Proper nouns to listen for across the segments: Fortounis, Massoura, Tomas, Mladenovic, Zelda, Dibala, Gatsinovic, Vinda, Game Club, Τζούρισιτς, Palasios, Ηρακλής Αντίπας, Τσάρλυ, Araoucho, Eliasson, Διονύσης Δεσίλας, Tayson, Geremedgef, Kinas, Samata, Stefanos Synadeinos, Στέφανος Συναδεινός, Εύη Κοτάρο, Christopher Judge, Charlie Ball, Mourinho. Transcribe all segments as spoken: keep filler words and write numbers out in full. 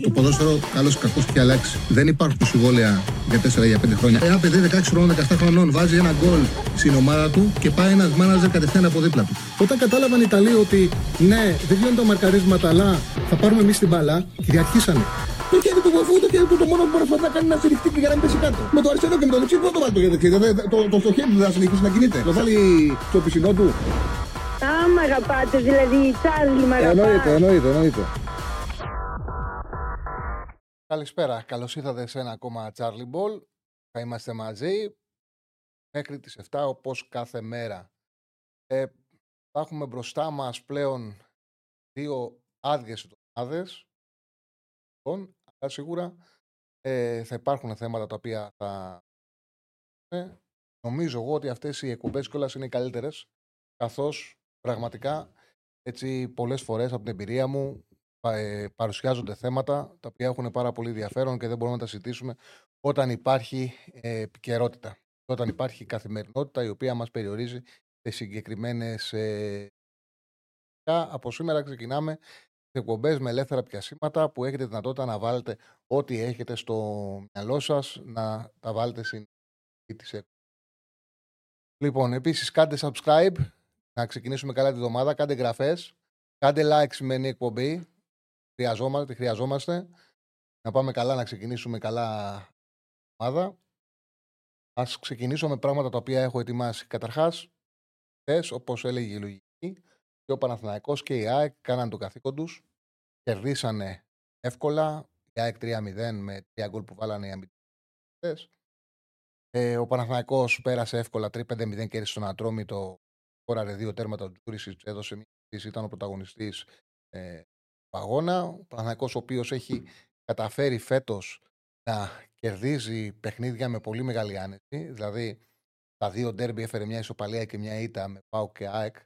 Το ποδόσφαιρο, καλώς ή κακώς, έχει αλλάξει. Δεν υπάρχουν συμβόλαια για τέσσερα με πέντε χρόνια. Ένα παιδί δεκαέξι δεκαεπτά χρονών βάζει ένα γκολ στην ομάδα του και πάει ένας μάναζερ κατευθείαν από δίπλα του. Όταν κατάλαβαν οι Ιταλοί ότι ναι, δεν γίνονται τα μαρκαρίσματα, αλλά θα πάρουμε εμείς την μπάλα, κυριαρχήσανε. Το χέρι του βοηθού, το χέρι του, το μόνο που μπορεί να κάνει να στηριχτεί και για να μην πέσει κάτω. Με το αριστερό και με το δεξί, πού το βάλει το χέρι του, το χέρι του δεν θα συνεχίσει να κινείται. Το βάλει στο πισινό του. Α, μ' αγαπάτε, δηλαδή, Τσάρλι, μ' αγαπάτε. Εννοείται, εννοείται, εννοείται. Καλησπέρα, καλώς ήρθατε σε ένα ακόμα Charlie Ball. Θα είμαστε μαζί μέχρι τις επτά όπως κάθε μέρα. Ε, θα έχουμε μπροστά μας πλέον δύο άδειες εβδομάδες. Λοιπόν, αλλά σίγουρα ε, θα υπάρχουν θέματα τα οποία θα... Ε, νομίζω εγώ ότι αυτές οι εκπομπές κιόλας είναι οι καλύτερες, καθώς πραγματικά έτσι πολλές φορές από την εμπειρία μου παρουσιάζονται θέματα τα οποία έχουν πάρα πολύ ενδιαφέρον και δεν μπορούμε να τα συζητήσουμε όταν υπάρχει επικαιρότητα, όταν υπάρχει καθημερινότητα η οποία μας περιορίζει τις συγκεκριμένες. Από σήμερα ξεκινάμε τις εκπομπές με ελεύθερα πιασίματα που έχετε δυνατότητα να βάλετε ό,τι έχετε στο μυαλό σας, να τα βάλετε στην εκπομπή. Λοιπόν, επίσης κάντε subscribe, να ξεκινήσουμε καλά τη εβδομάδα, κάντε εγγραφές, κάντε like σημαίνει εκπομπή. Χρειαζόμαστε, χρειαζόμαστε να πάμε καλά, να ξεκινήσουμε καλά ομάδα. Ας ξεκινήσω με πράγματα τα οποία έχω ετοιμάσει. Καταρχάς, χθες, όπως έλεγε η λογική, και ο Παναθηναϊκός και η ΑΕΚ κάναν το καθήκον τους. Κερδίσανε εύκολα. Η ΑΕΚ τρία μηδέν με τρία γκολ που βάλανε οι αμυντικές. Ε, ο Παναθηναϊκός πέρασε εύκολα τρία πέντε μηδέν, κέρδισε στον Ατρόμητο, το χώραρε δύο τέρματα του Τzourisitis, έδωσε μία, ήταν ο πρωταγωνιστής. Ε, Αγώνα. Ο Παναθηναϊκός, ο οποίος έχει καταφέρει φέτος να κερδίζει παιχνίδια με πολύ μεγάλη άνεση, δηλαδή τα δύο ντέρμπι έφερε μια ισοπαλία και μια ήττα με ΠΑΟΚ και ΑΕΚ.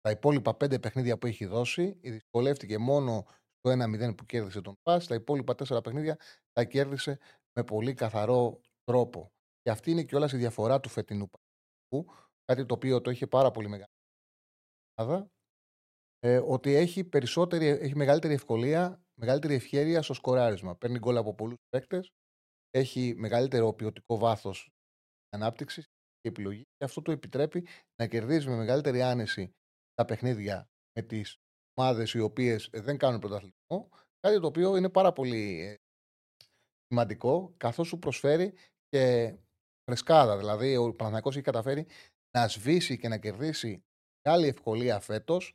Τα υπόλοιπα πέντε παιχνίδια που έχει δώσει, δυσκολεύτηκε μόνο το ένα μηδέν που κέρδισε τον ΠΑΣ, τα υπόλοιπα τέσσερα παιχνίδια τα κέρδισε με πολύ καθαρό τρόπο. Και αυτή είναι κιόλας η διαφορά του φετινού Παναθηναϊκού, κάτι το οποίο το είχε πάρα πολύ μεγάλη. Ότι έχει, περισσότερη, έχει μεγαλύτερη ευκολία, μεγαλύτερη ευχέρεια στο σκοράρισμα. Παίρνει γκολ από πολλούς παίκτες, έχει μεγαλύτερο ποιοτικό βάθος ανάπτυξης και επιλογή και αυτό του επιτρέπει να κερδίζει με μεγαλύτερη άνεση τα παιχνίδια με τις ομάδες οι οποίες δεν κάνουν πρωταθλητισμό. Κάτι το οποίο είναι πάρα πολύ σημαντικό, καθώς σου προσφέρει και φρεσκάδα. Δηλαδή, ο Παναθηναϊκός έχει καταφέρει να σβήσει και να κερδίσει μεγάλη ευκολία φέτος.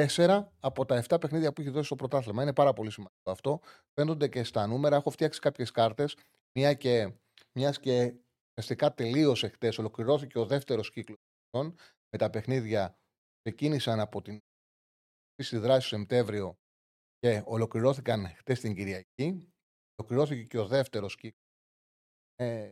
Τέσσερα από τα εφτά παιχνίδια που έχει δώσει στο πρωτάθλημα. Είναι πάρα πολύ σημαντικό αυτό. Φαίνονται και στα νούμερα. Έχω φτιάξει κάποιες κάρτες. Μια και, μιας και ουσιαστικά τελείωσε χτες, ολοκληρώθηκε ο δεύτερος κύκλος με τα παιχνίδια που ξεκίνησαν από την στη δράση του Σεπτέμβριο και ολοκληρώθηκαν χτες την Κυριακή. Ολοκληρώθηκε και ο δεύτερος κύκλος. Ε,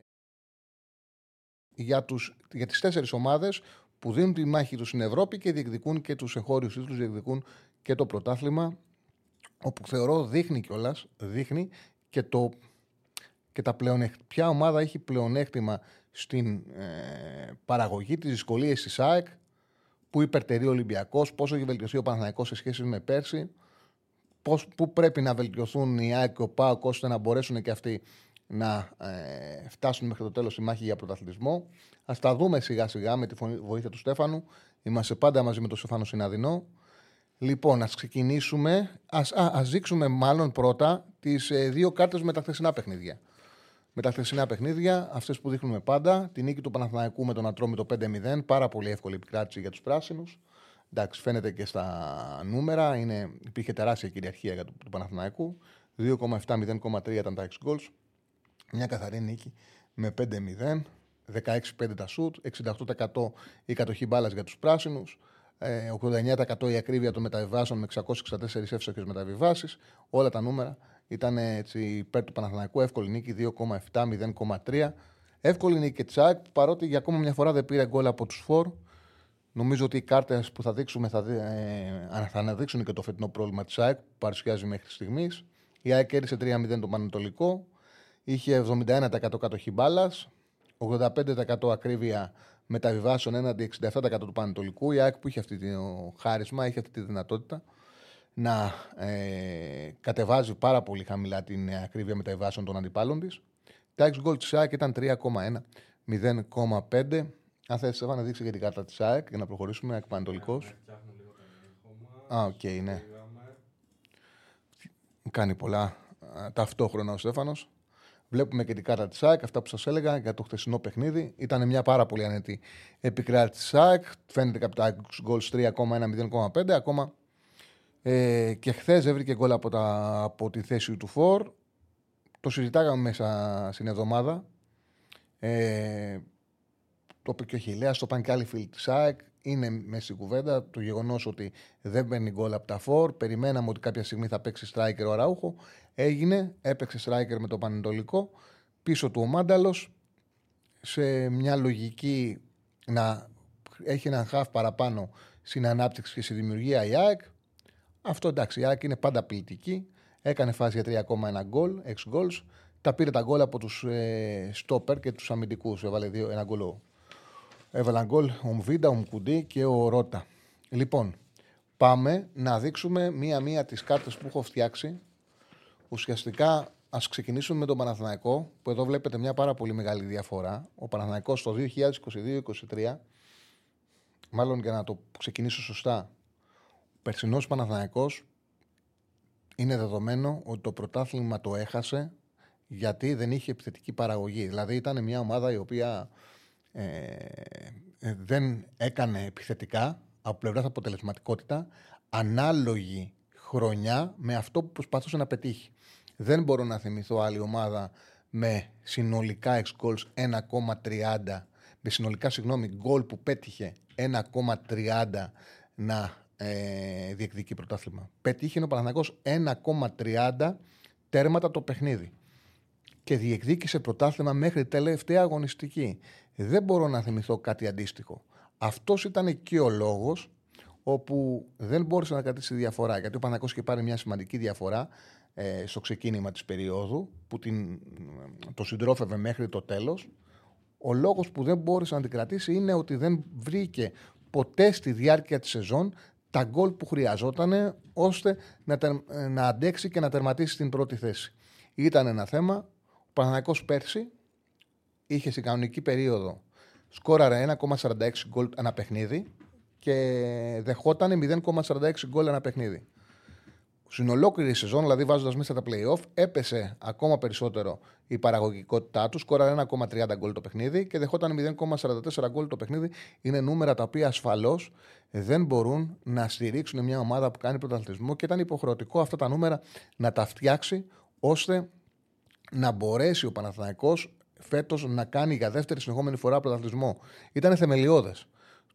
για, τους, για τις τέσσερις ομάδες που δίνουν τη μάχη τους στην Ευρώπη και διεκδικούν και τους εγχώριους τίτλους, διεκδικούν και το πρωτάθλημα, όπου θεωρώ δείχνει κιόλας, δείχνει και, το, και τα πλεονέκτημα. Ποια ομάδα έχει πλεονέκτημα στην ε, παραγωγή, τις δυσκολίες της ΑΕΚ, που υπερτερεί ο Ολυμπιακός, πόσο έχει βελτιωθεί ο Παναθηναϊκός σε σχέση με πέρσι, πώς, πού πρέπει να βελτιωθούν οι ΑΕΚ και ο ΠΑΟΚ ώστε να μπορέσουν και αυτοί να ε, φτάσουν μέχρι το τέλος τη μάχη για πρωταθλητισμό. Ας τα δούμε σιγά σιγά με τη φωνή, βοήθεια του Στέφανου. Είμαστε πάντα μαζί με τον Στέφανο Συναδεινό. Λοιπόν, ας ξεκινήσουμε. Ας, α, ας δείξουμε μάλλον πρώτα τις ε, δύο κάρτες με τα χθεσινά παιχνίδια. Με τα χθεσινά παιχνίδια, αυτές που δείχνουμε πάντα. Τη νίκη του Παναθηναϊκού με τον Ατρόμητο πέντε μηδέν. Πάρα πολύ εύκολη επικράτηση για τους πράσινους. Εντάξει, φαίνεται και στα νούμερα. Είναι, υπήρχε τεράστια κυριαρχία για του, του Παναθηναϊκού. δύο κόμμα επτά μηδέν κόμμα τρία ήταν τα έξι goals. Μια καθαρή νίκη με πέντε μηδέν, δεκαέξι πέντε τα σουτ, εξήντα οκτώ τοις εκατό η κατοχή μπάλας για τους πράσινους, ογδόντα εννέα τοις εκατό η ακρίβεια των μεταβιβάσεων με εξακόσιες εξήντα τέσσερις εύστοχες μεταβιβάσεις. Όλα τα νούμερα ήταν έτσι υπέρ του Παναθηναϊκού. Εύκολη νίκη δύο κόμμα επτά μηδέν κόμμα τρία. Εύκολη νίκη της ΑΕΚ, παρότι για ακόμα μια φορά δεν πήρε γκολ από τους φορ. Νομίζω ότι οι κάρτες που θα δείξουμε θα, δει, ε, θα αναδείξουν και το φετινό πρόβλημα της ΑΕΚ που παρουσιάζει μέχρι στιγμής. Η ΑΕΚ κέρδισε τρία μηδέν τον Πανετολικό. Είχε εβδομήντα ένα τοις εκατό κατοχή μπάλας, ογδόντα πέντε τοις εκατό ακρίβεια μεταβιβάσεων έναντι εξήντα επτά τοις εκατό του Πανετολικού. Η ΑΕΚ που είχε αυτή το χάρισμα, είχε αυτή τη δυνατότητα. να ε, κατεβάζει πάρα πολύ χαμηλά την ακρίβεια μεταβάσεων των αντιπάλων της. Τα ex-goal της ΑΕΚ ήταν τρία κόμμα ένα μηδέν κόμμα πέντε. Αν θες, Στέφανε, δείξει για την κάρτα της ΑΕΚ για να προχωρήσουμε. Πανετολικός. Α, οκ, okay, ναι. Κάνει πολλά ταυτόχρονα ο Στέφανος. Βλέπουμε και την κάρτα της ΑΕΚ, αυτά που σας έλεγα για το χθεσινό παιχνίδι. Ήταν μια πάρα πολύ ανετή επικράτηση της ΑΕΚ. Φαίνεται και από τα γκολς τρία κόμμα ένα μηδέν κόμμα πέντε. Ακόμα ε, και χθες έβρικε γκολ από, από τη θέση του φορ. Το συζητάγαμε μέσα στην εβδομάδα. Ε, το είπε και ο Χιλέας, το πάνε και άλλοι φίλοι της ΑΕΚ. Είναι μέσα στην κουβέντα το γεγονός ότι δεν παίρνει γκολ από τα φορ. Περιμέναμε ότι κάποια στιγμή θα παίξει στράικερ ο Αραούχο. Έγινε, έπαιξε στράικερ με το Πανετολικό. Πίσω του ο Μάνταλος. Σε μια λογική να έχει έναν χαφ παραπάνω στην ανάπτυξη και στη δημιουργία η ΑΕΚ. Αυτό εντάξει, η ΑΕΚ είναι πάντα απειλητική. Έκανε φάση για τρία κόμμα ένα γκολ, έξι γκολ. Τα πήρε τα γκολ από τους ε, στόπερ και τους αμυντικούς. Έβαλε δύο, ένα γκολ. Έβαλαν γκολ ο Μβίντα, ο Μκουντή και ο Ρότα. Λοιπόν, πάμε να δείξουμε μία-μία τις κάρτες που έχω φτιάξει. Ουσιαστικά, ας ξεκινήσουμε με τον Παναθηναϊκό, που εδώ βλέπετε μια πάρα πολύ μεγάλη διαφορά. Ο Παναθηναϊκός το είκοσι είκοσι δύο είκοσι τρία, μάλλον για να το ξεκινήσω σωστά, ο περσινός Παναθηναϊκός είναι δεδομένο ότι το πρωτάθλημα το έχασε γιατί δεν είχε επιθετική παραγωγή. Δηλαδή, ήταν μια ομάδα η οποία... Ε, δεν έκανε επιθετικά από πλευράς αποτελεσματικότητα ανάλογη χρονιά με αυτό που προσπαθούσε να πετύχει. Δεν μπορώ να θυμηθώ άλλη ομάδα με συνολικά ex-goals ένα κόμμα τριάντα, με συνολικά, συγγνώμη, goal που πέτυχε ένα κόμμα τριάντα να ε, διεκδικεί πρωτάθλημα. Πετύχει ο Παναθηναϊκός ένα κόμμα τριάντα τέρματα το παιχνίδι και διεκδίκησε πρωτάθλημα μέχρι τελευταία αγωνιστική. Δεν μπορώ να θυμηθώ κάτι αντίστοιχο. Αυτός ήταν και ο λόγος όπου δεν μπόρεσε να κρατήσει διαφορά. Γιατί ο Παναθηναϊκός είχε πάρει μια σημαντική διαφορά ε, στο ξεκίνημα της περίοδου, που την, το συντρόφευε μέχρι το τέλος. Ο λόγος που δεν μπόρεσε να την κρατήσει είναι ότι δεν βρήκε ποτέ στη διάρκεια της σεζόν τα γκολ που χρειαζόταν ώστε να, τερ, να αντέξει και να τερματίσει στην πρώτη θέση. Ήταν ένα θέμα. Ο Παναθηναϊκός πέρσι είχε στην κανονική περίοδο σκόραρε ένα κόμμα σαράντα έξι γκολ ανά παιχνίδι και δεχόταν μηδέν κόμμα σαράντα έξι γκολ ανά παιχνίδι. Στην ολόκληρη σεζόν, δηλαδή βάζοντας μέσα τα play-off, έπεσε ακόμα περισσότερο η παραγωγικότητά του. Σκόραρε ένα κόμμα τριάντα γκολ το παιχνίδι και δεχόταν μηδέν κόμμα σαράντα τέσσερα γκολ το παιχνίδι. Είναι νούμερα τα οποία ασφαλώς δεν μπορούν να στηρίξουν μια ομάδα που κάνει πρωταθλητισμό και ήταν υποχρεωτικό αυτά τα νούμερα να τα φτιάξει ώστε να μπορέσει ο Παναθηναϊκός φέτος να κάνει για δεύτερη συνεχόμενη φορά πρωταθλητισμό. Ήταν θεμελιώδες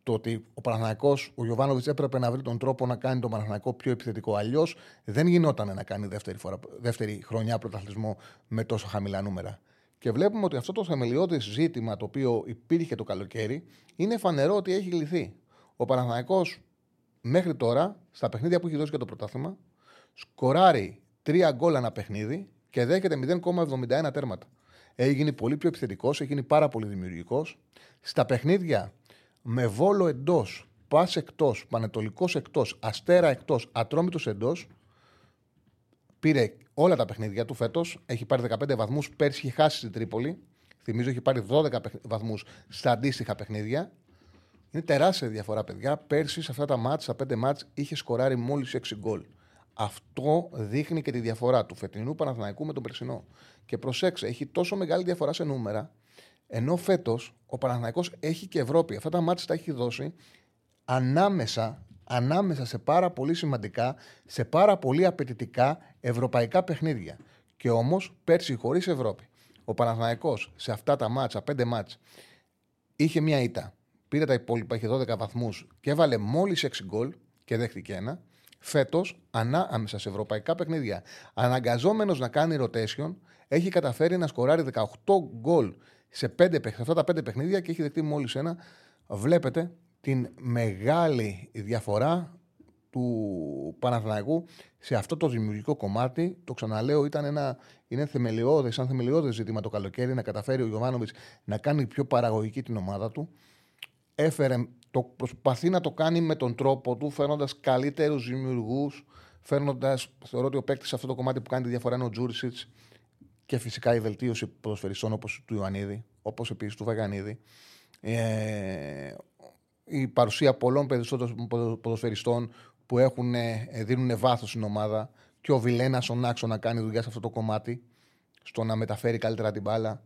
το ότι ο Παναθηναϊκός, ο Γιοβάνοβιτς έπρεπε να βρει τον τρόπο να κάνει τον Παναθηναϊκό πιο επιθετικό. Αλλιώς δεν γινόταν να κάνει δεύτερη, φορά, δεύτερη χρονιά πρωταθλητισμό με τόσο χαμηλά νούμερα. Και βλέπουμε ότι αυτό το θεμελιώδες ζήτημα το οποίο υπήρχε το καλοκαίρι είναι φανερό ότι έχει λυθεί. Ο Παναθηναϊκός μέχρι τώρα, στα παιχνίδια που έχει δώσει για το πρωτάθλημα, σκοράρει τρία γκολ ανά παιχνίδι και δέχεται μηδέν κόμμα εβδομήντα ένα τέρματα. Έχει γίνει πολύ πιο επιθετικός, έχει γίνει πάρα πολύ δημιουργικός. Στα παιχνίδια με Βόλο εντός, Πας εκτός, Πανετολικός εκτός, Αστέρα εκτός, Ατρόμητος εντός, πήρε όλα τα παιχνίδια του φέτος. Έχει πάρει δεκαπέντε βαθμούς, πέρσι είχε χάσει στην Τρίπολη. Θυμίζω έχει πάρει δώδεκα βαθμούς στα αντίστοιχα παιχνίδια. Είναι τεράστια διαφορά, παιδιά. Πέρσι σε αυτά τα μάτς, στα πέντε μάτς, είχε σκοράρει μόλις έξι γκολ. Αυτό δείχνει και τη διαφορά του φετινού Παναθηναϊκού με τον περσινό. Και προσέξτε, έχει τόσο μεγάλη διαφορά σε νούμερα, ενώ φέτος ο Παναθηναϊκός έχει και Ευρώπη. Αυτά τα μάτια τα έχει δώσει ανάμεσα, ανάμεσα σε πάρα πολύ σημαντικά, σε πάρα πολύ απαιτητικά ευρωπαϊκά παιχνίδια. Και όμως πέρσι χωρίς Ευρώπη. Ο Παναθηναϊκός σε αυτά τα μάτια, πέντε μάτια, είχε μία ήττα. Πήρε τα υπόλοιπα, είχε δώδεκα βαθμούς και έβαλε μόλις έξι γκολ και δέχτηκε ένα. Φέτος, ανάμεσα σε ευρωπαϊκά παιχνίδια, αναγκαζόμενος να κάνει rotation, έχει καταφέρει να σκοράρει δεκαοκτώ γκολ σε, σε αυτά τα πέντε παιχνίδια και έχει δεχτεί μόλις ένα. Βλέπετε την μεγάλη διαφορά του Παναθηναϊκού σε αυτό το δημιουργικό κομμάτι. Το ξαναλέω, ήταν ένα, είναι θεμελιώδες, σαν θεμελιώδες ζήτημα το καλοκαίρι να καταφέρει ο Γιοβάνοβιτς να κάνει πιο παραγωγική την ομάδα του. Έφερε, το προσπαθεί να το κάνει με τον τρόπο του, φέρνοντας καλύτερους δημιουργούς, φέρνοντας, θεωρώ ότι ο παίκτης σε αυτό το κομμάτι που κάνει τη διαφορά είναι ο Tzourisitis και φυσικά η βελτίωση ποδοσφαιριστών όπως του Ιωαννίδη, όπως επίσης του Βαγανίδη. Ε, η παρουσία πολλών περισσότερων ποδοσφαιριστών που έχουν, δίνουν βάθος στην ομάδα και ο Βιλένα στον άξονα να κάνει δουλειά σε αυτό το κομμάτι, στο να μεταφέρει καλύτερα την μπάλα,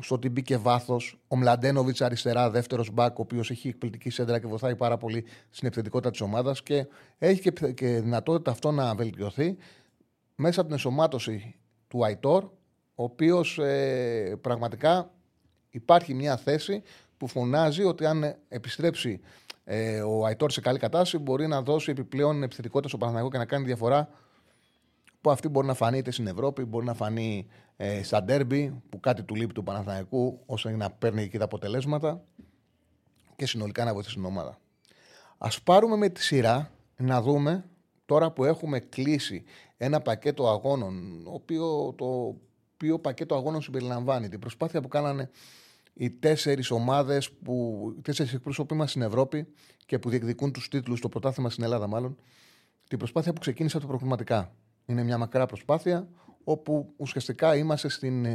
στο ότι μπήκε βάθος. Ο Μλαντένοβιτς αριστερά, δεύτερος μπακ, ο οποίος έχει εκπληκτική σέντρα και βοηθάει πάρα πολύ στην επιθετικότητα της ομάδας και έχει και δυνατότητα αυτό να βελτιωθεί μέσα από την ενσωμάτωση του Αϊτόρ, ο οποίος ε, πραγματικά υπάρχει μια θέση που φωνάζει ότι αν επιστρέψει ε, ο Αϊτόρ σε καλή κατάσταση μπορεί να δώσει επιπλέον επιθετικότητα στο Παναθηναϊκό και να κάνει διαφορά, που αυτή μπορεί να φανεί είτε στην Ευρώπη, μπορεί να φανεί ε, στα ντέρμπι, που κάτι του λείπει του Παναθηναϊκού ώστε να παίρνει εκεί τα αποτελέσματα και συνολικά να βοηθήσει την ομάδα. Ας πάρουμε με τη σειρά να δούμε τώρα που έχουμε κλείσει ένα πακέτο αγώνων, οποίο, το οποίο πακέτο αγώνων συμπεριλαμβάνει την προσπάθεια που κάνανε οι τέσσερις ομάδες, που, οι τέσσερις εκπρόσωποι μας στην Ευρώπη και που διεκδικούν τους τίτλους, το πρωτάθλημα στην Ελλάδα μάλλον, την προσπάθεια που ξεκίνησε από τα προκριματικά. Είναι μια μακρά προσπάθεια όπου ουσιαστικά είμαστε στην,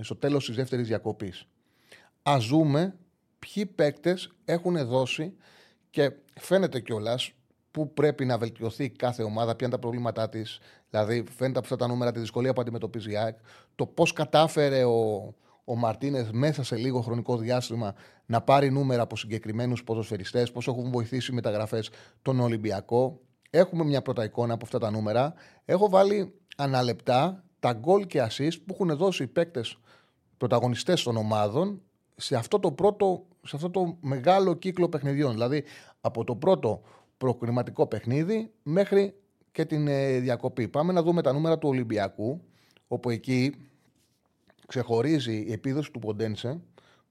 στο τέλος της δεύτερης διακοπής. Ας δούμε ποιοι παίκτες έχουν δώσει και φαίνεται κιόλας πού πρέπει να βελτιωθεί κάθε ομάδα, ποια είναι τα προβλήματά της. Δηλαδή, φαίνεται από αυτά τα νούμερα τη δυσκολία που αντιμετωπίζει η ΑΕΚ, το πώς κατάφερε ο, ο Μαρτίνες μέσα σε λίγο χρονικό διάστημα να πάρει νούμερα από συγκεκριμένους ποδοσφαιριστές, πώς έχουν βοηθήσει οι μεταγραφές τον Ολυμπιακό. Έχουμε μια πρώτα εικόνα από αυτά τα νούμερα. Έχω βάλει αναλεπτά τα γκολ και assist που έχουν δώσει οι παίκτες πρωταγωνιστές των ομάδων σε αυτό το πρώτο, σε αυτό το μεγάλο κύκλο παιχνιδιών. Δηλαδή, από το πρώτο προκριματικό παιχνίδι μέχρι και την ε, διακοπή. Πάμε να δούμε τα νούμερα του Ολυμπιακού, όπου εκεί ξεχωρίζει η επίδοση του Ποντένσε,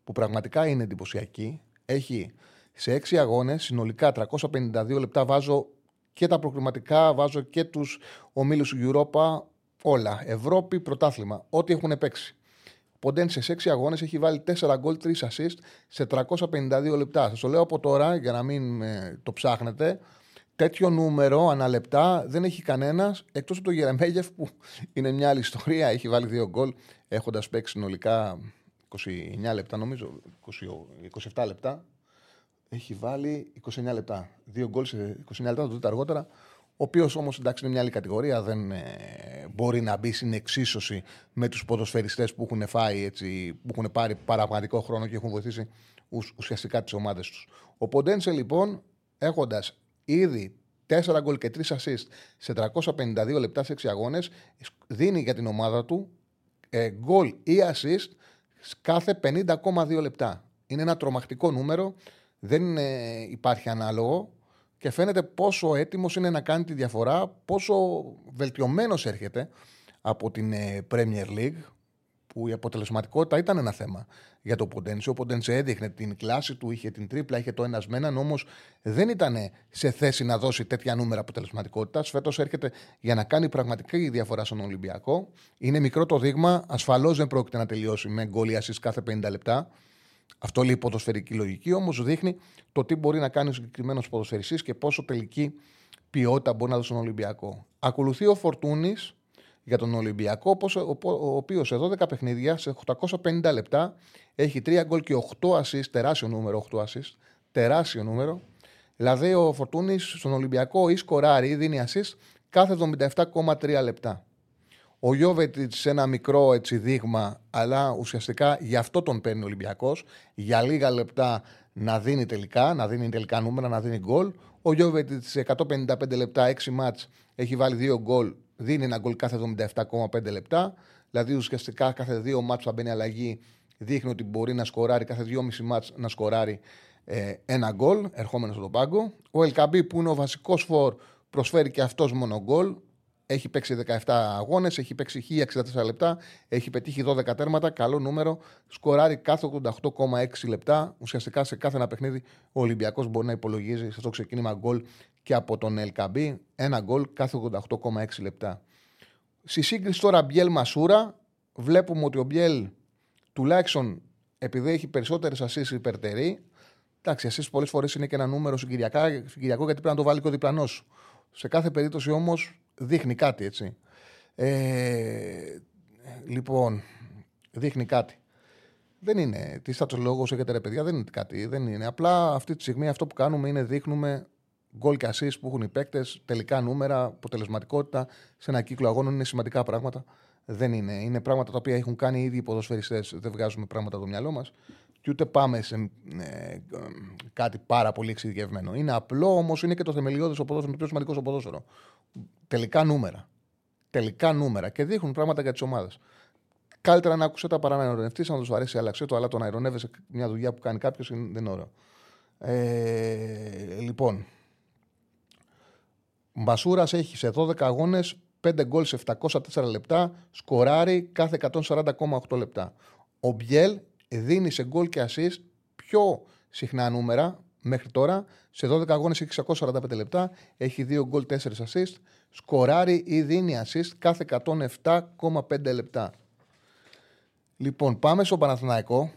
που πραγματικά είναι εντυπωσιακή. Έχει σε έξι αγώνες, συνολικά τριακόσια πενήντα δύο λεπτά, βάζω και τα προκριματικά, βάζω και τους ομίλους του Europa, όλα, Ευρώπη, πρωτάθλημα, ό,τι έχουν παίξει. Ο Ποντένσε σε έξι αγώνες έχει βάλει τέσσερα γκολ, τρία assist σε τριακόσια πενήντα δύο λεπτά. Σας το λέω από τώρα για να μην ε, το ψάχνετε. Τέτοιο νούμερο αναλεπτά δεν έχει κανένας, εκτός από τον Γερεμέγεφ που είναι μια άλλη ιστορία. Έχει βάλει δύο γκολ έχοντας παίξει συνολικά είκοσι εννέα λεπτά, νομίζω, είκοσι, είκοσι επτά λεπτά. Έχει βάλει είκοσι εννέα λεπτά. Δύο γκολ σε είκοσι εννέα λεπτά, το δείτε αργότερα. Ο οποίος όμως, εντάξει, είναι μια άλλη κατηγορία, δεν ε, μπορεί να μπει στην εξίσωση με τους ποδοσφαιριστές που έχουν φάει, έτσι, που έχουν πάρει παραπλανητικό χρόνο και έχουν βοηθήσει ουσ, ουσιαστικά τις ομάδες τους. Ο Ποντένσε λοιπόν, έχοντας ήδη τέσσερα γκολ και τρία assist σε τριακόσια πενήντα δύο λεπτά σε έξι αγώνες, δίνει για την ομάδα του γκολ ε, ή assist κάθε πενήντα κόμμα δύο λεπτά. Είναι ένα τρομακτικό νούμερο, δεν είναι, υπάρχει ανάλογο. Και φαίνεται πόσο έτοιμος είναι να κάνει τη διαφορά, πόσο βελτιωμένος έρχεται από την Premier League, που η αποτελεσματικότητα ήταν ένα θέμα για το Ποντένσε. Ο Ποντένσε έδειχνε την κλάση του, είχε την τρίπλα, είχε το ένα σμέναν, όμως δεν ήταν σε θέση να δώσει τέτοια νούμερα αποτελεσματικότητας. Φέτος έρχεται για να κάνει πραγματική διαφορά στον Ολυμπιακό. Είναι μικρό το δείγμα, ασφαλώς δεν πρόκειται να τελειώσει με γκολ ή assist κάθε πενήντα λεπτά. Αυτό λέει η ποδοσφαιρική λογική, όμως δείχνει το τι μπορεί να κάνει ο συγκεκριμένος ποδοσφαιριστής και πόσο τελική ποιότητα μπορεί να δώσει στον Ολυμπιακό. Ακολουθεί ο Φορτούνης για τον Ολυμπιακό, ο οποίος σε δώδεκα παιχνίδια, σε οκτακόσια πενήντα λεπτά, έχει τρία γκολ και οκτώ ασίστ, τεράστιο νούμερο, οκτώ ασίστ, τεράστιο νούμερο. Δηλαδή ο Φορτούνης στον Ολυμπιακό ή σκοράρει ή δίνει ασίστ κάθε εβδομήντα επτά κόμμα τρία λεπτά. Ο Γιόβετιτς σε ένα μικρό έτσι δείγμα, αλλά ουσιαστικά γι' αυτό τον παίρνει ο Ολυμπιακός, για λίγα λεπτά να δίνει τελικά, να δίνει τελικά νούμερα, να δίνει γκολ. Ο Γιόβετιτς σε εκατόν πενήντα πέντε λεπτά, έξι μάτς, έχει βάλει δύο γκολ, δίνει ένα γκολ κάθε εβδομήντα επτά κόμμα πέντε λεπτά. Δηλαδή ουσιαστικά κάθε δύο μάτς που θα μπαίνει αλλαγή δείχνει ότι μπορεί να σκοράρει, κάθε δυόμισι μάτς να σκοράρει ε, ένα γκολ, ερχόμενο στον πάγκο. Ο El Khambi που είναι ο βασικός φορ, προσφέρει και αυτός μόνο γκολ. Έχει παίξει δεκαεπτά αγώνες, έχει παίξει χίλια εξήντα τέσσερα λεπτά, έχει πετύχει δώδεκα τέρματα, καλό νούμερο, σκοράρει κάθε ογδόντα οκτώ κόμμα έξι λεπτά. Ουσιαστικά σε κάθε ένα παιχνίδι ο Ολυμπιακός μπορεί να υπολογίζει σε αυτό το ξεκίνημα γκολ και από τον El Khambi, ένα γκολ κάθε ογδόντα οκτώ κόμμα έξι λεπτά. Στη σύγκριση τώρα Biel Massoura, βλέπουμε ότι ο Biel τουλάχιστον επειδή έχει περισσότερες ασίσεις υπερτερεί, εντάξει, ασίσεις πολλές φορές είναι και ένα νούμερο συγκυριακό γιατί πρέπει να το βάλει και ο διπλανός. Σε κάθε περίπτωση όμως δείχνει κάτι, έτσι. Ε, λοιπόν, δείχνει κάτι. Δεν είναι τι στάτσο λόγος έχετε ρε παιδιά, δεν είναι κάτι. Δεν είναι. Απλά αυτή τη στιγμή αυτό που κάνουμε είναι δείχνουμε γκολ και ασίς που έχουν οι παίκτες, τελικά νούμερα, αποτελεσματικότητα. Σε ένα κύκλο αγώνων είναι σημαντικά πράγματα. Δεν είναι. Είναι πράγματα τα οποία έχουν κάνει οι ίδιοι οι ποδοσφαιριστές. Δεν βγάζουμε πράγματα από το μυαλό μας. Και ούτε πάμε σε ε, ε, κάτι πάρα πολύ εξειδικευμένο. Είναι απλό όμως, είναι και το θεμελιώδες ο ποδόσφαιρο, το πιο σημαντικό στο ποδόσφαιρο. Τελικά νούμερα. Τελικά νούμερα. Και δείχνουν πράγματα για τις ομάδες. Καλύτερα να ακούσετε τα παρά να ειρωνευτείς, να τους αρέσει, άλλαξε το, αλλά το να ειρωνεύεσαι μια δουλειά που κάνει κάποιος δεν είναι ωραίο. Ε, λοιπόν. Μπασούρας έχει σε δώδεκα αγώνες πέντε γκολ σε επτακόσια τέσσερα λεπτά, σκοράρει κάθε εκατόν σαράντα κόμμα οκτώ λεπτά. Ο Μπιέλ δίνει σε γκολ και ασίστ πιο συχνά νούμερα μέχρι τώρα. Σε δώδεκα αγώνες έχει εξακόσια σαράντα πέντε λεπτά, έχει δύο γκολ, τέσσερα ασίστ, σκοράρει ή δίνει ασίστ κάθε εκατόν επτά κόμμα πέντε λεπτά. Λοιπόν, πάμε στο Παναθηναϊκό,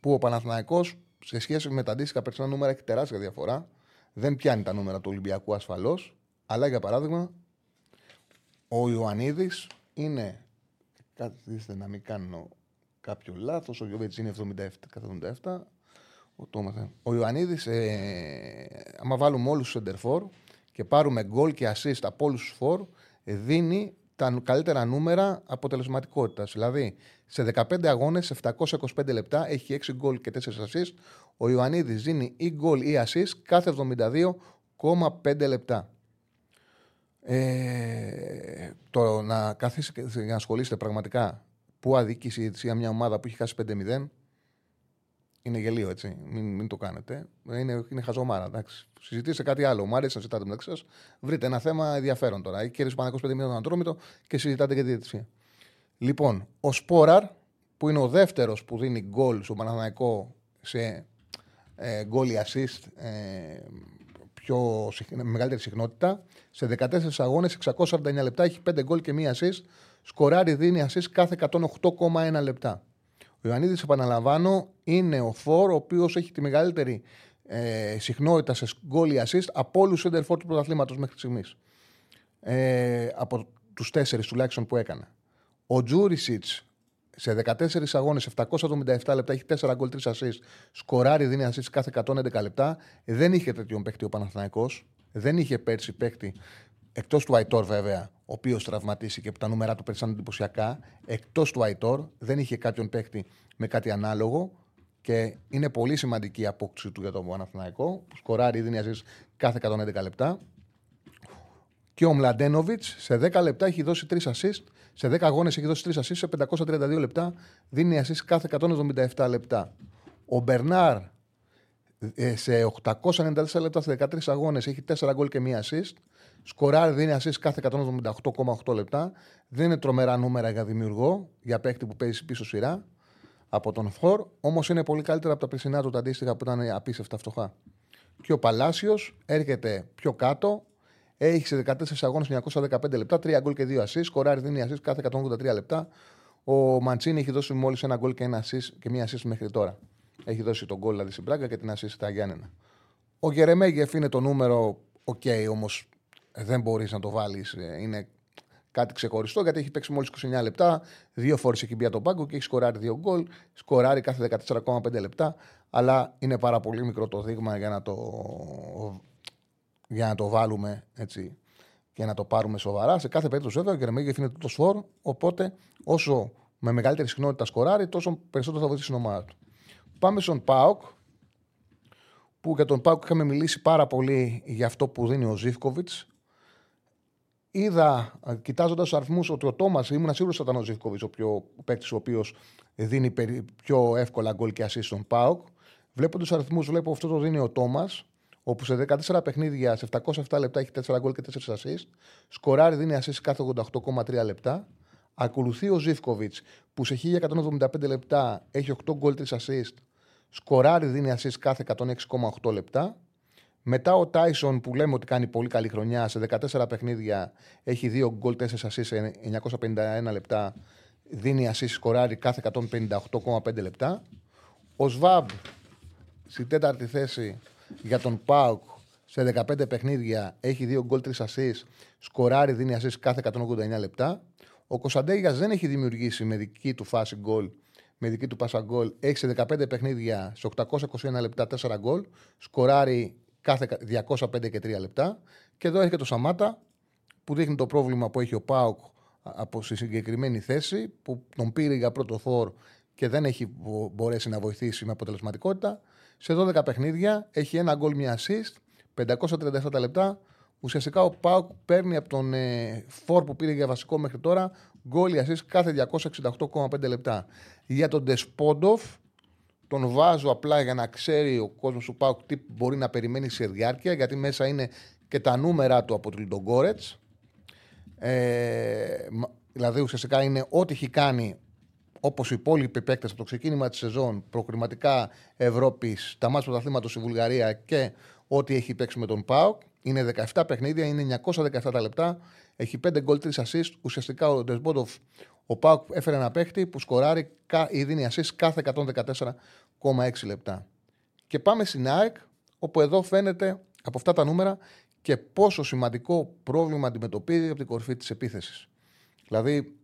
που ο Παναθηναϊκός σε σχέση με τα αντίστοιχα περσινά νούμερα έχει τεράστια διαφορά. Δεν πιάνει τα νούμερα του Ολυμπιακού ασφαλώς, αλλά για παράδειγμα ο Ioannidis είναι, καθίστε να μην κάνω κάποιο λάθος, ο Giovetits είναι εβδομήντα επτά, ο Τόμας, ο Ioannidis, ε, άμα βάλουμε όλους τους center-for και πάρουμε goal και assist από όλους τους φορ, δίνει τα καλύτερα νούμερα αποτελεσματικότητας. Δηλαδή, σε δεκαπέντε αγώνες, σε επτακόσια είκοσι πέντε λεπτά, έχει έξι γκολ και τέσσερα ασίστ. Ο Ioannidis δίνει ή γκολ ή ασίστ κάθε εβδομήντα δύο κόμμα πέντε λεπτά. Ε, το να καθίσετε να ασχολείστε πραγματικά που αδικήσει η ειδησία μια ομάδα που έχει χάσει πέντε μηδέν είναι γελίο, έτσι. Μην, μην το κάνετε. Είναι, είναι χαζομάρα, εντάξει. Συζητήστε κάτι άλλο. Μου αρέσει να συζητάτε μεταξύ σας. Βρείτε ένα θέμα ενδιαφέρον τώρα. Έχει κέρδισε ο Παναθηναϊκός πέντε μηδέν τον Αντρόμητο και συζητάτε για τη διαιτησία. Λοιπόν, ο Σπόραρ, που είναι ο δεύτερος που δίνει γκολ στον Παναθηναϊκό σε ε, γκολ ή assist ε, πιο, με μεγαλύτερη συχνότητα, σε δεκατέσσερις αγώνες, εξακόσια σαράντα εννέα λεπτά, έχει πέντε γκολ και μία assist. Σκοράρει, δίνει assist κάθε εκατόν οκτώ κόμμα ένα λεπτά. Ο Ioannidis, επαναλαμβάνω, είναι ο φορ ο οποίος έχει τη μεγαλύτερη ε, συχνότητα σε γκολ ή assist από όλους τους center forward του πρωταθλήματος μέχρι στιγμής. Ε, από τους τέσσερις τουλάχιστον που έκανε. Ο Tzourisitis σε δεκατέσσερις αγώνες, επτακόσια εβδομήντα επτά λεπτά, έχει τέσσερα γκολ, τρία assist. Σκοράρει, δίνει assist κάθε εκατόν έντεκα λεπτά. Δεν είχε τέτοιον παίκτη ο Παναθηναϊκός. Δεν είχε πέρσι παίκτη. Εκτός του Aitor, βέβαια, ο οποίος τραυματίστηκε που τα νούμερα του πέρυσι ήταν εντυπωσιακά, εκτός του Aitor δεν είχε κάποιον παίκτη με κάτι ανάλογο και είναι πολύ σημαντική η απόκτηση του για τον Παναθηναϊκό, που σκοράρει, δίνει ασίστ κάθε εκατόν έντεκα λεπτά. Και ο Mladenovic σε δέκα λεπτά έχει δώσει τρία assist, σε δέκα αγώνες έχει δώσει τρία assist, σε πεντακόσια τριάντα δύο λεπτά δίνει assist κάθε εκατόν εβδομήντα επτά λεπτά. Ο Bernard σε οκτακόσια ενενήντα τέσσερα λεπτά, σε δεκατρείς αγώνες έχει τέσσερα γκολ και μία assist. Σκοράρει, δίνει ασίστ κάθε εκατόν εβδομήντα οκτώ κόμμα οκτώ λεπτά. Δεν είναι τρομερά νούμερα για δημιουργό, για παίκτη που παίζει πίσω σειρά από τον φορ, όμως είναι πολύ καλύτερα από τα περσινά του τα αντίστοιχα που ήταν απίστευτα φτωχά. Και ο Παλάσιος έρχεται πιο κάτω, έχει σε δεκατέσσερις αγώνες εννιακόσια δεκαπέντε λεπτά, τρία γκολ και δύο ασίστ. Σκοράρει, δίνει ασίστ κάθε εκατόν ογδόντα τρία λεπτά. Ο Μαντσίνι έχει δώσει μόλις ένα γκολ και, και μία ασίστ μέχρι τώρα. Έχει δώσει τον γκολ δηλαδή στην Πράγκα και την ασίστ στα Γιάννενα. Ο Geremedgef είναι το νούμερο, οκ, okay, όμως. Δεν μπορείς να το βάλεις. Είναι κάτι ξεχωριστό γιατί έχει παίξει μόλις είκοσι εννέα λεπτά. Δύο φορές έχει μπει από τον πάγκο και έχει σκοράρει δύο γκολ. Σκοράρει κάθε δεκατέσσερα κόμμα πέντε λεπτά. Αλλά είναι πάρα πολύ μικρό το δείγμα για να το, για να το βάλουμε έτσι και να το πάρουμε σοβαρά. Σε κάθε περίπτωση βέβαια ο Geremedgef είναι το σφορ. Οπότε όσο με μεγαλύτερη συχνότητα σκοράρει, τόσο περισσότερο θα βοηθήσει την ομάδα του. Πάμε στον ΠΑΟΚ. Που για τον ΠΑΟΚ είχαμε μιλήσει πάρα πολύ για αυτό που δίνει ο Zivkovic. Είδα, κοιτάζοντας τους αριθμούς, ότι ο Τόμας, ήμουν σίγουρος ότι ήταν ο Ζιβκοβιτς ο, ο παίκτης ο οποίος δίνει περι, πιο εύκολα γκολ και ασίστ στον ΠΑΟΚ. Βλέποντας τους αριθμούς, βλέπω αυτό το δίνει ο Τόμας, όπου σε δεκατέσσερα παιχνίδια, σε επτακόσια επτά λεπτά, έχει τέσσερα γκολ και τέσσερα ασίστ. Σκοράρει, δίνει ασίστ κάθε ογδόντα οκτώ κόμμα τρία λεπτά. Ακολουθεί ο Ζιβκοβιτς, που σε χίλια εκατόν εβδομήντα πέντε λεπτά έχει οκτώ γκολ, τρία ασίστ. Σκοράρει, δίνει ασίστ κάθε εκατόν έξι κόμμα οκτώ λεπτά. Μετά ο Τάισον που λέμε ότι κάνει πολύ καλή χρονιά, σε δεκατέσσερα παιχνίδια έχει δύο γκολ, τέσσερα ασίστ σε εννιακόσια πενήντα ένα λεπτά, δίνει ασίστ, σκοράρει κάθε εκατόν πενήντα οκτώ κόμμα πέντε λεπτά. Ο Σβάμπ στη τέταρτη θέση για τον ΠΑΟΚ σε δεκαπέντε παιχνίδια έχει δύο γκολ, τρία ασίστ, σκοράρει, δίνει ασίστ κάθε εκατόν ογδόντα εννέα λεπτά. Ο Κωνσταντέγιας δεν έχει δημιουργήσει με δική του φάση γκολ, με δική του πάσα γκολ. Έχει σε δεκαπέντε παιχνίδια, σε οκτακόσια είκοσι ένα λεπτά, τέσσερα γκολ, σκοράρει κάθε διακόσια πέντε και τρία λεπτά. Και εδώ έχει και το Σαμάτα, που δείχνει το πρόβλημα που έχει ο ΠΑΟΚ από στη συγκεκριμένη θέση, που τον πήρε για πρώτο θόρ και δεν έχει μπορέσει να βοηθήσει με αποτελεσματικότητα. Σε δώδεκα παιχνίδια έχει ένα γκολ, μία assist, πεντακόσια τριάντα επτά τα λεπτά. Ουσιαστικά ο ΠΑΟΚ παίρνει από τον ε, φόρ που πήρε για βασικό μέχρι τώρα γκόλ, assist κάθε διακόσια εξήντα οκτώ κόμμα πέντε λεπτά. Για τον Ντεσπόντοφ τον βάζω απλά για να ξέρει ο κόσμος του ΠΑΟΚ τι μπορεί να περιμένει σε διάρκεια, γιατί μέσα είναι και τα νούμερα του από τον Λιντογκόρετς. Ε, δηλαδή ουσιαστικά είναι ό,τι έχει κάνει όπως οι υπόλοιποι παίκτες από το ξεκίνημα της σεζόν, προκριματικά Ευρώπης, τα μάτς πρωταθλήματος στη Βουλγαρία και ό,τι έχει παίξει με τον ΠΑΟΚ. Είναι δεκαεπτά παιχνίδια, είναι εννιακόσια δεκαεπτά τα λεπτά, έχει πέντε γκολ, τρία assist. Ουσιαστικά ο Ντεσπόντοφ, ο ΠΑΟΚ έφερε ένα παίχτη που σκοράρει ή δίνει assist κάθε εκατόν δεκατέσσερα κόμμα έξι λεπτά. Και πάμε στην ΑΕΚ, όπου εδώ φαίνεται από αυτά τα νούμερα και πόσο σημαντικό πρόβλημα αντιμετωπίζει από την κορυφή της επίθεσης. Δηλαδή,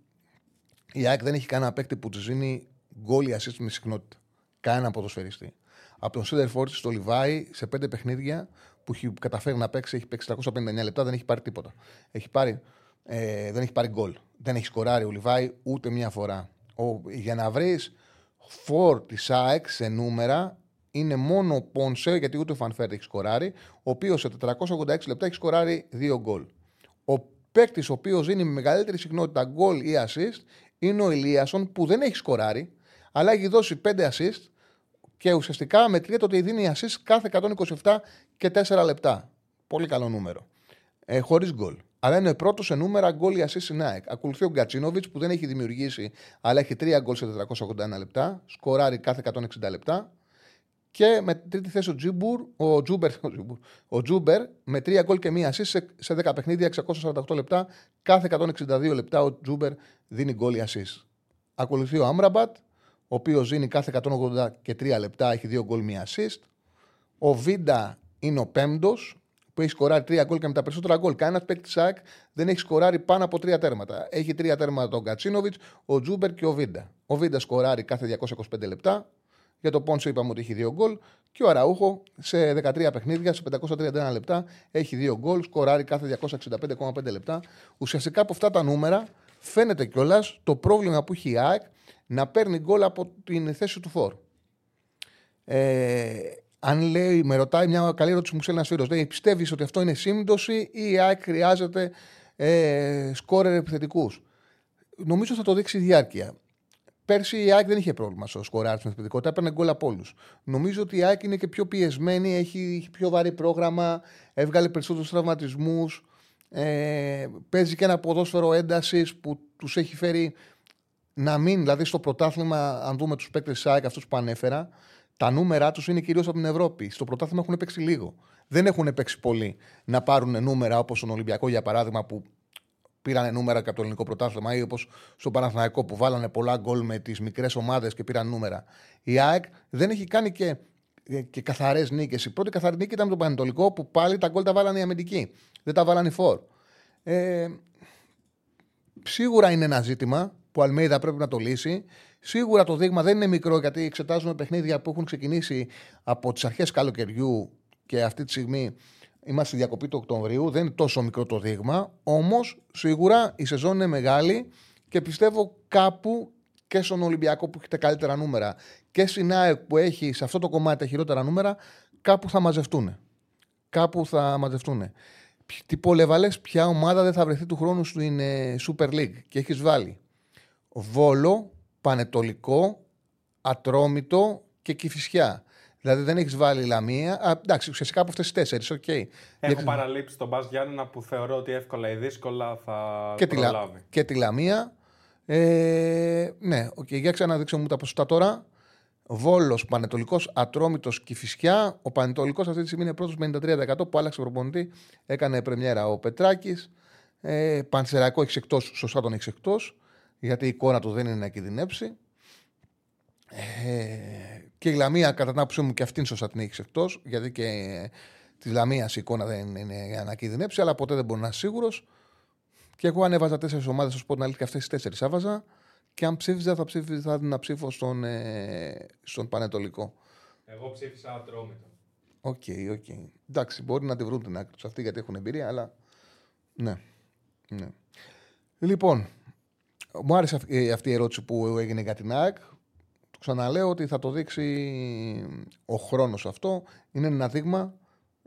η ΑΕΚ δεν έχει κανένα παίκτη που της δίνει γκολ ή assist με συχνότητα. Κανένα ποδοσφαιριστή. Από τον Σέντερ Φόρτ στο Λιβάι, σε πέντε παιχνίδια που έχει καταφέρει να παίξει, έχει παίξει τριακόσια πενήντα εννέα λεπτά, δεν έχει πάρει τίποτα. Έχει πάρει, ε, δεν έχει πάρει γκολ. Δεν έχει σκοράρει ο Λιβάι ούτε μία φορά. Ο, για να βρει φόρ της ΑΕΚ σε νούμερα, είναι μόνο ο Πόνσε, γιατί ούτε ο Φανφέρ έχει σκοράρει, ο οποίος σε τετρακόσια ογδόντα έξι λεπτά έχει σκοράρει δύο γκολ. Ο παίκτης ο οποίος δίνει με μεγαλύτερη συχνότητα γκολ ή assist είναι ο Ελίασον, που δεν έχει σκοράρει, αλλά έχει δώσει πέντε assist και ουσιαστικά μετριέται ότι δίνει assist κάθε εκατόν είκοσι επτά και τέσσερα λεπτά. Πολύ καλό νούμερο. Ε, χωρίς γκολ. Αλλά είναι πρώτος σε νούμερα γκολ ή assist στην ΑΕΚ. Ακολουθεί ο Γκατσίνοβιτς, που δεν έχει δημιουργήσει, αλλά έχει τρία γκολ σε τετρακόσια ογδόντα ένα λεπτά, σκοράρει κάθε εκατόν εξήντα λεπτά. Και με τρίτη θέση ο, Τζιμπουρ, ο, Τζούμπερ, ο, Τζούμπερ, ο Τζούμπερ με τρία γκολ και μία assist σε, σε δέκα παιχνίδια, εξακόσια σαράντα οκτώ λεπτά. Κάθε εκατόν εξήντα δύο λεπτά ο Τζούμπερ δίνει γκολ ή assist. Ακολουθεί ο Αμραμπάτ, ο οποίος δίνει κάθε εκατόν ογδόντα τρία λεπτά, έχει δύο γκολ μία assist. Ο Βίντα είναι ο πέμπτος, που έχει σκοράρει τρία γκολ και με τα περισσότερα γκολ. Κανένας παίκτης ΑΕΚ δεν έχει σκοράρει πάνω από τρία τέρματα. Έχει τρία τέρματα τον Γκατσίνοβιτς, ο Τζούμπερ και ο Βίντα. Ο Βίντα σκοράρει κάθε διακόσια είκοσι πέντε λεπτά. Για το Πόνσε είπαμε ότι έχει δύο γκολ. Και ο Αραούχο σε δεκατρία παιχνίδια, σε πεντακόσια τριάντα ένα λεπτά, έχει δύο γκολ, σκοράρει κάθε διακόσια εξήντα πέντε κόμμα πέντε λεπτά. Ουσιαστικά από αυτά τα νούμερα φαίνεται κιόλας το πρόβλημα που έχει η ΑΕΚ να παίρνει γκολ από την θέση του φορ. Ε, αν λέει, με ρωτάει μια καλή ερώτηση που μου ξέρει ένας φίλος, λέει, πιστεύεις ότι αυτό είναι σύμπτωση ή η ΑΕΚ χρειάζεται ε, σκόρερ επιθετικούς? Νομίζω θα το δείξει η διάρκεια. Πέρσι η ΑΕΚ δεν είχε πρόβλημα στο σκοράρι στην επιθετικότητα, έπαιρνε γκολ από όλους. Νομίζω ότι η ΑΕΚ είναι και πιο πιεσμένη, έχει, έχει πιο βαρύ πρόγραμμα, έβγαλε περισσότερους τραυματισμούς, ε, παίζει και ένα ποδόσφαιρο έντασης που τους έχει φέρει να μην, δηλαδή στο πρωτάθλημα, αν δούμε τους παίκτες της ΑΕΚ, αυτούς που ανέφερα, τα νούμερα τους είναι κυρίως από την Ευρώπη. Στο πρωτάθλημα έχουν παίξει λίγο. Δεν έχουν παίξει πολύ να πάρουν νούμερα όπως στον Ολυμπιακό, για παράδειγμα, που πήραν νούμερα και από το ελληνικό πρωτάθλημα, ή όπως στο Παναθηναϊκό που βάλανε πολλά γκολ με τις μικρές ομάδες και πήραν νούμερα. Η ΑΕΚ δεν έχει κάνει και, και καθαρές νίκες. Η πρώτη καθαρή νίκη ήταν με τον Πανετολικό, που πάλι τα γκολ τα βάλανε οι αμυντικοί. Δεν τα βάλανε οι φορ. Ε, σίγουρα είναι ένα ζήτημα που ο Αλμέιδα πρέπει να το λύσει. Σίγουρα το δείγμα δεν είναι μικρό, γιατί εξετάζουμε παιχνίδια που έχουν ξεκινήσει από τις αρχές καλοκαιριού και αυτή τη στιγμή είμαστε στη διακοπή του Οκτωβρίου. Δεν είναι τόσο μικρό το δείγμα. Όμως σίγουρα η σεζόν είναι μεγάλη και πιστεύω κάπου και στον Ολυμπιακό που έχει τα καλύτερα νούμερα και στην ΑΕΚ που έχει σε αυτό το κομμάτι τα χειρότερα νούμερα, κάπου θα μαζευτούν. Κάπου θα μαζευτούν. Τι πολεβαλές, ποια ομάδα δεν θα βρεθεί του χρόνου στην Super League? Και έχεις βάλει Βόλο, Πανετολικό, Ατρόμητο και Κηφισιά. Δηλαδή δεν έχεις βάλει Λαμία. Α, εντάξει, ουσιαστικά από αυτές τις τέσσερις. Okay. Έχω Για... παραλείψει τον Μπας Γιάννενα, που θεωρώ ότι εύκολα ή δύσκολα θα και προλάβει. Τη, και τη Λαμία. Ε, ναι, okay. Για ξαναδείξω μου τα ποσοστά τώρα. Βόλος, Πανετολικός, Ατρόμητος, Κηφισιά. Ο Πανετολικός αυτή τη στιγμή είναι πρώτος με ενενήντα τρία τοις εκατό, που άλλαξε προπονητή. Έκανε πρεμιέρα ο Πετράκης. Ε, Πανσεραϊκό έχει εκτός, σωστά τον έχει εκτός, γιατί η εικόνα του δεν είναι να κινδυνεύσει. Ε, και η Λαμία, κατά την άποψή μου, και αυτήν σωστά την έχει εκτός, γιατί και Τη Λαμίας η εικόνα δεν είναι για να κινδυνεύσει, αλλά ποτέ δεν μπορεί να είναι σίγουρος. Και εγώ ανέβαζα τέσσερις ομάδες, ως πω την αλήθεια, αυτές τις τέσσερις άβαζα. Και αν ψήφιζα, θα ψήφιζα να ψήφω στον, ε, στον Πανετολικό. Εγώ ψήφισα Ατρόμητο. Οκ, okay, οκ. Okay. Εντάξει, μπορεί να τη βρουν την άκρη τους αυτοί γιατί έχουν εμπειρία, αλλά. Ναι. ναι. Λοιπόν, μου άρεσε αυτή η ερώτηση που έγινε για την ΑΕΚ. Το ξαναλέω ότι θα το δείξει ο χρόνος αυτό. Είναι ένα δείγμα.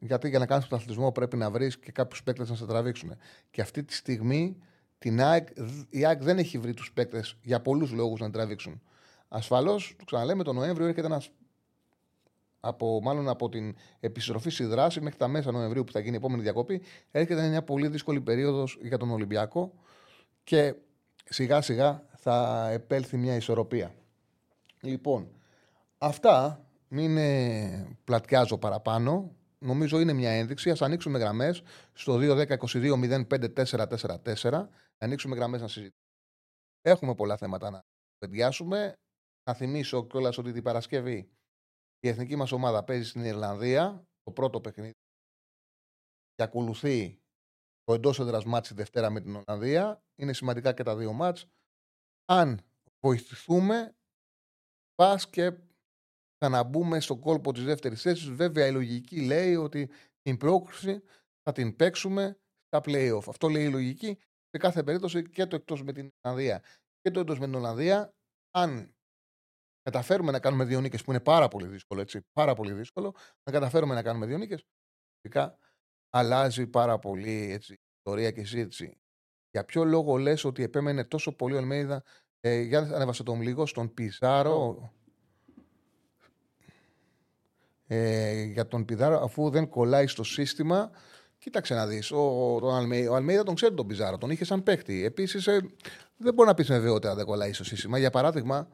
Γιατί για να κάνεις τον αθλητισμό πρέπει να βρεις και κάποιους παίκτες να σε τραβήξουν. Και αυτή τη στιγμή την ΑΕΚ, η ΑΕΚ δεν έχει βρει τους παίκτες για πολλούς λόγους να τραβήξουν. Ασφαλώς, το ξαναλέμε, τον Νοέμβριο έρχεται ένας. Από, μάλλον από την επιστροφή στη δράση μέχρι τα μέσα Νοεμβρίου που θα γίνει η επόμενη διακοπή, έρχεται μια πολύ δύσκολη περίοδος για τον Ολυμπιακό και σιγά σιγά θα επέλθει μια ισορροπία. Λοιπόν, αυτά, μην πλατιάζω παραπάνω. Νομίζω είναι μια ένδειξη. Ας ανοίξουμε γραμμές στο δύο δέκα είκοσι δύο μηδέν πέντε τέσσερα τέσσερα τέσσερα. Ανοίξουμε γραμμές να συζητήσουμε. Έχουμε πολλά θέματα να παιδιάσουμε. Να θυμίσω κιόλας ότι την Παρασκευή η εθνική μας ομάδα παίζει στην Ιρλανδία το πρώτο παιχνίδι και ακολουθεί το εντός έδρας μάτς τη Δευτέρα με την Ολλανδία. Είναι σημαντικά και τα δύο μάτς. Αν βοηθηθούμε, πας και θα να μπούμε στον κόλπο της δεύτερης θέσης. Βέβαια η λογική λέει ότι την πρόκριση θα την παίξουμε στα play-off. Αυτό λέει η λογική σε κάθε περίπτωση και το εκτός με την Ολλανδία. Και το εντός με την Ολλανδία, αν καταφέρουμε να κάνουμε δύο νίκες, που είναι πάρα πολύ δύσκολο, έτσι, πάρα πολύ δύσκολο, να καταφέρουμε να κάνουμε δύο νίκες, φυσικά αλλάζει πάρα πολύ, έτσι, η ιστορία και η συζήτηση. Για ποιο λόγο λες ότι επέμενε τόσο πολύ ο Αλμέιδα, ε, για να ανέβασε τον λίγο στον Πιζάρο, ε, για τον Πιζάρο, αφού δεν κολλάει στο σύστημα. Κοίταξε να δεις, ο, τον Αλμέιδα, ο Αλμέιδα τον ξέρει τον Πιζάρο, τον είχε σαν παίκτη. Επίσης, ε, δεν μπορεί να πεις με βεβαιότητα δεν κολλάει στο σύστημα. Για παράδειγμα,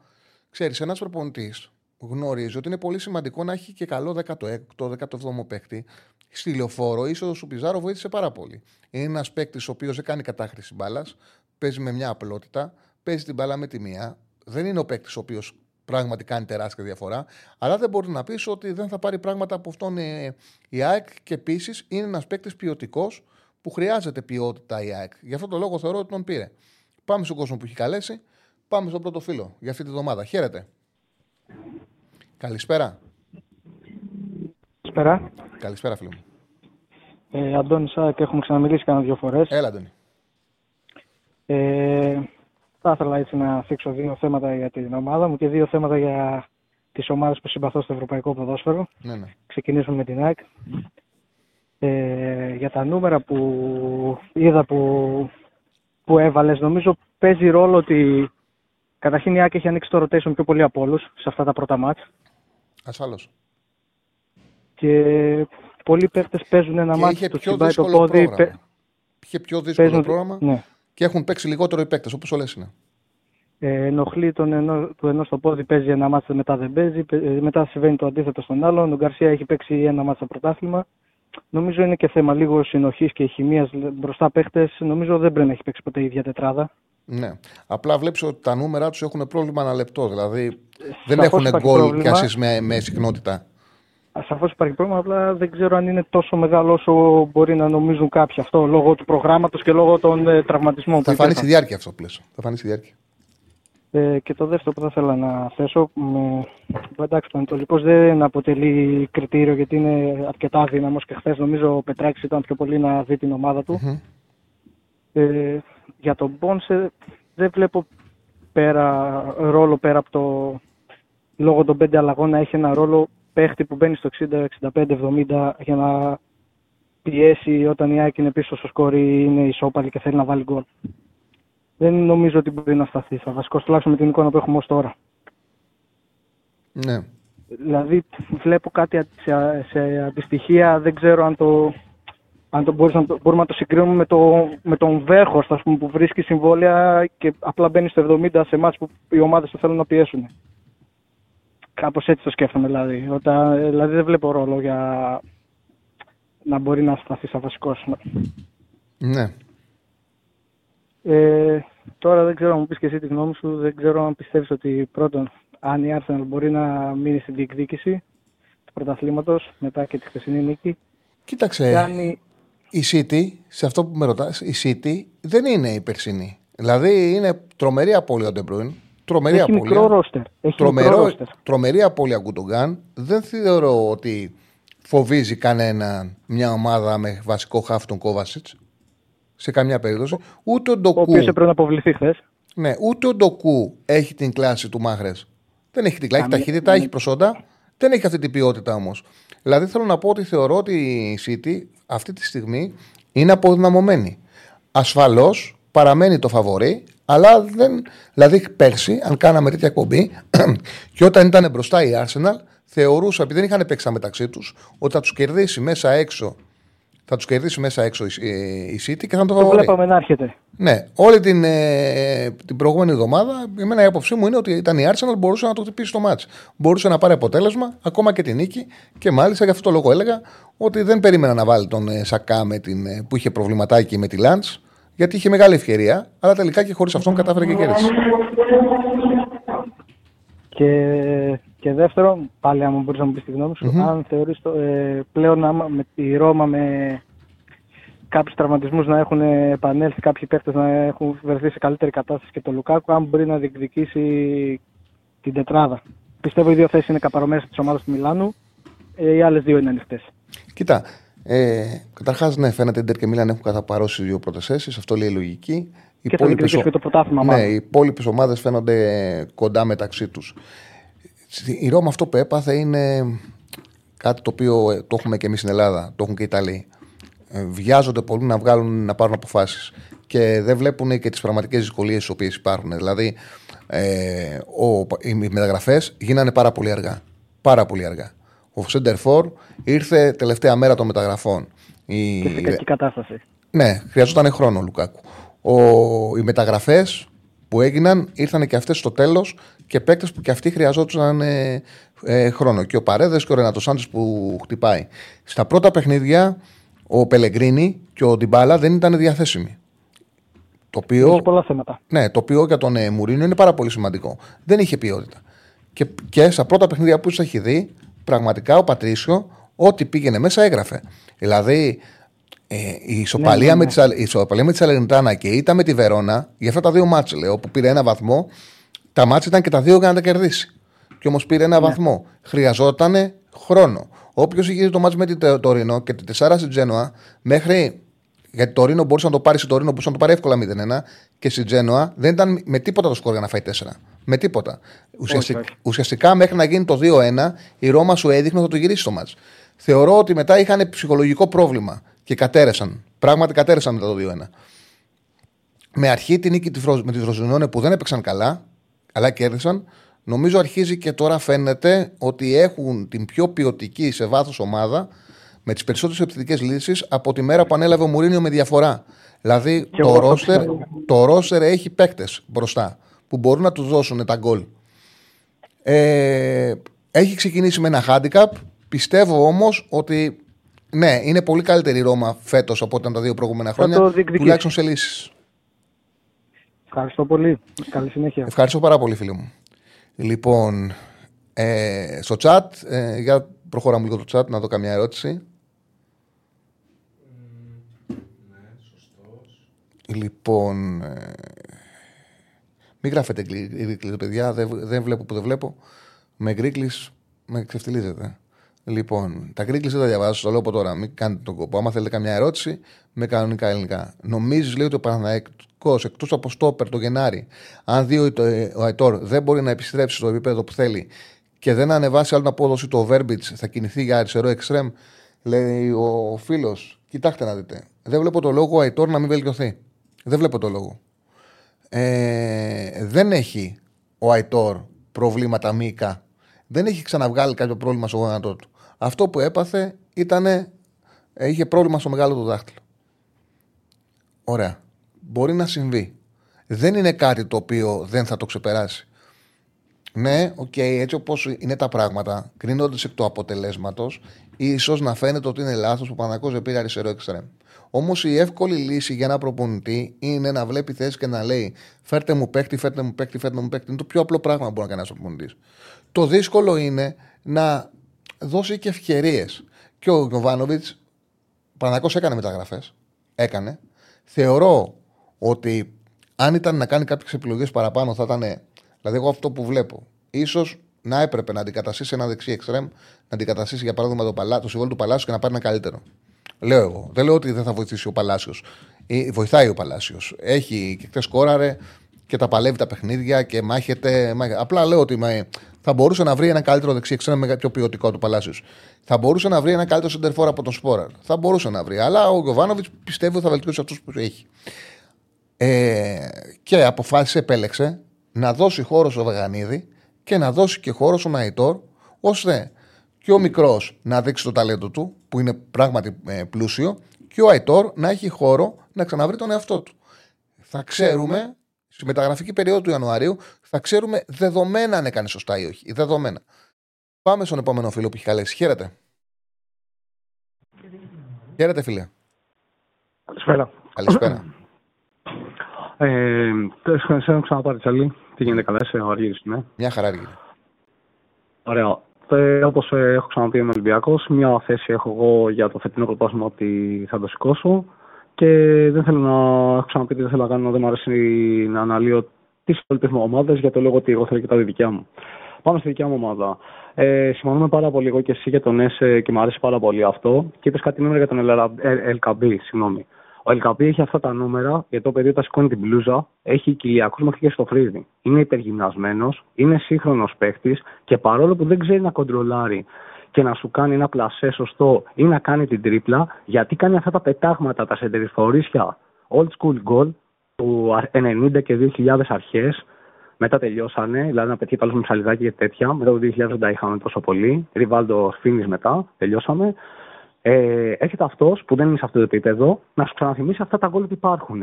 ξέρεις, ένας προπονητής γνωρίζει ότι είναι πολύ σημαντικό να έχει και καλό δέκατο έκτο, δέκατο έβδομο παίκτη στη λεωφόρο. Ίσως ο Πιζάρο βοήθησε πάρα πολύ. Είναι ένας παίκτης ο οποίος δεν κάνει κατάχρηση μπάλας, παίζει με μια απλότητα, παίζει την μπάλα με τη μία. Δεν είναι ο παίκτης ο οποίος πράγματι κάνει τεράστια διαφορά, αλλά δεν μπορεί να πεις ότι δεν θα πάρει πράγματα από αυτόν ε, η ΑΕΚ. Και επίσης είναι ένας παίκτης ποιοτικός που χρειάζεται ποιότητα η ΑΕΚ. Γι' αυτό το λόγο θεωρώ ότι τον πήρε. Πάμε στον κόσμο που έχει καλέσει. Πάμε στον πρώτο φίλο για αυτή τη εβδομάδα. Χαίρετε. Καλησπέρα. Καλησπέρα. Καλησπέρα, φίλο μου. Ε, Αντώνη Σάκ, έχουμε ξαναμιλήσει κάνα δύο φορές. Έλα, Αντώνη. Ε, θα ήθελα έτσι να θίξω δύο θέματα για την ομάδα μου και δύο θέματα για τις ομάδες που συμπαθώ στο ευρωπαϊκό ποδόσφαιρο. Ναι, ναι. Ξεκινήσουμε με την ΑΕΚ. Ε, για τα νούμερα που είδα που, που έβαλες, νομίζω παίζει ρόλο ότι καταρχήν η ΑΕΚ έχει ανοίξει το rotation πιο πολύ από όλους σε αυτά τα πρώτα μάτς. Ασφαλώς. Και πολλοί παίχτες παίζουν ένα και μάτς, τους συμπάει το πόδι. Πέ... Είχε πιο δύσκολο παίζουν... πρόγραμμα ναι. Και έχουν παίξει λιγότερο οι παίχτες, όπως όλες είναι. Ε, ενοχλεί τον ενός, του ενός το πόδι, παίζει ένα μάτς, μετά δεν παίζει, μετά συμβαίνει το αντίθετο στον άλλον. Ο Γκαρσία έχει παίξει ένα μάτς στο πρωτάθλημα. Νομίζω είναι και θέμα λίγο συνοχής και χημίας μπροστά παίχτες. Νομίζω δεν πρέπει να έχει παίξει ποτέ η ίδια τετράδα. Ναι. Απλά βλέπεις ότι τα νούμερα τους έχουν πρόβλημα ένα λεπτό. Δηλαδή δεν έχουν γκολ και ασίς με, με συχνότητα. Σαφώς υπάρχει πρόβλημα, απλά δεν ξέρω αν είναι τόσο μεγάλο όσο μπορεί να νομίζουν κάποιοι. Αυτό λόγω του προγράμματος και λόγω των ε, τραυματισμών. Θα φανεί στη διάρκεια αυτό πλέον. Θα φανεί στη διάρκεια. Ε, και το δεύτερο που θα ήθελα να θέσω. Ε, εντάξει, ο Πανετολικός δεν αποτελεί κριτήριο γιατί είναι αρκετά δύναμος και χθες νομίζω ο Πετράκης ήταν πιο πολύ να δει την ομάδα του. Mm-hmm. Ε, για τον Ponse δεν βλέπω πέρα, ρόλο πέρα από το λόγο των πέντε αλλαγών να έχει ένα ρόλο παίχτη που μπαίνει στο εξήντα, εξήντα πέντε, εβδομήντα για να πιέσει όταν η ΑΕΚ είναι πίσω στο σκόρι, είναι ισόπαλη και θέλει να βάλει γκολ. Δεν νομίζω ότι μπορεί να σταθεί. Θα βασικό τουλάχιστον με την εικόνα που έχουμε ως τώρα. Ναι. Δηλαδή βλέπω κάτι σε, σε αντιστοιχεία, δεν ξέρω αν το... Αν το μπορείς, αν το, μπορούμε να το συγκρίνουμε με, το, με τον Βέχος που βρίσκει συμβόλαια και απλά μπαίνει στο εβδομήντα σε εμάς που οι ομάδες το θέλουν να πιέσουν. Κάπως έτσι το σκέφτομαι δηλαδή. Όταν, δηλαδή δεν βλέπω ρόλο για να μπορεί να σταθεί σαν βασικός. Ναι. Ε, τώρα δεν ξέρω αν μου πεις και εσύ τη γνώμη σου. Δεν ξέρω αν πιστεύεις ότι πρώτον αν η Arsenal μπορεί να μείνει στην διεκδίκηση του πρωταθλήματος μετά και τη χθεσινή νίκη. Κοίταξε, κάνει... η City, σε αυτό που με ρωτάς, η City δεν είναι η περσινή. Δηλαδή είναι τρομερή απώλεια ο Ντεμπρούιν, τρομερή απώλεια. Τρομερή απώλεια Γκουντογκάν. Δεν θεωρώ ότι φοβίζει κανένα μια ομάδα με βασικό χάφ τον Κόβασιτς. Σε καμιά περίπτωση. Ούτε ο Ντοκού. Ο οποίος έπρεπε να αποβληθεί χθες. Ναι, ούτε ο Ντοκού έχει την κλάση του Μάχρες. Δεν έχει την κλάση. Έχει ταχύτητα, έχει προσόντα. Δεν έχει αυτή την ποιότητα όμως. Δηλαδή θέλω να πω ότι θεωρώ ότι η City αυτή τη στιγμή είναι αποδυναμωμένη. Ασφαλώς παραμένει το φαβορί, αλλά δεν. Δηλαδή πέρσι, αν κάναμε τέτοια κομπή, και όταν ήταν μπροστά η Arsenal, θεωρούσα, επειδή δεν είχαν παίξει μεταξύ τους, ότι θα τους κερδίσει μέσα έξω. Θα τους κερδίσει μέσα έξω η City και θα το φαβορεί. Το βλέπαμε να έρχεται. Ναι, όλη την, ε, την προηγούμενη εβδομάδα, εμένα η άποψή μου είναι ότι ήταν η Arsenal, μπορούσε να το χτυπήσει το μάτς. Μπορούσε να πάρει αποτέλεσμα, ακόμα και την νίκη. Και μάλιστα γι' αυτό το λόγο έλεγα ότι δεν περίμενα να βάλει τον ε, Σακά με την, ε, που είχε προβληματάκι με τη Λαντς, γιατί είχε μεγάλη ευκαιρία, αλλά τελικά και χωρίς αυτόν κατάφερε και κέρδισε. Και, και δεύτερον, πάλι αν μπορείς να μου πεις τη γνώμη σου, mm-hmm. αν θεωρείς το, ε, πλέον άμα με τη Ρώμα με κάποιους τραυματισμούς να έχουν επανέλθει, κάποιοι παίχτες να έχουν βρεθεί σε καλύτερη κατάσταση και το Λουκάκου, αν μπορεί να διεκδικήσει την τετράδα. Πιστεύω οι δύο θέσεις είναι καπαρωμένες της ομάδας του Μιλάνου, ε, οι άλλες δύο είναι ανοιχτές. Κοίτα, ε, καταρχάς ναι, φαίνεται Ιντερ και Μίλαν έχουν καταπαρώσει δύο πρώτες θέσεις, αυτό λέει η λογική. Οι και υπόλοιπες... θα και το πρωτάθλημα. Ναι, οι υπόλοιπες ομάδες φαίνονται κοντά μεταξύ τους. Η Ρώμα αυτό που έπαθε είναι κάτι το οποίο το έχουμε και εμείς στην Ελλάδα, το έχουν και οι Ιταλοί. Βιάζονται πολύ να βγάλουν, να πάρουν αποφάσεις και δεν βλέπουν και τις πραγματικές δυσκολίες τις οποίες υπάρχουν. Δηλαδή, ε, ο, οι μεταγραφές γίνανε πάρα πολύ αργά. Πάρα πολύ αργά. Ο Σέντερφορ ήρθε τελευταία μέρα των μεταγραφών. Η... Και σε κακή κατάσταση. Ναι, χρειαζόταν χρόνο ο Λουκάκου. Ο, οι μεταγραφές που έγιναν ήρθαν και αυτές στο τέλος και παίκτες που και αυτοί χρειαζόταν ε, ε, χρόνο. Και ο Παρέδες και ο Ρενάτο Σάντσες που χτυπάει. Στα πρώτα παιχνίδια ο Πελεγκρίνη και ο Ντιμπάλα δεν ήταν διαθέσιμοι. Το οποίο, πολλά θέματα. Ναι, το οποίο για τον ε, Μουρίνιο είναι πάρα πολύ σημαντικό. Δεν είχε ποιότητα. Και, και στα πρώτα παιχνίδια που τους έχει δει, πραγματικά ο Πατρίσιο ό,τι πήγαινε μέσα έγραφε. Δηλαδή. Ε, η ισοπαλία ναι, ναι, ναι. με τη Σαλερνιτάνα και η ήττα με τη Βερόνα, για αυτά τα δύο μάτς, λέω, που πήρε ένα βαθμό, τα μάτς ήταν και τα δύο για να τα κερδίσει. Και όμως πήρε ένα ναι. βαθμό. Χρειαζόταν χρόνο. Όποιος είχε το μάτς με την Τωρίνο και τη Τεσάρα στην Τζένοα, μέχρι. Γιατί το Τωρίνο μπορούσε να το πάρει, στην Τωρίνο μπορούσε να το πάρει εύκολα μηδέν ένα και στην Τζένοα δεν ήταν με τίποτα το σκορ για να φάει τέσσερα. Με τίποτα. Ουσιαστικά, okay. ουσιαστικά μέχρι να γίνει το δύο ένα, η Ρώμα σου έδειχνε θα το γυρίσει το μάτς. Θεωρώ ότι μετά είχαν ψυχολογικό πρόβλημα. Και κατέρεσαν. Πράγματι κατέρεσαν μετά το δύο ένα. Με αρχή την νίκη με τη Φροζινόνε που δεν έπαιξαν καλά, αλλά κέρδισαν, νομίζω αρχίζει και τώρα φαίνεται ότι έχουν την πιο ποιοτική σε βάθος ομάδα με τις περισσότερες επιθετικές λύσεις από τη μέρα που ανέλαβε ο Μουρίνιο με διαφορά. Δηλαδή το ρόστερ, το ρόστερ έχει παίκτες μπροστά που μπορούν να τους δώσουν τα γκολ. Ε, έχει ξεκινήσει με ένα handicap. Πιστεύω όμως ότι. Ναι, είναι πολύ καλύτερη η Ρώμα φέτος από όταν τα δύο προηγούμενα χρόνια, τουλάχιστον σε λύσεις. Ευχαριστώ πολύ. Καλή συνέχεια. Ευχαριστώ πάρα πολύ, φίλοι μου. Λοιπόν, ε, στο chat, ε, για προχωράμε λίγο το chat να δω καμιά ερώτηση. Mm, ναι, σωστός. Λοιπόν, ε, μην γράφετε γκρίκλι, παιδιά, δεν, δεν βλέπω που δεν βλέπω. Με γκρίκλι με ξεφτιλίζετε. Λοιπόν, τα γκρίκλι δεν τα διαβάζω, το λέω από τώρα. Μην κάνετε τον κόπο. Άμα θέλετε καμιά ερώτηση, με κανονικά ελληνικά. Νομίζεις, λέει, ότι ο Παναθηναϊκός εκτός από στόπερ το Γενάρη, αν δει ο, ο Aitor δεν μπορεί να επιστρέψει στο επίπεδο που θέλει και δεν ανεβάσει άλλη απόδοση το Overbitch, θα κινηθεί για αριστερό εξτρέμ, λέει ο φίλος. Κοιτάξτε να δείτε. Δεν βλέπω το λόγο ο Aitor να μην βελτιωθεί. Δεν βλέπω το λόγο. Ε, δεν έχει ο Aitor προβλήματα μήκα. Δεν έχει ξαναβγάλει κάποιο πρόβλημα στο γόνατό του. Αυτό που έπαθε ήταν. Είχε πρόβλημα στο μεγάλο του δάχτυλο. Ωραία. Μπορεί να συμβεί. Δεν είναι κάτι το οποίο δεν θα το ξεπεράσει. Ναι, οκ, okay, έτσι όπως είναι τα πράγματα, κρίνοντας εκ του αποτελέσματος, ίσως να φαίνεται ότι είναι λάθος που ο Παναθηναϊκός δεν πήρε αριστερό εξτρέμ. Όμως η εύκολη λύση για ένα προπονητή είναι να βλέπει θέση και να λέει: φέρτε μου παίκτη, φέρτε μου παίκτη, φέρτε μου παίκτη. Είναι το πιο απλό πράγμα που μπορεί να κάνει ένας προπονητής. Το δύσκολο είναι να δώσει και ευκαιρίες. Και ο Γιοβάνοβιτς Παναθηναϊκός έκανε μεταγραφές. Έκανε. Θεωρώ ότι αν ήταν να κάνει κάποιες επιλογές παραπάνω θα ήταν. Δηλαδή, εγώ αυτό που βλέπω. Ίσως να έπρεπε να αντικαταστήσει ένα δεξί εξτρέμ, να αντικαταστήσει για παράδειγμα το, παλά, το συμβόλαιο του Παλάσιου και να πάρει ένα καλύτερο. Λέω εγώ. Δεν λέω ότι δεν θα βοηθήσει ο Παλάσιος. Βοηθάει ο Παλάσιος. Έχει και χτες σκόραρε και τα παλεύει τα παιχνίδια και μάχεται. Απλά λέω ότι θα μπορούσε να βρει ένα καλύτερο δεξί εξτρέμ με πιο ποιοτικό του Παλάσιος. Θα μπορούσε να βρει ένα καλύτερο σεντερφόρ από τον Σπόρα. Θα μπορούσε να βρει. Αλλά ο Γιοβάνοβιτς πιστεύει ότι θα βελτιώσει αυτούς που έχει. Ε, και αποφάσισε, επέλεξε να δώσει χώρο στο Βαγανίδη και να δώσει και χώρο στον Αϊτόρ, ώστε και ο μικρός να δείξει το ταλέντο του, που είναι πράγματι πλούσιο, και ο Αϊτόρ να έχει χώρο να ξαναβρει τον εαυτό του. Θα ξέρουμε, στη μεταγραφική περίοδο του Ιανουαρίου, θα ξέρουμε δεδομένα αν έκανε σωστά ή όχι. Δεδομένα. Πάμε στον επόμενο φίλο που έχει καλέσει. Χαίρετε. Χαίρετε, φίλε. Καλησπέρα. Καλησπέρα. Ε, Τέλος πάντων, να ξαναπάρει τσαλή. Τι γίνεται, καλά, είσαι, ο Αργύρης, ναι. Μια χαρά, Αργύρη. Ωραία. Ε, όπως ε, έχω ξαναπεί, είμαι Ολυμπιακός. Μια θέση έχω εγώ για το φετινό πρωτάθλημα ότι θα το σηκώσω. Και δεν θέλω να. Έχω ξαναπεί ότι δεν θέλω να κάνω, δεν μου αρέσει να αναλύω τις υπόλοιπες μου ομάδες για το λόγο ότι εγώ θέλω και τα δικιά μου. Πάμε στη δικιά μου ομάδα. Ε, συμφωνούμε πάρα πολύ εγώ και εσύ για τον ΕΣΕ και μου αρέσει πάρα πολύ αυτό. Και είπε κάτι νούμερα για τον Ελ Καμπί, συγγνώμη. Ο El Khambi έχει αυτά τα νούμερα, γιατί το παιδί όταν σηκώνει την μπλούζα έχει κοιλιακούς μέχρι και στο φρύδι. Είναι υπεργυμνασμένος, είναι σύγχρονος παίκτης και παρόλο που δεν ξέρει να κοντρολάρει και να σου κάνει ένα πλασέ σωστό ή να κάνει την τρίπλα, γιατί κάνει αυτά τα πετάγματα, τα σεντερισφορίσια old school goal του ενενήντα και δύο χιλιάδες αρχές, μετά τελειώσανε, δηλαδή να πετύχει παλώς με ψαλιδάκι και τέτοια, μετά το δύο χιλιάδες δεν τα είχαμε τόσο πολύ, Ριβάλτο Φίνις μετά, τελειώσαμε. Ε, έρχεται αυτός που δεν είναι σε αυτό το επίπεδο να σου ξαναθυμίσει αυτά τα γκολ που υπάρχουν.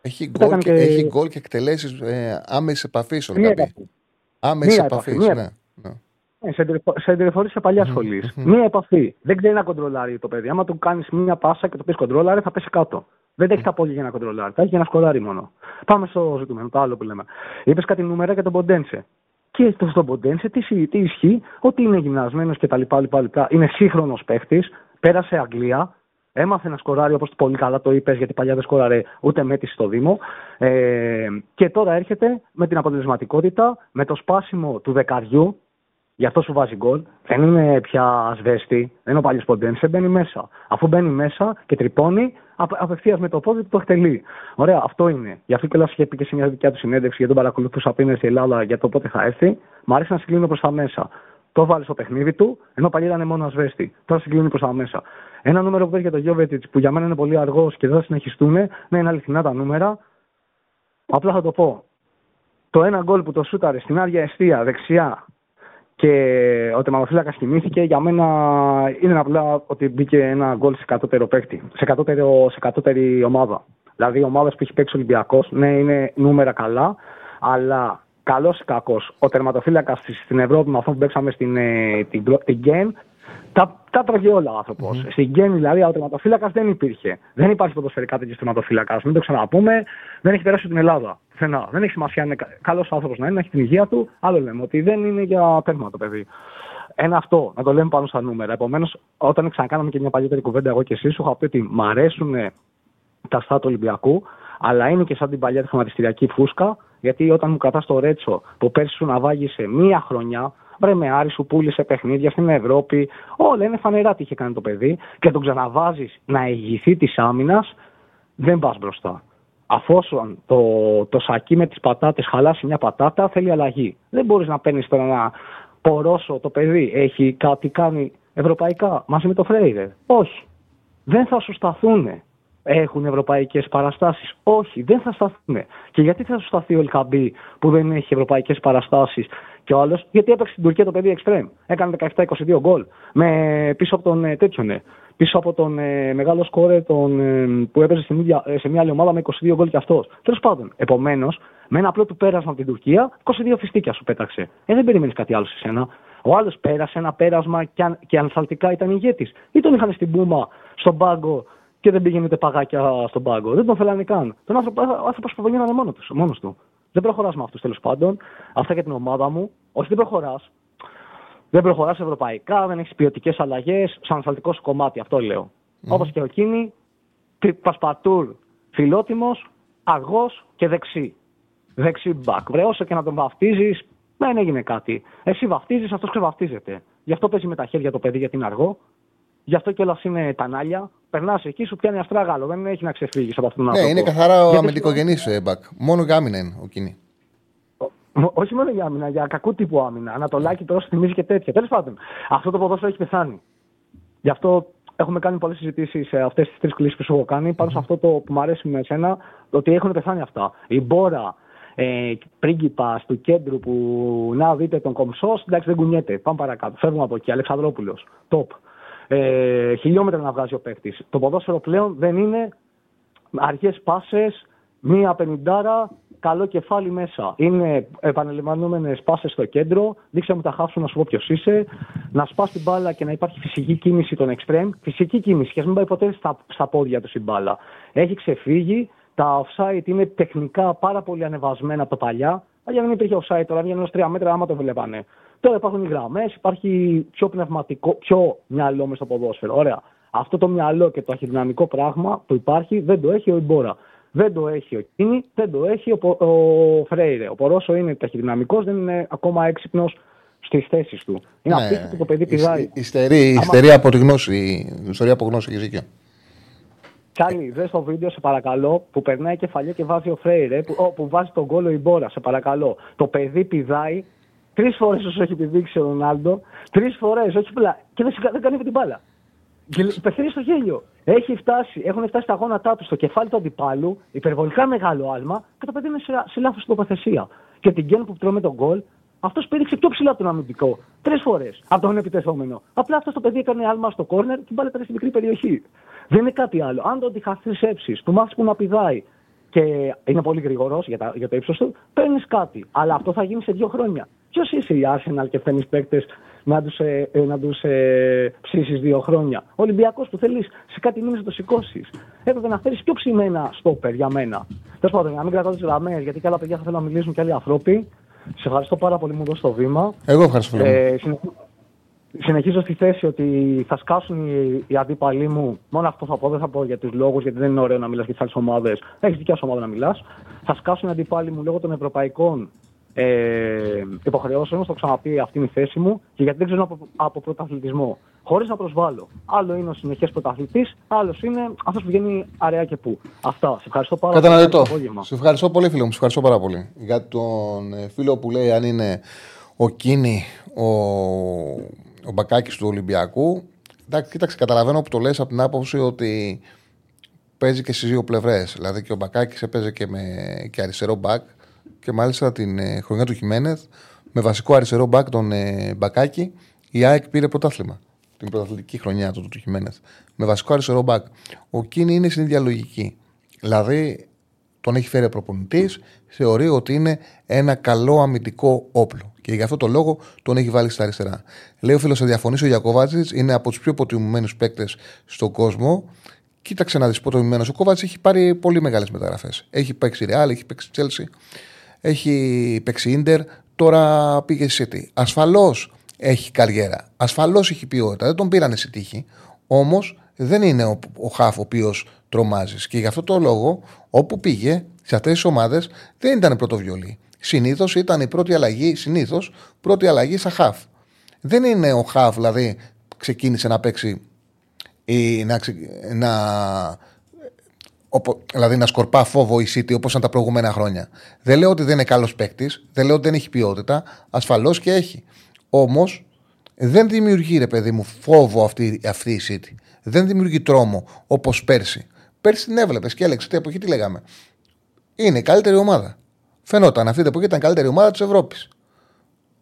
Έχει γκολ και, και... και εκτελέσεις ε, άμεση επαφή. Άμεση επαφή. επαφή, ναι. ναι. Σε εντρεφορεί σε παλιά σχολή. Mm-hmm. Μία επαφή. Δεν ξέρει να κοντρολάρει το παιδί. Άμα του κάνει μία πάσα και το πει κοντρολάρει, θα πέσει κάτω. Δεν έχει τα πόδια για να κοντρολάρει. Τα έχει για να σκοράρει μόνο. Πάμε στο ζητούμενο, το άλλο που λέμε. Είπε κάτι νούμερα για τον Ποντένσε. Και στον Ποντένσε τι, τι ισχύει, ότι είναι γυμνασμένο κτλ. Είναι σύγχρονο παίχτη. Πέρασε Αγγλία, έμαθε να σκοράρει όπως πολύ καλά το είπες, γιατί παλιά δεν σκόραρε ούτε μέτρηση στο Δήμο. Ε, και τώρα έρχεται με την αποτελεσματικότητα, με το σπάσιμο του δεκαριού, γι' αυτό σου βάζει γκολ. Δεν είναι πια σβέστη, δεν είναι ο παλιός Ποντένσε, μπαίνει μέσα. Αφού μπαίνει μέσα και τρυπώνει, απευθείας με το πόδι του το εκτελεί. Ωραία, αυτό είναι. Γι' αυτό και είχε πει και σε μια δικιά του συνέντευξη, γιατί τον παρακολουθούσα πριν στην Ελλάδα για το πότε θα έρθει. Μ' αρέσει να συγκλίνω προς τα μέσα. Το βάλει στο παιχνίδι του, ενώ παλιά ήταν μόνο ασβέστη. Τώρα συγκλίνει προς τα μέσα. Ένα νούμερο που έχει για τον Γιόβετιτς, που για μένα είναι πολύ αργός και δεν θα συνεχιστούν, ναι, είναι αληθινά τα νούμερα. Απλά θα το πω. Το ένα γκολ που το σούταρε στην άδεια εστία, δεξιά, και ο τερματοφύλακας κοιμήθηκε, για μένα είναι απλά ότι μπήκε ένα γκολ σε κατώτερο παίκτη, σε, κατώτερο, σε κατώτερη ομάδα. Δηλαδή, οι ομάδες που έχει παίξει ο Ολυμπιακός, ναι, είναι νούμερα καλά, αλλά. Καλός ή κακός, ο τερματοφύλακας στην Ευρώπη με αυτό που παίξαμε στην ε, την, την Γκέν, τα, τα τρώγε όλα ο άνθρωπος. Mm-hmm. Στην Γκέν δηλαδή ο τερματοφύλακας δεν υπήρχε. Δεν υπάρχει ποδοσφαιρικά τέτοιος τερματοφύλακας. Μην το ξαναπούμε, δεν έχει περάσει την Ελλάδα. Φαινά. Δεν έχει σημασία αν είναι καλός άνθρωπος να είναι, να έχει την υγεία του. Άλλο λέμε ότι δεν είναι για τέρμα το παιδί. Ένα αυτό, να το λέμε πάνω στα νούμερα. Επομένως, όταν ξανακάναμε και μια παλιότερη κουβέντα, εγώ και εσύ, σου είχα πει ότι μ' αρέσουν τα στάτ του Ολυμπιακού, αλλά είναι και σαν την παλιά τη χρηματιστηριακή φούσκα. Γιατί όταν μου κρατάς το Ρέτσο που πέρσι σου ναυάγησε μία χρονιά, βρε με Άρη, σου πούλησε παιχνίδια στην Ευρώπη, όλα είναι φανερά τι είχε κάνει το παιδί, και τον ξαναβάζεις να ηγηθεί της άμυνας, δεν πας μπροστά. Αφόσον το, το σακί με τις πατάτες χαλάσει μια πατάτα, θέλει αλλαγή. Δεν μπορείς να παίρνεις τώρα να πορώσω το παιδί, έχει κάτι κάνει ευρωπαϊκά μαζί με το Φρέιρε. Όχι. Δεν θα σου σταθούνε. Έχουν ευρωπαϊκές παραστάσεις. Όχι, δεν θα σταθούμε. Και γιατί θα σου σταθεί ο El Khambi που δεν έχει ευρωπαϊκές παραστάσεις και ο άλλος, γιατί έπαιξε στην Τουρκία το παιδί εξτρέμ. Έκανε δεκαεπτά είκοσι δύο γκολ. Πίσω από τον τέτοιον. Πίσω από τον ε, μεγάλο σκόρε τον, ε, που έπαιζε σε μια, σε μια άλλη ομάδα με είκοσι δύο γκολ κι αυτός. Τέλος πάντων. Επομένως, με ένα απλό του πέρασμα από την Τουρκία, είκοσι δύο φιστίκια σου πέταξε. Ε, δεν περιμένεις κάτι άλλο σε σένα. Ο άλλος πέρασε ένα πέρασμα και, αν, και ανθαλτικά ήταν ηγέτης. Ή τον είχαν στην Πούμα, στον πάγκο. Και δεν πήγαινε ούτε παγάκια στον πάγκο. Δεν τον θέλανε καν. Τον άνθρωπο, ο άνθρωπος προβολιάνανε μόνο τους, μόνος του. Δεν προχωράς με αυτούς, τέλος πάντων. Αυτά για την ομάδα μου. Όχι, δεν προχωράς. Δεν προχωράς ευρωπαϊκά, δεν έχεις ποιοτικές αλλαγές. Σαν ασφαλτικό κομμάτι, αυτό λέω. Mm. Όπως και ο Κίνη, Πασπατούρ, φιλότιμος, αργός και δεξί. Δεξί μπακ. Βρε, όσο και να τον βαφτίζεις, δεν έγινε κάτι. Εσύ βαφτίζεις, αυτός ξεβαφτίζεται. Γι' αυτό παίζει με τα χέρια το παιδί, γιατί είναι αργό. Γι' αυτό κιόλας είναι τανάλια. Περνάς εκεί, σου πιάνει αστράγαλο. Δεν έχει να ξεφύγεις από αυτόν τον άνθρωπο. Ναι, είναι καθαρά ο αμυντικογενής μπακ. Μόνο για άμυνα είναι ο Κίνη. Όχι μόνο για άμυνα, για κακού τύπου άμυνα. Ανατολάκι τώρα σου θυμίζει και τέτοια. Τέλος πάντων, αυτό το ποδόσφαιρο έχει πεθάνει. Γι' αυτό έχουμε κάνει πολλές συζητήσεις σε αυτές τις τρεις κλήσεις που σου έχω κάνει. Πάνω σε αυτό το που μου αρέσει με εσένα, ότι έχουν πεθάνει αυτά. Η Μπόρα, ε, πρίγκιπας του κέντρου που να δείτε τον Κομψό, εντάξει δεν κουνιέται. Πάμε παρακάτω. Φεύγουμε από εκεί. Αλεξανδρόπουλος, τοπ. Ε, χιλιόμετρα να βγάζει ο παίκτης. Το ποδόσφαιρο πλέον δεν είναι αργές πάσες, μία πενηντάρα. Καλό κεφάλι μέσα. Είναι επαναλαμβανόμενες πάσες στο κέντρο. Δείξε μου τα χάψου να σου πω ποιος είσαι. Να σπάς την μπάλα και να υπάρχει φυσική κίνηση των extreme. Φυσική κίνηση. Και ας μην πάει ποτέ στα, στα πόδια του η μπάλα. Έχει ξεφύγει. Τα offside είναι τεχνικά πάρα πολύ ανεβασμένα από το παλιά. Αλλιώ δεν υπήρχε offside τώρα. Βγαίνουν ως τρία μέτρα άμα το βλέπανε. Τώρα υπάρχουν οι γραμμές. Υπάρχει πιο πνευματικό, πιο μυαλό μες στο ποδόσφαιρο. Ωραία. Αυτό το μυαλό και το αχυδυναμικό πράγμα που υπάρχει δεν το έχει ο Ιμπόρα. Δεν το έχει ο Κίνη, δεν το έχει ο, ο... ο Φρέιρε. Ο Πορόσο είναι ταχυδυναμικός, δεν είναι ακόμα έξυπνος στις θέσεις του. Είναι ναι, απίστευτο το παιδί πηδάει. Ιστερεί άμα... από τη γνώση, η ιστορία από γνώση και ζήκαιο. Τσάλι, δες το βίντεο, σε παρακαλώ, που περνάει κεφαλιά και βάζει ο Φρέιρε, που, ο, που βάζει τον κόλο η Μπόρα, σε παρακαλώ. Το παιδί πηδάει τρεις φορές όσο έχει πηδήξει ο Ρονάλντο, τρεις φορές, όχι πλά, και δεν, δεν κάνει με την μπάλα. Πεθαίνει στο γέλιο. Έχει φτάσει, έχουν φτάσει τα γόνατά του στο κεφάλι του αντιπάλου, υπερβολικά μεγάλο άλμα και το παιδί είναι σε λάθος τοποθεσία. Και την γκέν που τρώμε τον γκολ, αυτό πήδηξε πιο ψηλά τον αμυντικό. Τρεις φορές από τον επιτεθόμενο. Απλά αυτό το παιδί έκανε άλμα στο κόρνερ και πάλι πέρασε στην μικρή περιοχή. Δεν είναι κάτι άλλο. Αν το αντιχαθρισέψει, του μάθει που να πηδάει και είναι πολύ γρήγορο για, τα, για το ύψος του, παίρνει κάτι. Αλλά αυτό θα γίνει σε δύο χρόνια. Ποιος είσαι η Arsenal και φέρνεις παίκτες να τους, ε, να τους ε, ψήσεις δύο χρόνια. Ο Ολυμπιακός που θέλεις σε κάτι μήνες να το σηκώσεις. Έπρεπε να φέρεις πιο ψημένα στόπερ για μένα. Τέλος πάντων, να μην κρατάω τις γραμμές, γιατί και άλλα παιδιά θα θέλουν να μιλήσουν και άλλοι ανθρώποι. Σε ευχαριστώ πάρα πολύ που μου δώσες το βήμα. Εγώ ευχαριστώ. Ε, συνεχίζω, συνεχίζω στη θέση ότι θα σκάσουν οι, οι αντίπαλοι μου. Μόνο αυτό θα πω, δεν θα πω για τους λόγους, γιατί δεν είναι ωραίο να μιλάς για τις άλλες ομάδες. Έχεις δικιά σου ομάδα να μιλάς. Θα σκάσουν οι αντίπαλοι μου λόγω των ευρωπαϊκών. Ε, υποχρεώσεων, στο ξαναπεί αυτή είναι η θέση μου και γιατί δεν ξέρω από, από πρωταθλητισμό. Χωρίς να προσβάλλω. Άλλο είναι ο συνεχές πρωταθλητής, άλλος είναι αυτός που βγαίνει αραιά και πού. Αυτά. Σε ευχαριστώ πάρα πολύ. Κατανοητό. Σε ευχαριστώ πολύ, φίλο μου. Σε ευχαριστώ πάρα πολύ. Για τον φίλο που λέει αν είναι ο Κίνη, ο, ο Μπακάκης του Ολυμπιακού. Εντάξει, κοίταξε, καταλαβαίνω που το λες από την άποψη ότι παίζει και στις δύο πλευρές. Δηλαδή και ο Μπακάκης έπαιζε και, με, και αριστερό μπακ. Και μάλιστα την ε, χρονιά του Χιμένεθ με βασικό αριστερό μπακ τον ε, Μπακάκη, η ΑΕΚ πήρε πρωτάθλημα. Την πρωταθλητική χρονιά του, του Χιμένεθ. Με βασικό αριστερό μπακ. Ο Κίνη είναι στην ίδια λογική. Δηλαδή τον έχει φέρει προπονητής, θεωρεί ότι είναι ένα καλό αμυντικό όπλο. Και γι' αυτό το λόγο τον έχει βάλει στα αριστερά. Λέει ο φίλος, θα διαφωνήσει ο Γιακοβάτσιτς, είναι από τους πιο υποτιμημένους παίκτες στον κόσμο. Κοίταξε να δεις πότε ο Κόβατς έχει πάρει πολύ μεγάλες μεταγραφές. Έχει παίξει Ρεάλ, έχει παίξει Τσέλσι, έχει παίξει Ίντερ, τώρα πήγε Σίτι. Ασφαλώς έχει καριέρα. Ασφαλώς έχει ποιότητα. Δεν τον πήρανε σε τύχη. Όμως δεν είναι ο, ο χαφ ο οποίος τρομάζεις. Και γι' αυτό το λόγο, όπου πήγε, σε αυτές τις ομάδες δεν ήταν πρώτο βιολί. Συνήθως ήταν η πρώτη αλλαγή, συνήθως πρώτη αλλαγή σαν χαφ. Δεν είναι ο χαφ, δηλαδή ξεκίνησε να παίξει. Ή να, να, οπο, δηλαδή να σκορπά φόβο η City όπως ήταν τα προηγούμενα χρόνια. Δεν λέω ότι δεν είναι καλός παίκτης, δεν λέω ότι δεν έχει ποιότητα, ασφαλώς και έχει. Όμως δεν δημιουργεί, ρε παιδί μου, φόβο αυτή, αυτή η City. Δεν δημιουργεί τρόμο όπως πέρσι. Πέρσι την έβλεπες και έλεγες, την εποχή τι λέγαμε. Είναι η καλύτερη ομάδα. Φαινόταν αυτή την εποχή ήταν η καλύτερη ομάδα της Ευρώπης.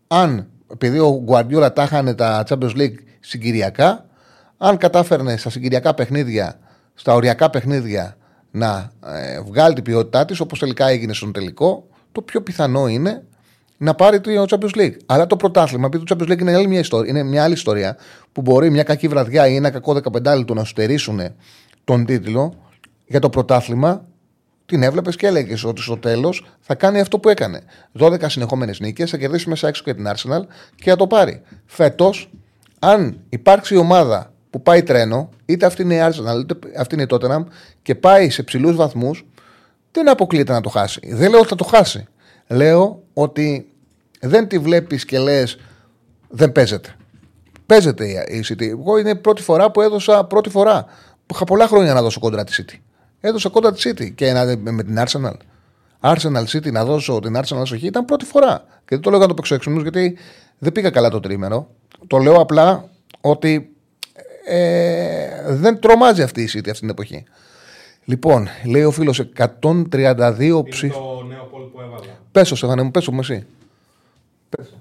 Αν, επειδή ο Guardiola τα χάνε τα Champions League συγκυριακά. Αν κατάφερνε στα συγκυριακά παιχνίδια, στα οριακά παιχνίδια να ε, βγάλει την ποιότητά της, όπως τελικά έγινε στον τελικό, το πιο πιθανό είναι να πάρει το Champions League. Αλλά το πρωτάθλημα, επειδή το Champions League είναι μια, ιστορία, είναι μια άλλη ιστορία, που μπορεί μια κακή βραδιά ή ένα κακό δεκαπεντάλεπτο του να σου στερήσουν τον τίτλο, για το πρωτάθλημα την έβλεπες και έλεγες ότι στο τέλος θα κάνει αυτό που έκανε. δώδεκα συνεχόμενες νίκες, θα κερδίσει μέσα έξω και την Arsenal και θα το πάρει. Φέτος, αν υπάρξει ομάδα που πάει τρένο, είτε αυτή είναι η Arsenal, είτε αυτή είναι η Tottenham, και πάει σε ψηλούς βαθμούς, δεν αποκλείεται να το χάσει. Δεν λέω ότι θα το χάσει. Λέω ότι δεν τη βλέπεις και λες δεν παίζεται. Παίζεται η City. Εγώ είναι πρώτη φορά που έδωσα πρώτη φορά. Που είχα πολλά χρόνια να δώσω κόντρα τη City. Έδωσα κόντρα τη City και να, με την Arsenal. Arsenal City να δώσω την Arsenal στο χ ήταν πρώτη φορά. Και δεν το λέω να το παίξω γιατί δεν πήγα καλά το τρίμερο. Το λέω απλά ότι ε, δεν τρομάζει αυτή η City αυτή την εποχή. Λοιπόν, λέει ο φίλος εκατόν τριάντα δύο ψήφους. Είναι το νέο πόλ που έβαλα. Πέσω, Στεφανέ μου, πέσω μου εσύ.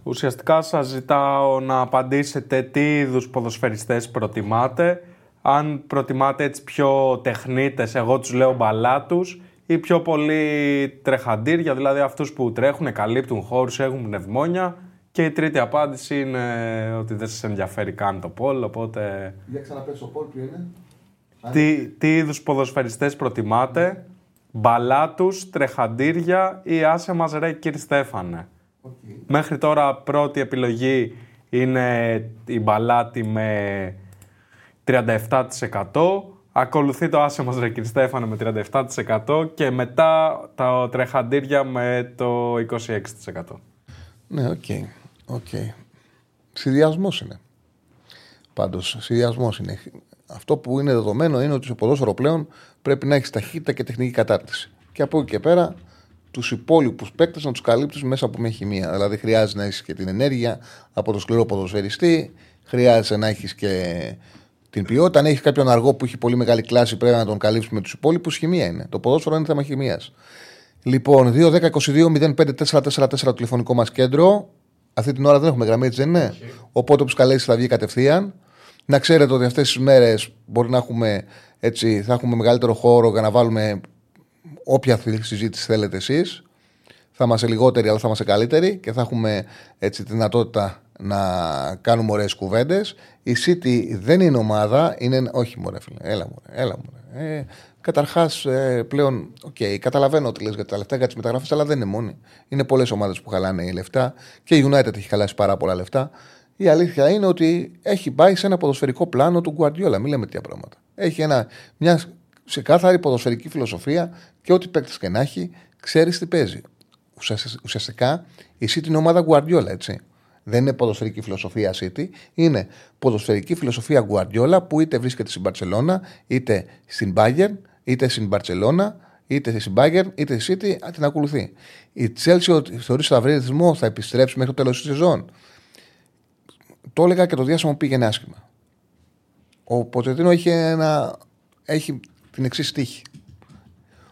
Ουσιαστικά σας ζητάω να απαντήσετε τι είδους ποδοσφαιριστές προτιμάτε. Αν προτιμάτε έτσι πιο τεχνίτες, εγώ τους λέω μπαλάτους, ή πιο πολύ τρεχαντήρια, δηλαδή αυτούς που τρέχουν, καλύπτουν χώρους, έχουν πνευμόνια. Και η τρίτη απάντηση είναι ότι δεν σας ενδιαφέρει καν το πόλ, οπότε... Για ξαναπέσω πόλ, ποιο είναι? Τι, τι είδους ποδοσφαιριστές προτιμάτε, μπαλάτους, τρεχαντήρια ή άσε μας ρε κύριε Στέφανε. Okay. Μέχρι τώρα πρώτη επιλογή είναι η μπαλάτη με τριάντα επτά τοις εκατό, ακολουθεί το άσε μας ρε κύριε Στέφανε με τριάντα επτά τοις εκατό και μετά τα τρεχαντήρια με το είκοσι έξι τοις εκατό. Ναι, οκ. Okay. Okay. Συνδυασμός είναι. Πάντως, συνδυασμός είναι. Αυτό που είναι δεδομένο είναι ότι στο ποδόσφαιρο πλέον πρέπει να έχει ταχύτητα και τεχνική κατάρτιση. Και από εκεί και πέρα, τους υπόλοιπους παίκτες να τους καλύπτεις μέσα από μια χημεία. Δηλαδή, χρειάζεται να έχεις και την ενέργεια από τον σκληρό ποδοσφαιριστή, χρειάζεται να έχεις και την ποιότητα. Αν έχεις κάποιον αργό που έχει πολύ μεγάλη κλάση, πρέπει να τον καλύψεις με τους υπόλοιπους. Χημεία είναι. Το ποδόσφαιρο είναι θέμα χημείας. Λοιπόν, δύο δέκα είκοσι δύο μηδέν πέντε τέσσερα τέσσερα τέσσερα το τηλεφωνικό μας κέντρο. Αυτή την ώρα δεν έχουμε γραμμή, έτσι δεν είναι? Okay. Οπότε όποιος καλέσει θα βγει κατευθείαν. Να ξέρετε ότι αυτές τις μέρες μπορεί να έχουμε, έτσι, θα έχουμε μεγαλύτερο χώρο για να βάλουμε όποια συζήτηση θέλετε εσείς. Θα είμαστε λιγότεροι, αλλά θα είμαστε καλύτεροι και θα έχουμε έτσι τη δυνατότητα να κάνουμε ωραίες κουβέντες. Η City δεν είναι ομάδα, είναι. Όχι, μωρέ, φίλε. Έλα, μωρέ. Έλα, μωρέ. Ε, καταρχάς, ε, πλέον, οκ, okay, καταλαβαίνω ότι λες για τα λεφτά, για τις μεταγραφές, αλλά δεν είναι μόνοι. Είναι πολλές ομάδες που χαλάνε οι λεφτά και η United έχει χαλάσει πάρα πολλά λεφτά. Η αλήθεια είναι ότι έχει πάει σε ένα ποδοσφαιρικό πλάνο του Guardiola. Μην λέμε τέτοια πράγματα. Έχει ένα, μια ξεκάθαρη ποδοσφαιρική φιλοσοφία και ό,τι παίκτης και να έχει, ξέρεις τι παίζει. Ουσιαστικά η City είναι ομάδα Guardiola, έτσι. Δεν είναι ποδοσφαιρική φιλοσοφία City, είναι ποδοσφαιρική φιλοσοφία Guardiola που είτε βρίσκεται στην Barcelona, είτε στην Bayern, είτε στην Barcelona, είτε στην Bayern, είτε στη City, την ακολουθεί. Η Chelsea θεωρείς θα βρει ρυθμό, θα επιστρέψει μέχρι το τέλος της σεζόν. Το έλεγα και το διάστημα που πήγαινε άσχημα. Ο Ποτσετίνο έχει, ένα, έχει την εξής τύχη.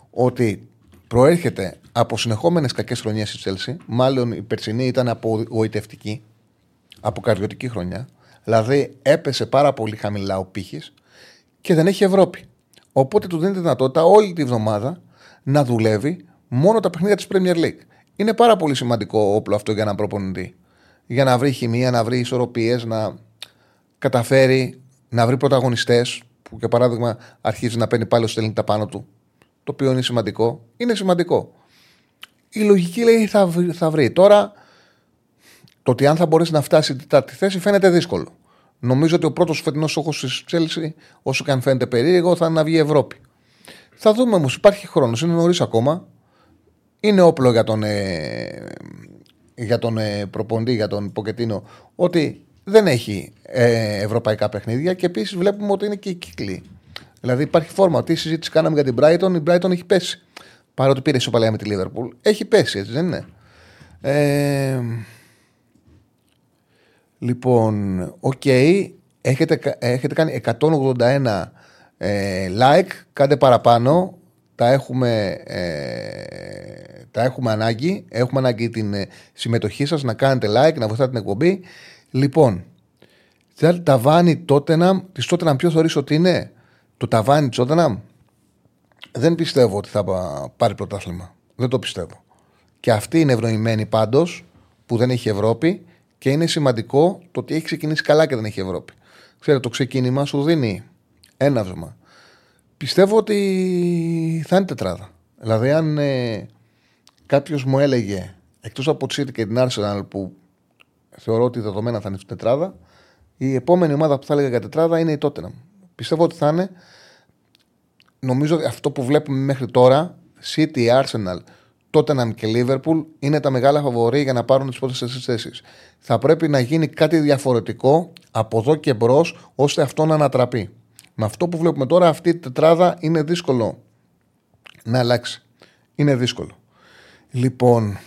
Ότι προέρχεται από συνεχόμενες κακές χρονιές στη Τσέλσι. Μάλλον η περσινή ήταν απογοητευτική, αποκαρδιωτική χρονιά. Δηλαδή έπεσε πάρα πολύ χαμηλά ο πύχης και δεν έχει Ευρώπη. Οπότε του δίνει τη δυνατότητα όλη τη βδομάδα να δουλεύει μόνο τα παιχνίδια της Premier League. Είναι πάρα πολύ σημαντικό όπλο αυτό για έναν προπονητή. Για να βρει χημεία, να βρει ισορροπίες, να καταφέρει να βρει πρωταγωνιστές που, για παράδειγμα, αρχίζει να παίρνει πάλι ο Στέλνικ τα πάνω του. Το οποίο είναι σημαντικό. Είναι σημαντικό. Η λογική λέει θα βρει. Θα βρει. Τώρα, το ότι αν θα μπορέσει να φτάσει την τέταρτη θέση φαίνεται δύσκολο. Νομίζω ότι ο πρώτος φετινός στόχος της Τσέλσι, όσο και αν φαίνεται περίεργο, θα είναι να βγει η Ευρώπη. Θα δούμε όμως. Υπάρχει χρόνος. Είναι νωρίς ακόμα. Είναι όπλο για τον. Ε... για τον ε, προπονητή, για τον Ποτσετίνο, ότι δεν έχει ε, ευρωπαϊκά παιχνίδια και επίσης βλέπουμε ότι είναι και οι κύκλοι. Δηλαδή υπάρχει φόρμα. Ότι η συζήτηση κάναμε για την Brighton, η Brighton έχει πέσει. Παρότι πήρε ισοπαλία με τη Liverpool, έχει πέσει, έτσι δεν είναι? Ε, λοιπόν, οκ, okay, έχετε, έχετε κάνει εκατόν ογδόντα ένα ε, like, κάντε παραπάνω. Τα έχουμε, ε, τα έχουμε ανάγκη. Έχουμε ανάγκη την ε, συμμετοχή σας. Να κάνετε like, να βοηθάτε την εκπομπή. Λοιπόν, τα ταβάνι Τότεναμ, τη Τότεναμ ποιο θεωρείς ότι είναι? Το ταβάνι τη Τότεναμ δεν πιστεύω ότι θα πάρει πρωτάθλημα. Δεν το πιστεύω. Και αυτή είναι ευνοημένη πάντως που δεν έχει Ευρώπη. Και είναι σημαντικό το ότι έχει ξεκινήσει καλά και δεν έχει Ευρώπη. Ξέρετε, το ξεκίνημα σου δίνει έναυσμα. Πιστεύω ότι θα είναι τετράδα. Δηλαδή, αν ε, κάποιος μου έλεγε, εκτός από τη City και την Arsenal που θεωρώ ότι δεδομένα θα είναι τετράδα, η Η επόμενη ομάδα που θα έλεγα για τετράδα είναι η Tottenham. Πιστεύω ότι θα είναι. Νομίζω ότι αυτό που βλέπουμε μέχρι τώρα, City, Arsenal, Tottenham και Liverpool, είναι τα μεγάλα φαβορί για να πάρουν τις πρώτες τέσσερις θέσεις. Θα πρέπει να γίνει κάτι διαφορετικό από εδώ και μπρος, ώστε αυτό να ανατραπεί. Με αυτό που βλέπουμε τώρα, αυτή η τετράδα είναι δύσκολο να αλλάξει. Είναι δύσκολο. Λοιπόν,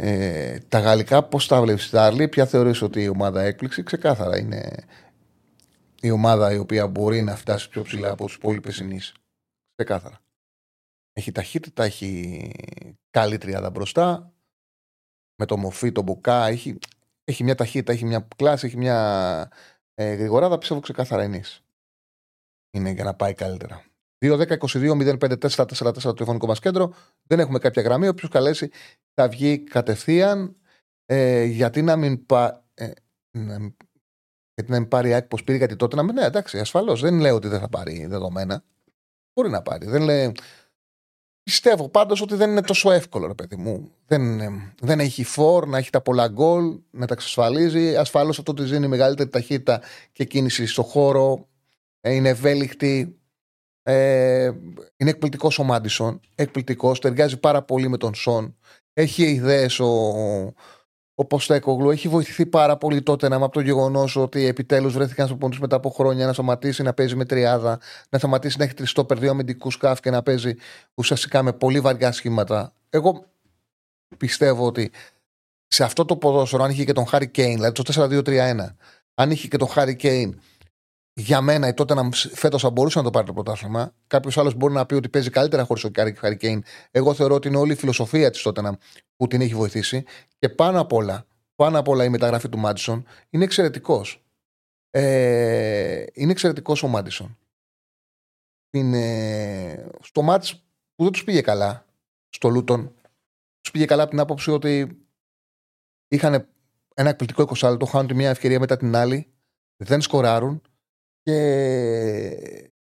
ε, τα γαλλικά πώς τα βλέπεις, Τάρλι? Ποια θεωρείς ότι η ομάδα έκπληξη? Ξεκάθαρα είναι η ομάδα η οποία μπορεί να φτάσει πιο ψηλά από τους υπόλοιπες συνείς. Ξεκάθαρα. Έχει ταχύτητα, έχει καλή τριάδα μπροστά. Με το Μοφή, τον Μπουκά. Έχει, έχει μια ταχύτητα, έχει μια κλάση, έχει μια ε, γρηγοράδα. Πιστεύω ξεκάθαρα ενής. Είναι για να πάει καλύτερα. δύο δέκα είκοσι δύο μηδέν πέντε τέσσερα τέσσερα τέσσερα το τηλεφωνικό μας κέντρο. Δεν έχουμε κάποια γραμμή. Όποιος καλέσει θα βγει κατευθείαν. Ε, γιατί να μην, πα, ε, να, γιατί να μην πάρει άκρη πως πήρε κάτι τότε να μην. Ναι, εντάξει, ασφαλώς. Δεν λέω ότι δεν θα πάρει δεδομένα. Μπορεί να πάρει. Δεν λέει. Πιστεύω πάντως ότι δεν είναι τόσο εύκολο, ρε παιδί μου. Δεν, δεν έχει φορ, να έχει τα πολλά γκολ, να τα εξασφαλίζει. Ασφαλώς αυτό της δίνει μεγαλύτερη ταχύτητα και κίνηση στο χώρο. Είναι ευέλικτη. Ε, είναι εκπληκτικός ο Μάντισον. Εκπληκτικός. Ταιριάζει πάρα πολύ με τον Σον. Έχει ιδέες ο, ο Ποστέκογλου. Έχει βοηθηθεί πάρα πολύ τότε από το γεγονός ότι επιτέλους βρέθηκαν στο ποντούς μετά από χρόνια να σταματήσει να παίζει με τριάδα, να σταματήσει να έχει τριστόπερ, δύο αμυντικούς σκάφ και να παίζει ουσιαστικά με πολύ βαριά σχήματα. Εγώ πιστεύω ότι σε αυτό το ποδόσφαιρο, αν είχε και τον Χάρι Κέιν, δηλαδή το τέσσερα δύο τρία ένα, αν είχε και τον Χάρι Κέιν, για μένα η Tottenham φέτος θα μπορούσε να το πάρει το πρωτάθλημα. Κάποιος άλλος μπορεί να πει ότι παίζει καλύτερα χωρίς ο Χάρι Κέιν. Εγώ θεωρώ ότι είναι όλη η φιλοσοφία της Tottenham που την έχει βοηθήσει. Και πάνω απ' όλα, πάνω απ' όλα η μεταγραφή του Μάντισον είναι εξαιρετικός. Ε, είναι εξαιρετικός ο Μάντισον. Είναι στο μάτς που δεν τους πήγε καλά, στο Λούτον. Τους πήγε καλά από την άποψη ότι είχαν ένα εκπληκτικό εικοσάλεπτο, χάνουν τη μια ευκαιρία μετά την άλλη, δεν σκοράρουν. Και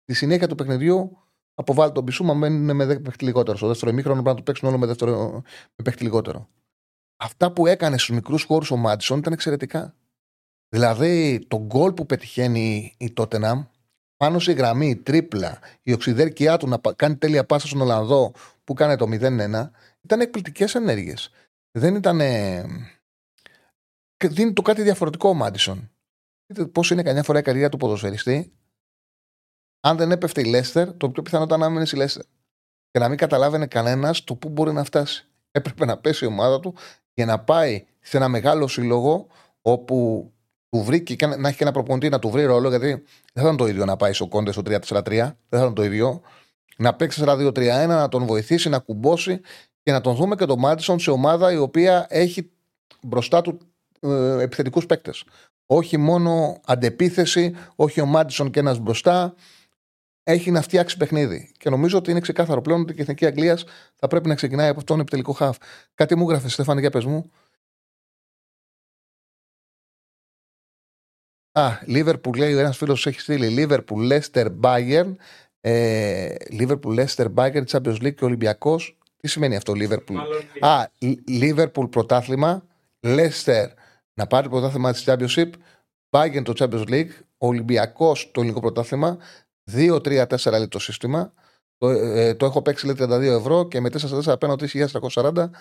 στη συνέχεια του παιχνιδιού αποβάλλει τον Μπισούμα, μένουν με παίχτη λιγότερο. Στο δεύτερο ημίχρονο πρέπει να το παίξουν όλο με, δεύτερο, με παίχτη λιγότερο. Αυτά που έκανε στους μικρούς χώρους ο Μάντισον ήταν εξαιρετικά. Δηλαδή το γκολ που πετυχαίνει η Tottenham πάνω στη γραμμή, η τρίπλα, η οξυδέρκειά του να κάνει τέλεια πάσα στον Ολλανδό που κάνει το μηδέν ένα, ήταν εκπληκτικές ενέργειες. Δεν ήταν. Δίνει το κάτι διαφορετικό ο Μάντισον. Δείτε πώς είναι καμιά φορά η καριέρα του ποδοσφαιριστή. Αν δεν έπεφτε η Λέστερ, το πιο πιθανό ήταν να μείνει η Λέστερ. Και να μην καταλάβαινε κανένας το πού μπορεί να φτάσει. Έπρεπε να πέσει η ομάδα του για να πάει σε ένα μεγάλο σύλλογο όπου του βρήκε, να έχει και ένα προπονητή να του βρει ρόλο. Γιατί δεν θα ήταν το ίδιο να πάει στο Κόντε στο τρία τέσσερα τρία. Δεν θα ήταν το ίδιο. Να παίξει τέσσερα δύο τρία ένα, να τον βοηθήσει, να κουμπώσει και να τον δούμε και τον Μάντισον σε ομάδα η οποία έχει μπροστά του ε, επιθετικούς παίκτες. Όχι μόνο αντεπίθεση, όχι ο Μάντισον και ένας μπροστά. Έχει να φτιάξει παιχνίδι. Και νομίζω ότι είναι ξεκάθαρο πλέον ότι η Εθνική Αγγλίας θα πρέπει να ξεκινάει από αυτόν επιτελικό χαφ. Κάτι μου έγραφε, Στέφανε, για πες μου. Α, Liverpool, λέει ένας φίλος, έχει στείλει Liverpool, Leicester, Bayern. Ε, Liverpool, Leicester, Bayern, Champions League και Ολυμπιακός. Τι σημαίνει αυτό, Liverpool? Α, Liverpool πρωτάθλημα, Leicester να πάρει το πρωτάθλημα της Championship, Bayern το Champions League, Ολυμπιακός το ελληνικό πρωτάθλημα, δύο τρία τέσσερα λέει το σύστημα. Το, ε, το έχω παίξει λέει τριάντα δύο ευρώ και με τέσσερα τέσσερα παίρνω τρεις χιλιάδες τριακόσια σαράντα.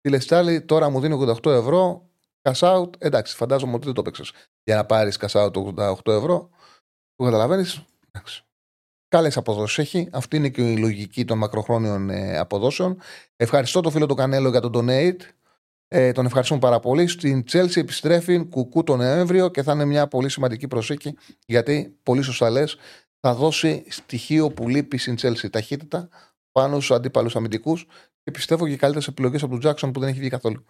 Τη Λεστάλη τώρα μου δίνει ογδόντα οκτώ ευρώ. Cash out, εντάξει, φαντάζομαι ότι δεν το παίξες για να πάρεις cash out ογδόντα οκτώ ευρώ. Το καταλαβαίνεις. Εντάξει. Καλές αποδόσεις έχει. Αυτή είναι και η λογική των μακροχρόνιων ε, αποδόσεων. Ευχαριστώ τον φίλο τον Κανέλο για τον donate. Ε, τον ευχαριστούμε πάρα πολύ. Στην Chelsea επιστρέφει Κουκού τον Νοέμβριο και θα είναι μια πολύ σημαντική προσήκη, γιατί πολύ σωστά λες, θα δώσει στοιχείο που λείπει στην Chelsea, ταχύτητα πάνω στους αντίπαλους αμυντικούς και πιστεύω και καλύτερες επιλογές από τον Τζάκσον που δεν έχει βγει καθόλου.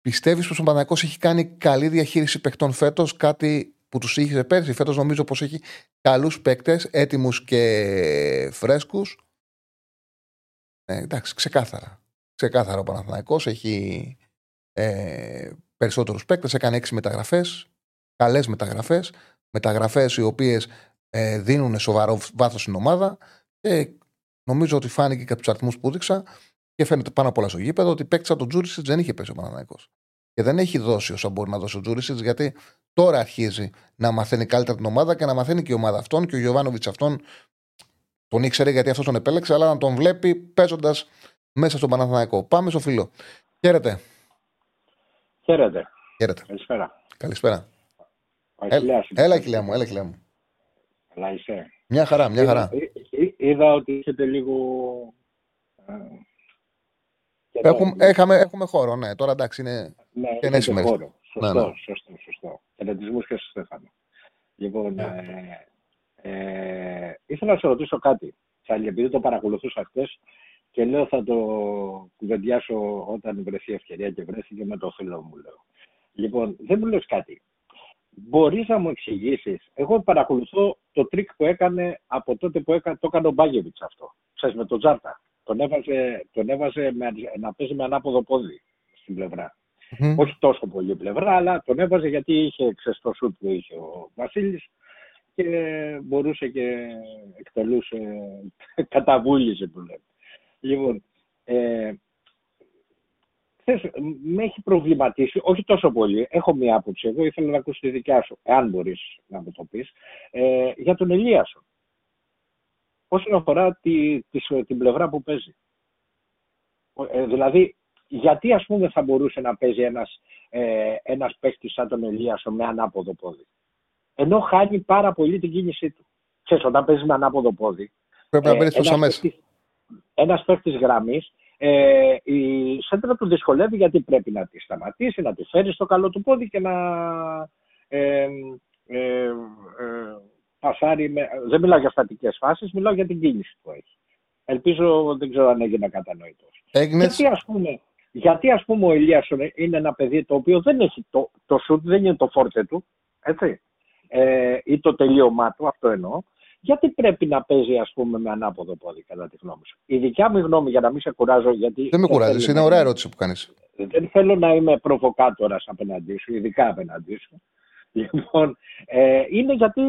Πιστεύεις πως ο Παναθηναϊκός έχει κάνει καλή διαχείριση παιχτών φέτος, κάτι που τους είχε πέρσι? Φέτος νομίζω πως έχει καλούς παίκτες, έτοιμους και φρέσκους. Ε, εντάξει, ξεκάθαρα. Ξεκάθαρο ο Παναθηναϊκός, έχει ε, περισσότερους παίκτες, έκανε έξι μεταγραφές, καλές μεταγραφές, μεταγραφές οι οποίες ε, δίνουν σοβαρό βάθος στην ομάδα και νομίζω ότι φάνηκε και από τους αριθμούς που έδειξα και φαίνεται πάνω απ' όλα στο γήπεδο ότι παίκτης από τον Tzourisitis δεν είχε πέσει ο Παναθηναϊκός. Και δεν έχει δώσει όσα μπορεί να δώσει ο Tzourisitis, γιατί τώρα αρχίζει να μαθαίνει καλύτερα την ομάδα και να μαθαίνει και η ομάδα αυτών. Και ο Γιοβάνοβιτς αυτόν τον ήξερε γιατί αυτό τον επέλεξε, αλλά να τον βλέπει παίζοντας μέσα στον Παναθηναϊκό. Πάμε στο φίλο. Χαίρετε. Χαίρετε. Χαίρετε. Καλησπέρα. Καλησπέρα. Έλα, έλα κοιλιά μου, έλα κοιλιά μου. Καλά είσαι. Μια χαρά, μια χαρά. Είδα ότι είχετε λίγο... Έχουμε, έχαμε, έχουμε χώρο, ναι. Τώρα εντάξει, είναι... Ναι, είναι χώρο. Σωστό, ναι, ναι. σωστό, σωστό. Χαιρετισμούς και στο Στέφανο. Λοιπόν, ναι. ε, ε, ήθελα να σε ρωτήσω κάτι. Επειδή το παρακολουθούσα χτες και λέω θα το κουβεντιάσω όταν βρεθεί ευκαιρία και βρέθηκε με το φίλο μου, λέω. Λοιπόν, δεν μου λες κάτι. Μπορείς να μου εξηγήσεις, εγώ παρακολουθώ το τρίκ που έκανε από τότε που έκανε, το έκανε ο Μπάγεβιτς αυτό. Ξέρεις, με τον Τζάρτα. Τον έβαζε, τον έβαζε με, να παίζει με ανάποδο πόδι στην πλευρά. Mm-hmm. Όχι τόσο πολύ πλευρά, αλλά τον έβαζε γιατί είχε ξεστό σουτ που είχε ο Βασίλης και μπορούσε και εκτελούσε, καταβούλησε που λέμε. Λοιπόν, ε, θες, με έχει προβληματίσει, όχι τόσο πολύ, έχω μία άποψη, εγώ ήθελα να ακούσω τη δικιά σου, εάν μπορείς να μου το πεις, ε, για τον Ελίασον. Όσον αφορά τη, τη, την πλευρά που παίζει. Ε, δηλαδή, γιατί ας πούμε θα μπορούσε να παίζει ένας, ε, ένας παίκτης σαν τον Ελίασο με ανάποδο πόδι. Ενώ χάνει πάρα πολύ την κίνησή του. Ξέρεις, όταν παίζει με ανάποδο πόδι, πρέπει να παίρνεις πόσα μέσα. Ένας παίκτης γραμμής, ε, η σέντρα του δυσκολεύει γιατί πρέπει να τη σταματήσει, να τη φέρει στο καλό του πόδι και να... Ε, ε, ε, Πασάρι με... Δεν μιλάω για στατικές φάσεις, μιλάω για την κίνηση που έχει. Ελπίζω, δεν ξέρω αν έγινε κατανοητός. Έγνες... Γιατί, ας πούμε, γιατί ας πούμε ο Ελίασον είναι ένα παιδί το οποίο δεν έχει το, το σουτ, δεν είναι το φόρτε του, έτσι, ε, ή το τελείωμά του, αυτό εννοώ. Γιατί πρέπει να παίζει ας πούμε με ανάποδο πόδι, κατά τη γνώμη σου. Η δικιά μου γνώμη, για να μην σε κουράζω, γιατί... Δεν με κουράζεις, είναι ωραία ερώτηση που κάνεις. Δεν θέλω να είμαι προβοκάτορας απέναντί σου, ειδικά απέναντί σου. Λοιπόν, ε, είναι γιατί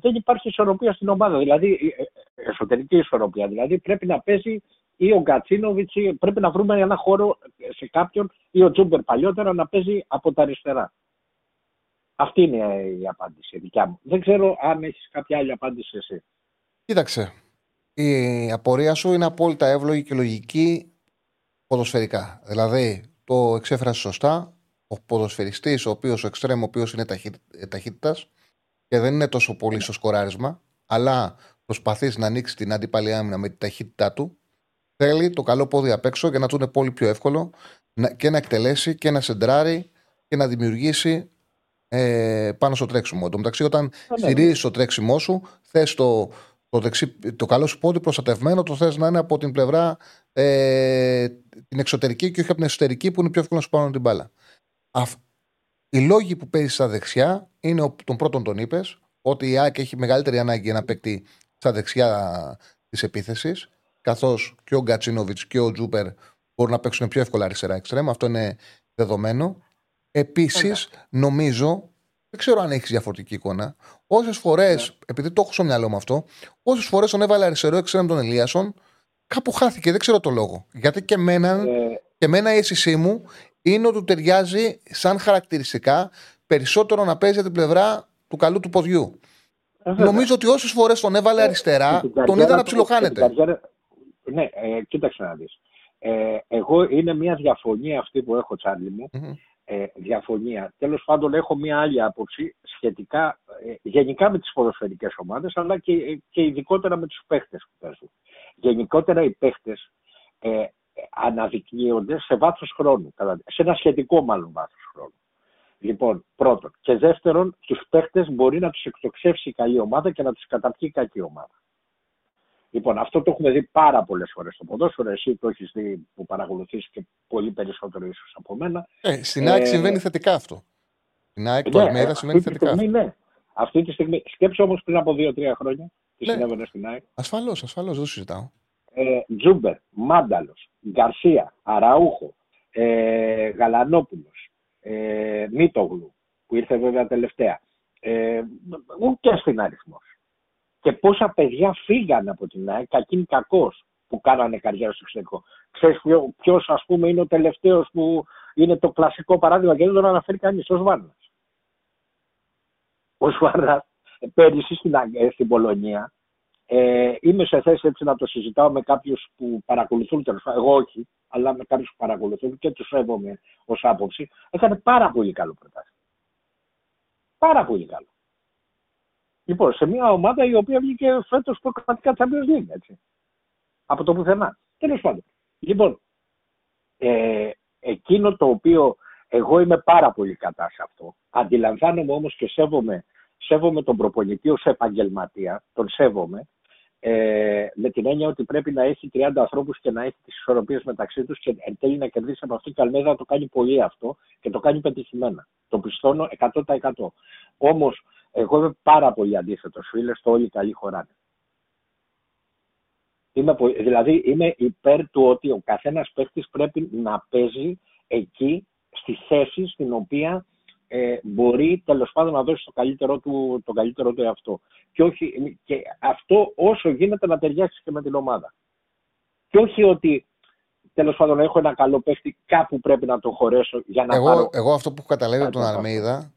δεν υπάρχει ισορροπία στην ομάδα, δηλαδή εσωτερική ισορροπία. Δηλαδή πρέπει να παίζει ή ο Γκατσίνοβιτς, πρέπει να βρούμε ένα χώρο σε κάποιον ή ο Τζούμπερ παλιότερα να παίζει από τα αριστερά. Αυτή είναι η απάντηση δικιά μου. Δεν ξέρω αν έχεις κάποια άλλη απάντηση εσύ. Κοίταξε, η απορία σου είναι απόλυτα εύλογη και λογική ποδοσφαιρικά. Δηλαδή το εξέφρασε σωστά. Ο ποδοσφαιριστής, ο οποίος, ο εξτρέμ, ο οποίος είναι ταχύ, ταχύτητας και δεν είναι τόσο πολύ στο σκοράρισμα, αλλά προσπαθεί να ανοίξει την αντίπαλη άμυνα με την ταχύτητά του, θέλει το καλό πόδι απ' έξω για να του είναι πολύ πιο εύκολο και να εκτελέσει και να σεντράρει και να δημιουργήσει ε, πάνω στο τρέξιμο. Εν τω μεταξύ, όταν στηρίζεις το τρέξιμό σου, θες το, το, δεξί, το καλό σου πόδι προστατευμένο, το θες να είναι από την πλευρά ε, την εξωτερική και όχι από την εσωτερική που είναι πιο εύκολο να σου πάνω την μπάλα. Οι λόγοι που παίζει στα δεξιά είναι τον πρώτον τον είπες, ότι η ΑΕΚ έχει μεγαλύτερη ανάγκη για να παίκτη στα δεξιά της επίθεσης, καθώς και ο Γκατσίνοβιτς και ο Τζούπερ μπορούν να παίξουν πιο εύκολα αριστερά εξτρέμ, αυτό είναι δεδομένο. Επίσης, νομίζω, δεν ξέρω αν έχεις διαφορετική εικόνα, όσες φορές, επειδή το έχω στο μυαλό μου αυτό, όσες φορές τον έβαλε αριστερό εξτρέμ τον Ελίασον, κάπου χάθηκε, δεν ξέρω το λόγο. Γιατί και εμένα, και εμένα η αίσθησή μου είναι ότι του ταιριάζει σαν χαρακτηριστικά περισσότερο να παίζει την πλευρά του καλού του ποδιού. Έχετε. Νομίζω ότι όσες φορές τον έβαλε αριστερά, ε, τον είδα να ψιλοχάνεται. Καριέρα... Ναι, ε, κοίταξε να δεις. Ε, εγώ είναι μια διαφωνία αυτή που έχω, Τσάρλι μου. Mm-hmm. Ε, διαφωνία. Τέλος πάντων, έχω μια άλλη άποψη σχετικά ε, γενικά με τις ποδοσφαιρικές ομάδες, αλλά και, ε, και ειδικότερα με τους παίχτες που παίζουν. Γενικότερα οι παίχτες. Ε, αναδεικνύονται σε βάθος χρόνου, σε ένα σχετικό μάλλον βάθος χρόνου. Λοιπόν, πρώτον. Και δεύτερον, τους παίχτες μπορεί να τους εκτοξεύσει η καλή ομάδα και να τους καταπιεί η κακή ομάδα. Λοιπόν, αυτό το έχουμε δει πάρα πολλές φορές στο ποδόσφαιρο. Εσύ το έχεις δει που παρακολουθείς και πολύ περισσότερο ίσως από μένα. Ε, στην ΑΕΚ ε, συμβαίνει θετικά αυτό. Στην ΑΕΚ το Αλμέιδα συμβαίνει θετικά στιγμή, αυτό. Ναι. Αυτή τη στιγμή. Σκέψου όμως πριν από δύο τρία χρόνια τι ναι. συνέβαινε στην ΑΕΚ. Ασφαλώς, ασφαλώς, δεν συζητάω. Ε, Τζούμπερ, Μάνταλος, Γκαρσία, Αραούχο, ε, Γαλανόπουλος, ε, Μίτογλου, που ήρθε βέβαια τελευταία, ε, ούτε στην αριθμός. Και πόσα παιδιά φύγανε από την ΑΕΚ, κακήν κακός, που κάνανε καριέρα στο εξωτερικό. Ξέρεις ποιος, ας πούμε, είναι ο τελευταίος που είναι το κλασικό παράδειγμα και δεν τον αναφέρει κανείς, ο Σβάρνας. Ο Σβάρνας πέρυσι στην, στην Πολωνία, ε, είμαι σε θέση έτσι να το συζητάω με κάποιους που παρακολουθούν, εγώ όχι, αλλά με κάποιους που παρακολουθούν και τους σέβομαι ως άποψη, έκανε πάρα πολύ καλό προτάσεις. Πάρα πολύ καλό. Λοιπόν, σε μια ομάδα η οποία βγήκε φέτος προκριματικά Champions League, έτσι. Από το πουθενά. Τέλος πάντων. Λοιπόν, ε, εκείνο το οποίο εγώ είμαι πάρα πολύ κατά σε αυτό, αντιλαμβάνομαι όμως και σέβομαι, σέβομαι τον προπονητή ως επαγγελματία, τον σέβομαι, ε, με την έννοια ότι πρέπει να έχει τριάντα ανθρώπους και να έχει τις ισορροπίες μεταξύ τους και εν τέλει να κερδίσει από αυτό, και Αλμέιδα το κάνει πολύ αυτό και το κάνει πετυχημένα. Το πιστώνω εκατό τοις εκατό. Όμως, εγώ είμαι πάρα πολύ αντίθετος, φίλε, στο όλοι καλοί χωράνε. Είμαι, δηλαδή, είμαι υπέρ του ότι ο καθένας παίκτης πρέπει να παίζει εκεί, στη θέση στην οποία ε, μπορεί τέλος πάντων να δώσει το καλύτερό του, το καλύτερό του εαυτό. Και, όχι, και αυτό όσο γίνεται να ταιριάξει και με την ομάδα. Και όχι ότι τέλος πάντων έχω ένα καλό παίκτη, κάπου πρέπει να τον χωρέσω για να εγώ, πάρω. Εγώ αυτό που καταλαβαίνω από τον Αλμέιδα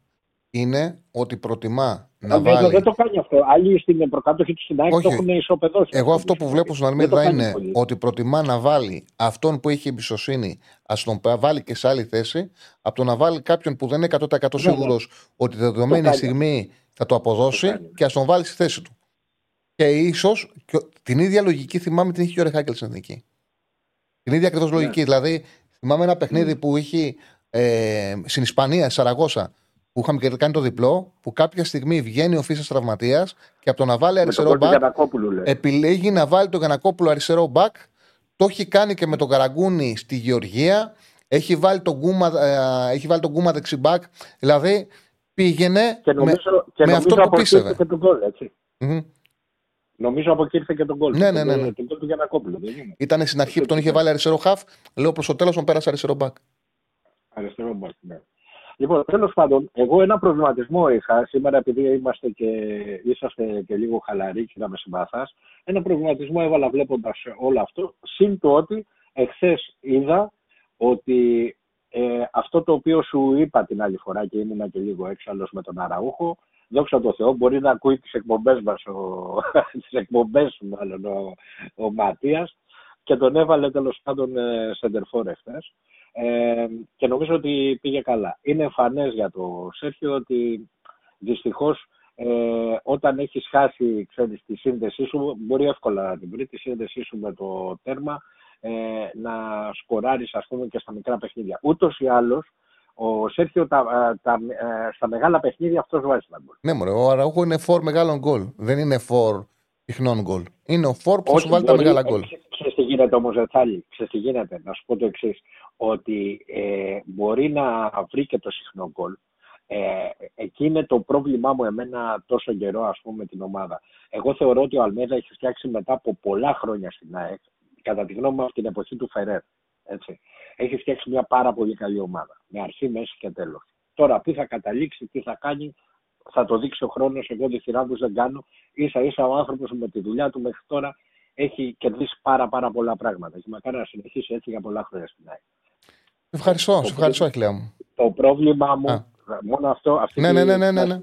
είναι ότι προτιμά να Αλμέιδα βάλει... Δεν το κάνει αυτό. Άλλοι στην προκάτοχη του στην ΑΕΚ το έχουν ισοπεδώσει. Εγώ αυτό που βλέπω στον Αλμέιδα είναι πολύ. Ότι προτιμά να βάλει αυτόν που έχει εμπιστοσύνη, ας τον βάλει και σε άλλη θέση, από το να βάλει κάποιον που δεν είναι εκατό τοις εκατό σίγουρος ναι, ναι. ότι τη δεδομένη στιγμή θα το αποδώσει το και ας τον βάλει στη θέση του. Και ίσως και την ίδια λογική θυμάμαι την είχε και ο Ρεχάκελ στην Εθνική. Την ίδια ακριβώς ναι. λογική. Δηλαδή θυμάμαι ένα παιχνίδι ναι. που είχε ε, στην Ισπανία, Σαραγώσα, που είχαμε κάνει το διπλό, που κάποια στιγμή βγαίνει ο Φίσας τραυματίας και από το να βάλει αριστερό μπακ επιλέγει να βάλει τον Γιαννακόπουλο αριστερό μπακ. Το έχει κάνει και με τον Καραγκούνι στη Γεωργία. Έχει βάλει τον Κούμα, ε, έχει βάλει τον Κούμα δεξιμπακ. Δηλαδή πήγαινε και νομίζω, με, και με αυτό που πίστευε. Και τον κόλ, έτσι. Mm-hmm. Νομίζω από εκεί ήρθε και τον κόλ. Ναι, ναι, ναι. ναι. Ήταν στην αρχή που τον είχε βάλει αριστερό χαφ. Λέω προς το τέλος τον πέρασε αριστερό μπακ. Αριστερό μπακ, ναι. Λοιπόν, τέλος πάντων, εγώ ένα προβληματισμό είχα σήμερα, επειδή είμαστε και είσαστε και λίγο χαλαροί και να με συμπαθάς. Ένα προβληματισμό έβαλα βλέποντας όλο αυτό, συν το ότι εχθές είδα ότι ε, αυτό το οποίο σου είπα την άλλη φορά και ήμουνα και λίγο έξαλλος με τον Αραούχο, δόξα τω Θεώ, μπορεί να ακούει τις εκπομπές μας, ο, τις εκπομπές μάλλον ο, ο Ματίας, και τον έβαλε τέλος πάντων σεντερφόρ εχθές. Ε, και νομίζω ότι πήγε καλά. Είναι εμφανές για το Σέρχιο ότι δυστυχώς ε, όταν έχεις χάσει, ξέρεις, τη σύνδεσή σου, μπορεί εύκολα να την βρει τη σύνδεσή σου με το τέρμα, ε, να σκοράρεις, ας πούμε, και στα μικρά παιχνίδια. Ούτως ή άλλως ο Σέρχιο τα, τα, τα, στα μεγάλα παιχνίδια αυτός βάζει τα γκολ. Ναι, μωρέ, ο Αραούχο είναι φορ μεγάλων γκολ. Δεν είναι φορ πιχνών γκολ. Είναι ο φορ που σου βάλει τα μεγάλα γκολ. Ξέρεις τι γίνεται όμως, Ζετσάλι, ξέρεις τι γίνεται, να σου πω το εξής, ότι ε, μπορεί να βρει και το συχνό γκολ. Ε, εκεί είναι το πρόβλημά μου εμένα τόσο καιρό, ας πούμε, την ομάδα. Εγώ θεωρώ ότι ο Αλμέιδα έχει φτιάξει μετά από πολλά χρόνια στην ΑΕΚ, κατά τη γνώμη μου, την εποχή του Φερέρ, έτσι, έχει φτιάξει μια πάρα πολύ καλή ομάδα, με αρχή, μέση και τέλος. Τώρα, τι θα καταλήξει, τι θα κάνει, θα το δείξει ο χρόνος. Εγώ διθυράμπους δεν κάνω. Ίσα-ίσα ο άνθρωπος με τη δουλειά του μέχρι τώρα έχει κερδίσει πάρα, πάρα πολλά πράγματα. Και μακάρι να συνεχίσει έτσι για πολλά χρόνια στην ΑΕΚ. Ευχαριστώ, σε ευχαριστώ, Αχιλέα μου. Το πρόβλημά μου, Α. μόνο αυτό, αυτή ναι, ναι, ναι, ναι, ναι, ναι.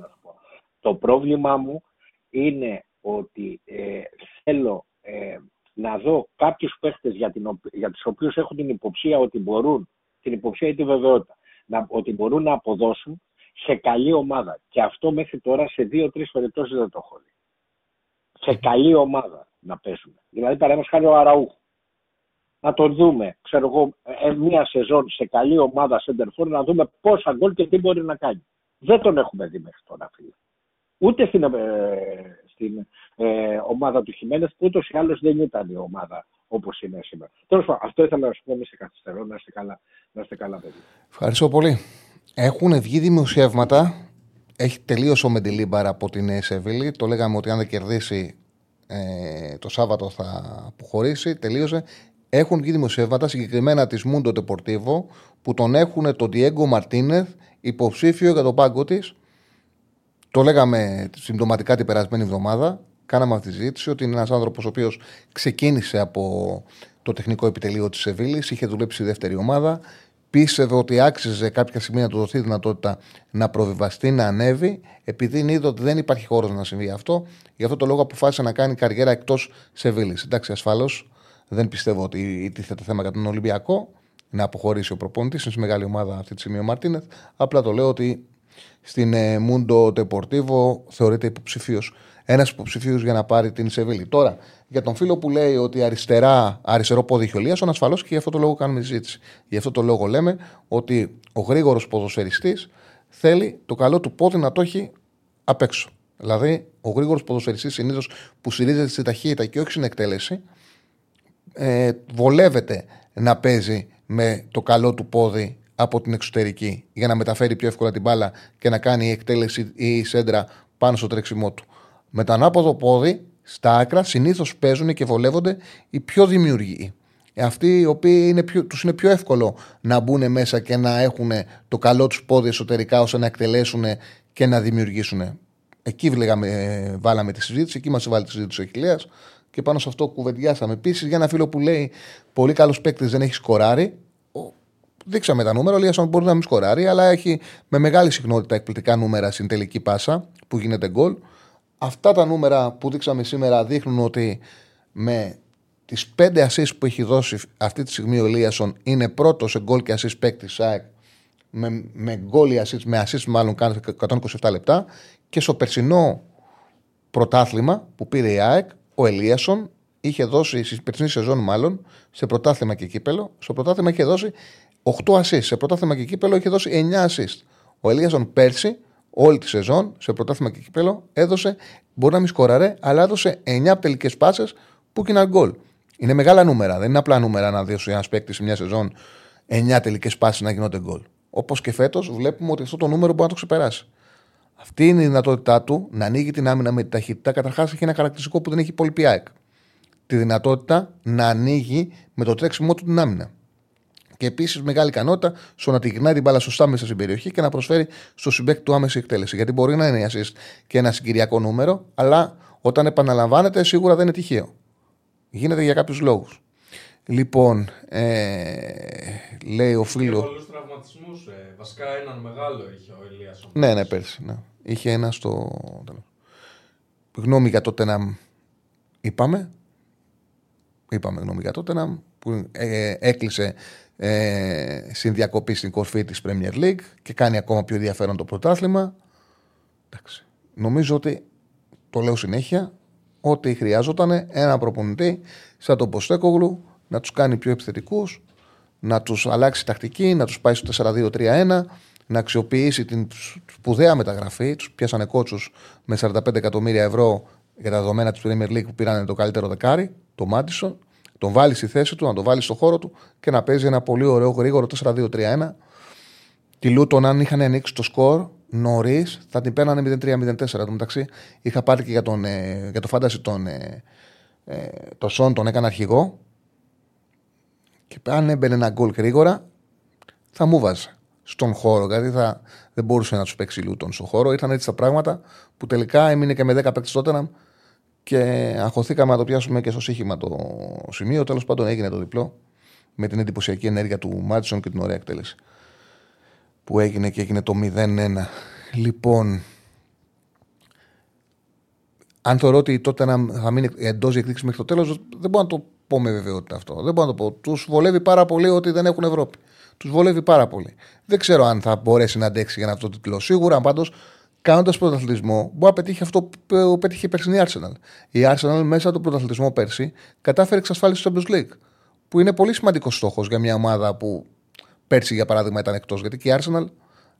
Το πρόβλημά μου είναι ότι ε, θέλω ε, να δω κάποιους παίχτες για, για τους οποίους έχω την υποψία ότι μπορούν, την υποψία ή τη βεβαιότητα, να, ότι μπορούν να αποδώσουν σε καλή ομάδα. Και αυτό μέχρι τώρα σε δύο-τρεις περιπτώσεις δεν το έχω δει. Σε καλή ομάδα να παίζουν. Δηλαδή, παραδείγματος χάρη ο Αραούχο. Να τον δούμε, ξέρω εγώ, μία σεζόν σε καλή ομάδα σεντερφόρ, να δούμε πόσα γκολ και τι μπορεί να κάνει. Δεν τον έχουμε δει μέχρι τώρα, φίλε. Ούτε στην, ε, στην ε, ομάδα του Χιμένεθ, που ούτως ή άλλως δεν ήταν η ομάδα όπως είναι σήμερα. Τέλος πάντων, αυτό ήθελα να σου πω, μη σε καθυστερώ, να είστε καλά, καλά παιδιά. Ευχαριστώ πολύ. Έχουν βγει δημοσιεύματα. Έχει τελείωσε ο Μεντιλίμπαρα από την Σεβίλη. Το λέγαμε ότι αν δεν κερδίσει ε, το Σάββατο θα αποχωρήσει. Τελείωσε. Έχουν βγει δημοσιεύματα, συγκεκριμένα της Mundo Deportivo, που τον έχουν τον Diego Martínez υποψήφιο για τον πάγκο της. Το λέγαμε συμπτωματικά την περασμένη εβδομάδα. Κάναμε αυτή τη συζήτηση ότι είναι ένας άνθρωπος ο οποίος ξεκίνησε από το τεχνικό επιτελείο της Σεβίλης, είχε δουλέψει στη δεύτερη ομάδα. πίστευε ότι άξιζε κάποια στιγμή να του δοθεί δυνατότητα να προβιβαστεί, να ανέβει. Επειδή είδε ότι δεν υπάρχει χώρος να συμβεί αυτό, γι' αυτό το λόγο αποφάσισε να κάνει καριέρα εκτός Σεβίλης. Εντάξει, ασφαλώς δεν πιστεύω ότι τίθεται θέμα για τον Ολυμπιακό να αποχωρήσει ο προπονητής. Είναι σε μεγάλη ομάδα αυτή τη στιγμή ο Μαρτίνεθ. Απλά το λέω ότι στην Mundo Deportivo θεωρείται υποψηφίος. Ένας υποψηφίος για να πάρει την Σεβίλη. Τώρα, για τον φίλο που λέει ότι αριστερά, αριστερό πόδι έχει ο Ελίασσον, ασφαλώς και γι' αυτό το λόγο κάνουμε συζήτηση. Γι' αυτό το λόγο λέμε ότι ο γρήγορος ποδοσφαιριστής θέλει το καλό του πόδι να το έχει απ' έξω. Δηλαδή, ο γρήγορος ποδοσφαιριστής συνήθως που στηρίζεται στη ταχύτητα και όχι στην εκτέλεση, ε, βολεύεται να παίζει με το καλό του πόδι από την εξωτερική για να μεταφέρει πιο εύκολα την μπάλα και να κάνει η εκτέλεση ή η σέντρα πάνω στο τρέξιμό του. Με το ανάποδο πόδι, στα άκρα, συνήθως παίζουν και βολεύονται οι πιο δημιουργοί. Αυτοί οι οποίοι είναι πιο, τους είναι πιο εύκολο να μπουν μέσα και να έχουν το καλό τους πόδι εσωτερικά ώστε να εκτελέσουν και να δημιουργήσουν. Εκεί λέγαμε, βάλαμε τη συζήτηση, εκεί μας βάλει τη συζήτηση ο Χιλέας και πάνω σε αυτό κουβεντιάσαμε. Επίσης, για ένα φίλο που λέει πολύ καλός παίκτης δεν έχει σκοράρει, δείξαμε τα νούμερα. Ο Λίασον μπορεί να μην σκοράρει, αλλά έχει με μεγάλη συχνότητα εκπληκτικά νούμερα στην τελική πάσα που γίνεται γκολ. Αυτά τα νούμερα που δείξαμε σήμερα δείχνουν ότι με τις πέντε ασίς που έχει δώσει αυτή τη στιγμή ο Ελίασσον είναι πρώτος σε γκολ και ασίς παίκτης ΣΑΕΚ με, με γκολ ή ασίς, με ασίς μάλλον κάνει εκατόν είκοσι επτά λεπτά, και στο περσινό πρωτάθλημα που πήρε η ΑΕΚ ο Ελίασσον είχε δώσει, στη περσινή σεζόν μάλλον, σε πρωτάθλημα και κύπελο, στο πρωτάθλημα είχε δώσει οκτώ ασίς, σε πρωτάθλημα και κύπελο είχε δώσει εννιά ασίς. Ο Ελίασσον πέρσι όλη τη σεζόν, σε πρωτάθλημα και κύπελο, έδωσε, μπορεί να μην σκοράρε, αλλά έδωσε εννιά τελικές πάσες που γίναν γκολ. Είναι μεγάλα νούμερα. Δεν είναι απλά νούμερα να δώσει ένα παίκτη σε μια σεζόν εννιά τελικές πάσες να γίνονται γκολ. Όπως και φέτος, βλέπουμε ότι αυτό το νούμερο μπορεί να το ξεπεράσει. Αυτή είναι η δυνατότητά του να ανοίγει την άμυνα με την ταχύτητα. Καταρχάς, έχει ένα χαρακτηριστικό που δεν έχει πολύ ΑΕΚ. Τη δυνατότητα να ανοίγει με το τρέξιμό του την άμυνα. Και επίσης μεγάλη ικανότητα στο να τη γυρνάει την μπάλα σωστά μέσα στην περιοχή και να προσφέρει στο συμπέκτη του άμεση εκτέλεση. Γιατί μπορεί να είναι η assist και ένα συγκυριακό νούμερο, αλλά όταν επαναλαμβάνεται σίγουρα δεν είναι τυχαίο. Γίνεται για κάποιους λόγους. Λοιπόν, ε, λέει ο φίλος. Είχε πολλούς τραυματισμούς. Ε, βασικά έναν μεγάλο είχε ο Ελίασσον. Ναι, ναι, πέρσι. Ναι. Είχε ένα στο. Γνώμη για τότε να. Είπαμε. Είπαμε γνώμη για τότε να. Που ε, έκλεισε. Ε, συνδιακοπή στην κορφή της Premier League και κάνει ακόμα πιο ενδιαφέρον το πρωτάθλημα. Εντάξει. Νομίζω ότι, το λέω συνέχεια, ότι χρειάζονταν ένα προπονητή σαν τον Ποστέκογλου να τους κάνει πιο επιθετικούς, να τους αλλάξει τακτική, να τους πάει στο τέσσερα δύο τρία ένα, να αξιοποιήσει την σπουδαία μεταγραφή. Τους πιάσανε κότσους με σαράντα πέντε εκατομμύρια ευρώ για τα δεδομένα της Premier League που πήραν το καλύτερο δεκάρι, το Maddison. Τον βάλει στη θέση του, να τον βάλει στο χώρο του και να παίζει ένα πολύ ωραίο γρήγορο τέσσερα δύο τρία ένα. Τη Λούτον, αν είχαν ανοίξει το σκορ νωρίς, θα την παίρνανε μηδέν τρία μηδέν τέσσερα. Εν τω μεταξύ, είχα πάρει και για, τον, ε, για το φάνταση τον, ε, ε, το Σον, τον έκανα αρχηγό. Και αν έμπαινε ένα γκολ γρήγορα, θα μου βάζε στον χώρο. Δηλαδή θα, δεν μπορούσε να του παίξει η Λούτον στον χώρο. Ήρθαν έτσι τα πράγματα που τελικά έμεινε και με δέκα παίκτες Τότεναμ. Και αγχωθήκαμε να το πιάσουμε και στο σύγχυμα το σημείο. Τέλος πάντων έγινε το διπλό με την εντυπωσιακή ενέργεια του Μάτσον και την ωραία εκτέλεση που έγινε και έγινε το μηδέν ένα. Λοιπόν, αν θεωρώ ότι τότε να θα μείνει εντός διεκδίκηση μέχρι το τέλος, δεν μπορώ να το πω με βεβαιότητα αυτό. Δεν μπορώ να το πω. Τους βολεύει πάρα πολύ ότι δεν έχουν Ευρώπη. Τους βολεύει πάρα πολύ. Δεν ξέρω αν θα μπορέσει να αντέξει για να αυτό το τίτλο. Σίγουρα πάντως, κάνοντας πρωταθλητισμό, μπορεί να πετύχει αυτό που πέτυχε η περσινή Arsenal. Η Arsenal μέσα από τον πρωταθλητισμό πέρσι κατάφερε εξασφάλιση στο Champions League. Που είναι πολύ σημαντικός στόχος για μια ομάδα που πέρσι, για παράδειγμα, ήταν εκτός. Γιατί και η Arsenal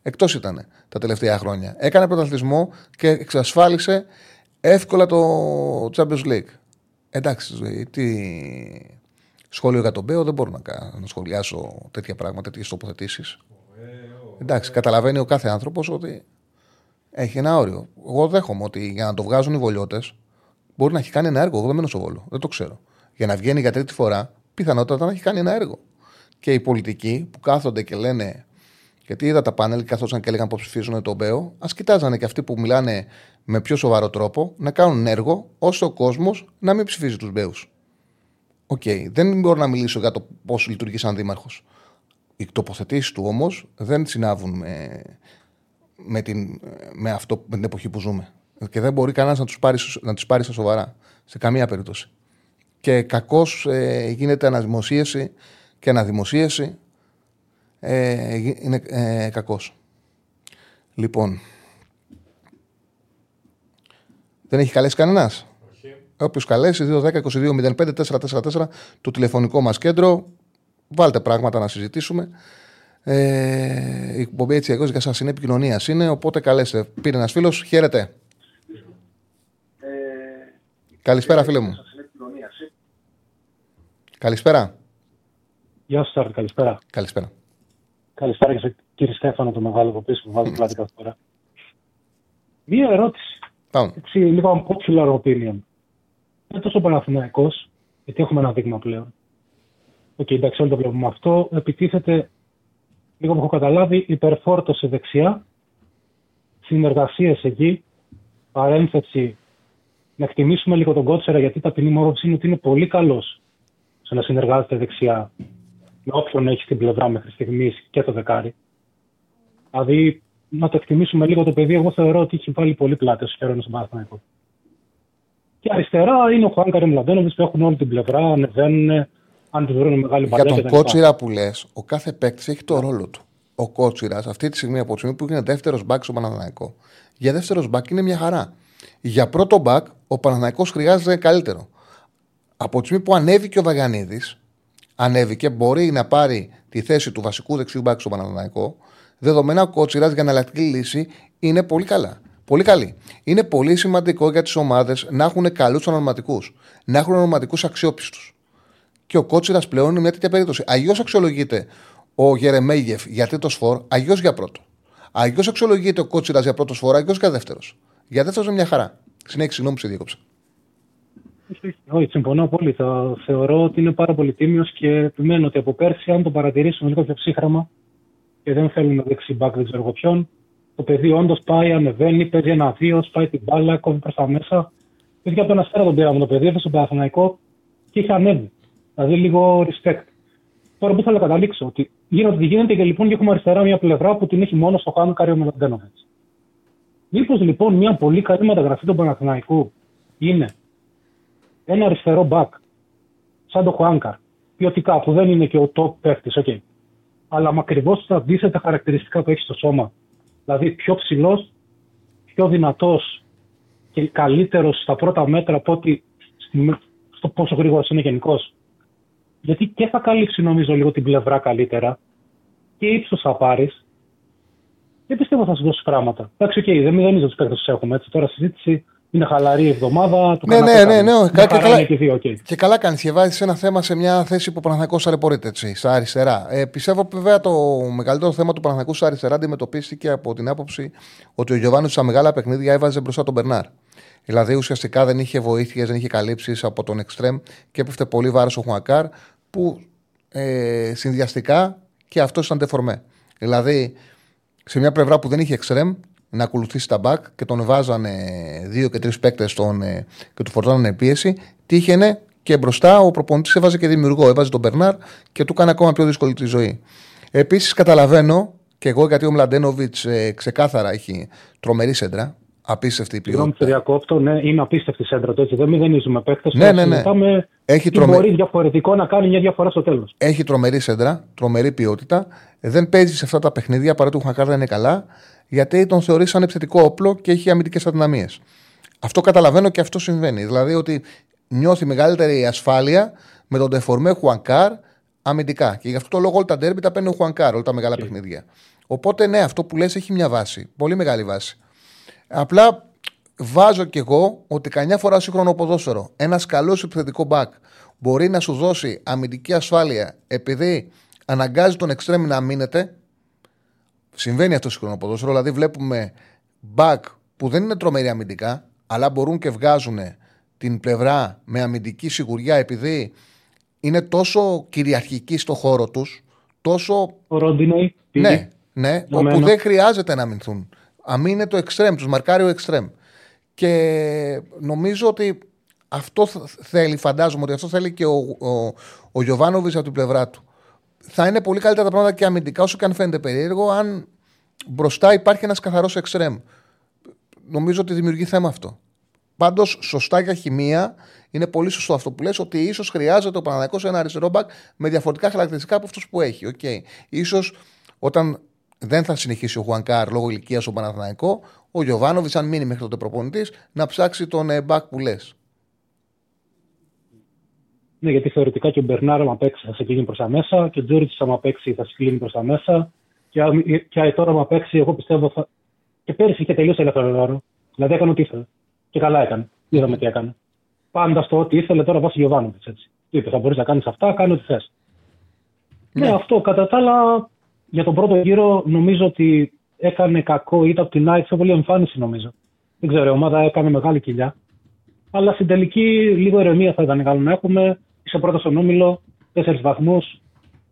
εκτός ήταν τα τελευταία χρόνια. Έκανε πρωταθλητισμό και εξασφάλισε εύκολα το Champions League. Εντάξει, τι σχόλιο για τον Μπέο, δεν μπορώ να σχολιάσω τέτοια πράγματα, τέτοιες τοποθετήσεις. Εντάξει, καταλαβαίνει ο κάθε άνθρωπος ότι. Έχει ένα όριο. Εγώ δέχομαι ότι για να το βγάζουν οι βολιώτες μπορεί να έχει κάνει ένα έργο. Εγώ δεν μένω στο Βόλο. Δεν το ξέρω. Για να βγαίνει για τρίτη φορά, πιθανότατα να έχει κάνει ένα έργο. Και οι πολιτικοί που κάθονται και λένε. Γιατί είδα τα πάνελ, καθόταν και έλεγαν πως ψηφίζουν τον Μπέο, ας κοιτάζανε και αυτοί που μιλάνε με πιο σοβαρό τρόπο να κάνουν έργο ώστε ο κόσμος να μην ψηφίζει τους Μπέους. Οκ. Okay. Δεν μπορώ να μιλήσω για το πώς λειτουργεί σαν δήμαρχος. Οι τοποθετήσεις του όμως δεν συνάδουν με, με, την, με, αυτό, με την εποχή που ζούμε. Και δεν μπορεί κανένας να τους πάρει, να τους πάρει στα σοβαρά. Σε καμία περίπτωση. Και κακώς ε, γίνεται αναδημοσίευση και αναδημοσίευση ε, είναι ε, κακώς. Λοιπόν. Δεν έχει καλέσει κανένας. Okay. Όποιος καλέσει, δύο δέκα είκοσι δύο μηδέν πέντε τέσσερα τέσσερα τέσσερα το τηλεφωνικό μας κέντρο. Βάλτε πράγματα να συζητήσουμε. Ε, η εκπομπή έτσι εγώ σαν συνέπεια επικοινωνίας είναι, οπότε καλέστε. Πήρε ένας φίλος, χαίρετε. Ε, καλησπέρα, φίλε μου. Καλησπέρα. Γεια σας, Άρη, καλησπέρα. Καλησπέρα. Καλησπέρα και σε κύριε Στέφανο, το μεγάλο από πίσω που βάζει πλάτη κάθε φορά. Μία ερώτηση. Πάμε. Έτσι, λίγο unpopular opinion. Δεν τόσο Παναθηναϊκός, γιατί έχουμε ένα δείγμα πλέον. Οκ, okay, εντάξει, όλοι το βλέπουμε αυτό. Επιτίθεται, λίγο που έχω καταλάβει, υπερφόρτωση δεξιά, συνεργασίες εκεί, παρένθεση. Να εκτιμήσουμε λίγο τον Κότσερα, γιατί τα ποινή μου είναι ότι είναι πολύ καλός στο να συνεργάζεται δεξιά με όποιον έχει στην πλευρά μέχρι στιγμής και το δεκάρι. Δηλαδή, να το εκτιμήσουμε λίγο το παιδί. Εγώ θεωρώ ότι έχει βάλει πολύ πλάτη στους χαίρονες στον Παναθηναϊκό. Και αριστερά είναι ο Χουάνκαρη Μλαντένοβιτς που έχουν όλη την πλευρά, ανεβαίνουν. Αν τους βρουν μεγάλη μπαλιά. Για τον Κότσιρα που λες, ο κάθε παίκτης έχει το ρόλο του. Ο Κότσιρας, αυτή τη στιγμή από τη στιγμή που είναι δεύτερος μπακ στο Παναθηναϊκό, για δεύτερος μπακ είναι μια χαρά. Για πρώτο μπακ, ο Παναθηναϊκός χρειάζεται καλύτερο. Από τη στιγμή που ανέβηκε ο Βαγανίδης, ανέβηκε, μπορεί να πάρει τη θέση του βασικού δεξιού μπακ στο Παναθηναϊκό, δεδομένα ο Κότσιρας για εναλλακτική λύση είναι πολύ καλά. Πολύ καλή. Είναι πολύ σημαντικό για τις ομάδες να έχουν καλούς ονοματικούς, να έχουν ονοματικούς αξιόπιστους. Και ο Κότσιρας πλέον είναι μια τέτοια περίπτωση. Αλλιώς αξιολογείται ο Γερεμέγεφ για τρίτος φορ, αλλιώς για πρώτο. Αλλιώς αξιολογείται ο Κότσιρας για πρώτος φορ, αλλιώς για δεύτερος. Για δεύτερος είναι μια χαρά. Συνέχιση, συγγνώμη που σε διέκοψα. Όχι, συμφωνώ πολύ. Θα θεωρώ ότι είναι πάρα πολύ τίμιος και επιμένω ότι από πέρσι, αν τον παρατηρήσουμε λίγο πιο ψύχραμα και δεν θέλουμε δεξιμπάκ, δεν ξέρω ποιον, το παιδί όντως πάει, ανεβαίνει, παίζει ένα-δύο, σπάει την μπάλα, κόβει προς τα μέσα. Πήγε από τον Αστέρα τον πήραμε το παιδί, έφτασε στον Παναθηναϊκό και είχε ανέβει. Δηλαδή λίγο respect. Τώρα που θέλω να καταλήξω, ότι γίνεται τι γίνεται και λοιπόν και έχουμε αριστερά μια πλευρά που την έχει μόνο στο Χουάνκαρη ο Μλαντένοβιτς. Μήπως λοιπόν μια πολύ καλή μεταγραφή του Παναθηναϊκού είναι ένα αριστερό μπακ, σαν το Χουάνκαρ, ποιοτικά, που δεν είναι και ο top παίκτης, okay. Αλλά ακριβώς τα αντίθετα χαρακτηριστικά που έχει στο σώμα. Δηλαδή πιο ψηλός, πιο δυνατός και καλύτερος στα πρώτα μέτρα από ότι στο πόσο γρήγορος είναι γενικός. Γιατί και θα καλύψει νομίζω λίγο την πλευρά καλύτερα και ύψος θα πάρεις και πιστεύω θα σου δώσει πράγματα. Εντάξει, οκ, okay, δεν μηδενίζω τους παίκτες τους έχουμε έτσι. Τώρα συζήτηση είναι χαλαρή εβδομάδα. Ναι, ναι, ναι, ναι, και καλά, και, δύο, okay. Και καλά κάνεις και βάζεις ένα θέμα σε μια θέση που ο Παναθηναϊκός αρεπορείται έτσι, στα αριστερά. Ε, πιστεύω βέβαια το μεγαλύτερο θέμα του Παναθηναϊκού στα αριστερά αντιμετωπίστηκε από την άποψη ότι ο Γιωβάνης στα μεγάλα παιχνίδια έβαζε μπροστά τον Μπερνάρ. Δηλαδή ουσιαστικά δεν είχε βοήθειες, δεν είχε καλύψεις από τον εξτρέμ και έπεφτε πολύ βάρος ο Χουανκάρ που ε, συνδυαστικά και αυτό ήταν τεφορμέ. Δηλαδή σε μια πλευρά που δεν είχε εξτρέμ να ακολουθήσει τα μπακ και τον βάζανε δύο και τρεις παίκτες ε, και του φορτώνανε πίεση, τύχαινε και μπροστά ο προπονητής έβαζε και δημιουργό. Έβαζε τον Μπερνάρ και του έκανε ακόμα πιο δύσκολη τη ζωή. Επίσης καταλαβαίνω και εγώ γιατί ο Μλαντένοβιτς ε, ξεκάθαρα έχει τρομερή σέντρα. Απίστευτη η ποιότητα. Διακόπτω, ναι, είναι απίστευτη σέντρα το έτσι. Δεν μηδενίζουμε παίκτες. Ναι, ναι, ναι. Έχει τρομε... μπορεί διαφορετικό να κάνει μια διαφορά στο τέλος. Έχει τρομερή σέντρα, τρομερή ποιότητα. Δεν παίζει σε αυτά τα παιχνίδια παρά του Χουανκάρ δεν είναι καλά, γιατί τον θεωρεί σαν επιθετικό όπλο και έχει αμυντικές αδυναμίες. Αυτό καταλαβαίνω και αυτό συμβαίνει. Δηλαδή ότι νιώθει μεγαλύτερη ασφάλεια με τον τεφορμέ Χουανκάρ αμυντικά. Και γι' αυτό το λόγο όλα τα ντέρμπι τα παίρνει ο Χουανκάρ, όλα τα μεγάλα και... παιχνίδια. Οπότε ναι, αυτό που λες έχει μια βάση. Πολύ μεγάλη βάση. Απλά βάζω κι εγώ ότι καμιά φορά σύγχρονο ποδόσφαιρο ένας καλός επιθετικό μπακ μπορεί να σου δώσει αμυντική ασφάλεια επειδή αναγκάζει τον εξτρέμι να μείνεται. Συμβαίνει αυτό σύγχρονο ποδόσφαιρο, δηλαδή βλέπουμε μπακ που δεν είναι τρομερή αμυντικά, αλλά μπορούν και βγάζουν την πλευρά με αμυντική σιγουριά επειδή είναι τόσο κυριαρχικοί στο χώρο τους, τόσο. Ροντινοί, ναι, ναι, όπου δεν χρειάζεται να αμυνθούν. Αμήνε το εξτρέμ, τους μαρκάρει ο εξτρέμ. Και νομίζω ότι αυτό θέλει, φαντάζομαι ότι αυτό θέλει και ο, ο, ο Γιωβάνοβιτς από την πλευρά του. θα είναι πολύ καλύτερα τα πράγματα και αμυντικά, όσο και αν φαίνεται περίεργο, αν μπροστά υπάρχει ένας καθαρός εξτρέμ. Νομίζω ότι δημιουργεί θέμα αυτό. Πάντως, σωστά για χημεία, είναι πολύ σωστό αυτό που λες, ότι ίσως χρειάζεται ο Παναθηναϊκός ένα αριστερό μπακ με διαφορετικά χαρακτηριστικά από αυτούς που έχει. Okay. Ίσως όταν δεν θα συνεχίσει ο Χουανκάρ λόγω ηλικίας ο Παναθηναϊκό, ο Γιοβάνοβιτς, αν μείνει μέχρι τότε προπονητής, να ψάξει τον μπακ που λες. Ναι, γιατί θεωρητικά και ο Μπερνάρο, άμα παίξει, θα σε κλείνει προς τα μέσα, και ο Τζούριτς, άμα παίξει, θα σε κλείνει προς τα μέσα, και Αϊτόρ, άμα παίξει, εγώ πιστεύω θα. Και πέρυσι είχε τελείως ελεύθερο. Δηλαδή έκανε ό,τι ήθελε. Και καλά έκανε. Είδαμε τι έκανε. Πάντα στο ό,τι ήθελε, τώρα βάζει ο Γιοβάνοβιτς, έτσι. Του είπε: θα μπορείς να κάνεις αυτά, κάνει ό,τι θες. Ναι. ναι, αυτό. Κατά τα άλλα, για τον πρώτο γύρο, νομίζω ότι έκανε κακό. Ήταν από την Άιτ πιο πολύ εμφάνιση, νομίζω. Δεν ξέρω, η ομάδα έκανε μεγάλη κοιλιά. Αλλά στην τελική, λίγο ηρεμία θα ήταν καλό να έχουμε. Είσαι πρώτος στον όμιλο, τέσσερις βαθμούς.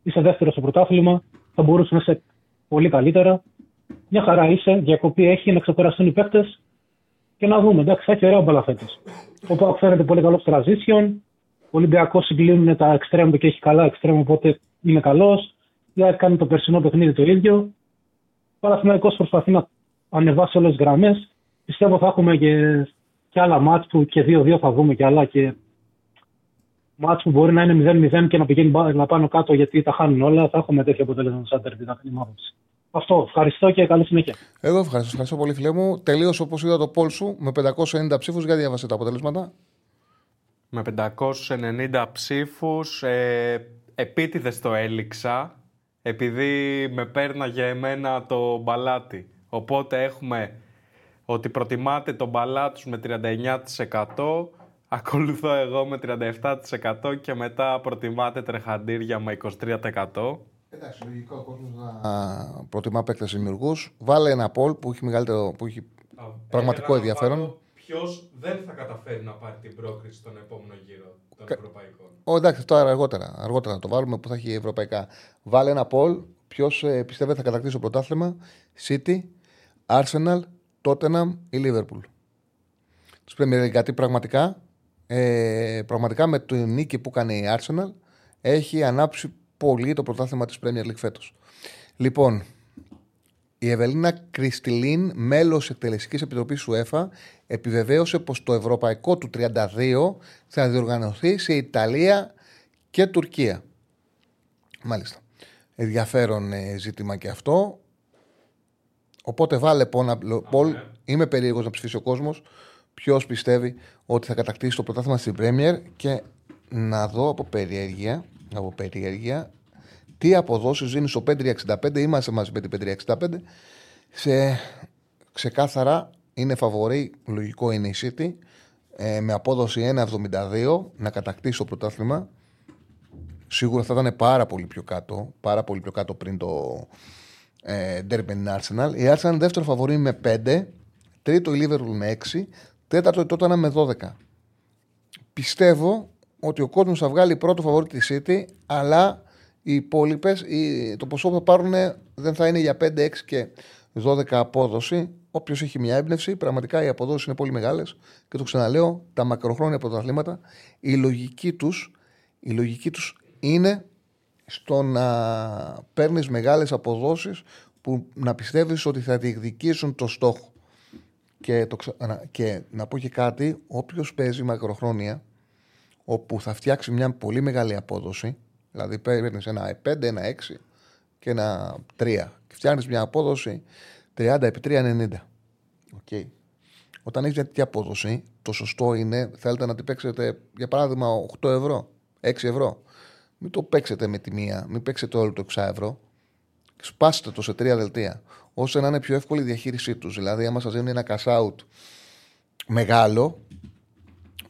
Είσαι δεύτερος στο πρωτάθλημα. Θα μπορούσε να είσαι πολύ καλύτερα. Μια χαρά είσαι, διακοπή έχει, να ξεκουραστούν οι παίκτες και να δούμε. Εντάξει, θα έχει ωραία μπάλα φέτος. Ο Πάκ φαίνεται πολύ καλό στο transition. Ο Ολυμπιακός συγκλίνουν τα εξτρέμ και έχει καλά εξτρέμ, οπότε είναι καλός. Για κάνει το περσινό παιχνίδι το ίδιο. Ο Παναθηναϊκός προσπαθεί να ανεβάσει όλες τις γραμμές. Πιστεύω θα έχουμε και, και άλλα μάτς που και δύο δύο θα βγούμε και άλλα. Και μάτς που μπορεί να είναι μηδέν μηδέν και να πηγαίνει να πάνω κάτω γιατί τα χάνουν όλα. Θα έχουμε τέτοιο αποτέλεσμα σαν τερμπι, θα την άποψη. Αυτό. Ευχαριστώ και καλή συνέχεια. Εγώ ευχαριστώ, ευχαριστώ πολύ, φίλε μου. Τελείωσε όπως είδα το πόλ σου με πεντακόσιους ενενήντα ψήφους. Για διαβάστε τα αποτελέσματα. Με πεντακόσιους ενενήντα ψήφους. Ε, επίτηδες το έληξα. Επειδή με πέρναγε εμένα το μπαλάτι. Οπότε έχουμε ότι προτιμάτε τον μπαλάτους με τριάντα εννιά τοις εκατό. Ακολουθώ εγώ με τριάντα επτά τοις εκατό και μετά προτιμάτε τρεχαντήρια με είκοσι τρία τοις εκατό. Εντάξει, λογικό ο κόσμος να προτιμά παίκτες δημιουργούς. Βάλε ένα poll που έχει, μεγαλύτερο, που έχει Α, πραγματικό ενδιαφέρον. Ποιος δεν θα καταφέρει να πάρει την πρόκριση στον επόμενο γύρο των Κα... ευρωπαϊκών. Ω, εντάξει, τώρα αργότερα. Αργότερα να το βάλουμε που θα έχει ευρωπαϊκά. Βάλε ένα poll. Ποιος ε, πιστεύετε θα κατακτήσει το πρωτάθλημα. City, Arsenal, Tottenham ή Liverpool. Τους Premier League, γιατί πραγματικά, ε, πραγματικά με την νίκη που κάνει η Arsenal έχει ανάψει πολύ το πρωτάθλημα της Premier League φέτος. Λοιπόν, η Ευελίνα Κριστιλίν, μέλος εκτελεστικής επιτροπής UEFA, επιβεβαίωσε πως το ευρωπαϊκό του τριάντα δύο θα διοργανωθεί σε Ιταλία και Τουρκία. Μάλιστα. Ενδιαφέρον ε, ζήτημα και αυτό. Οπότε βάλε πόνα, Πολ, okay. Είμαι περίεργος να ψηφίσει ο κόσμος ποιος πιστεύει ότι θα κατακτήσει το πρωτάθλημα στην Premier και να δω από περιέργεια. Από περιέργεια, τι αποδόσεις δίνει στο πέντε εξήντα πέντε. Είμαστε μαζί με την πέντε εξήντα πέντε. Σε, ξεκάθαρα είναι φαβορή. Λογικό είναι η City ε, με απόδοση ένα εβδομήντα δύο να κατακτήσει το πρωτάθλημα. Σίγουρα θα ήταν πάρα πολύ πιο κάτω, πάρα πολύ πιο κάτω πριν το ε, Derby Arsenal. Η Arsenal δεύτερο φαβορή με πέντε, τρίτο η Liverpool με έξι, τέταρτο η Tottenham με δώδεκα. Πιστεύω ότι ο κόσμος θα βγάλει πρώτο φαβορί τη City, αλλά οι υπόλοιπες, το ποσό που θα πάρουν δεν θα είναι για πέντε, έξι και δώδεκα απόδοση. Όποιος έχει μια έμπνευση, πραγματικά οι αποδόσεις είναι πολύ μεγάλες και το ξαναλέω, τα μακροχρόνια πρωταθλήματα, η λογική τους, η λογική τους είναι στο να παίρνεις μεγάλες αποδόσεις που να πιστεύεις ότι θα διεκδικήσουν το στόχο. Και, το, και να πω και κάτι, όποιος παίζει μακροχρόνια, όπου θα φτιάξει μια πολύ μεγάλη απόδοση, δηλαδή παίρνεις ένα πέντε, ένα έξι και ένα τρία και φτιάχνεις μια απόδοση τριάντα επί τρία ενενήντα. Okay. Όταν έχεις μια τέτοια απόδοση, το σωστό είναι, θέλετε να την παίξετε για παράδειγμα οκτώ ευρώ, έξι ευρώ. Μην το παίξετε με τη μία, μην παίξετε όλο το έξι ευρώ. Σπάστε το σε τρία δελτία, ώστε να είναι πιο εύκολη η διαχείρισή τους. Δηλαδή, άμα σας δίνουν ένα cash out μεγάλο,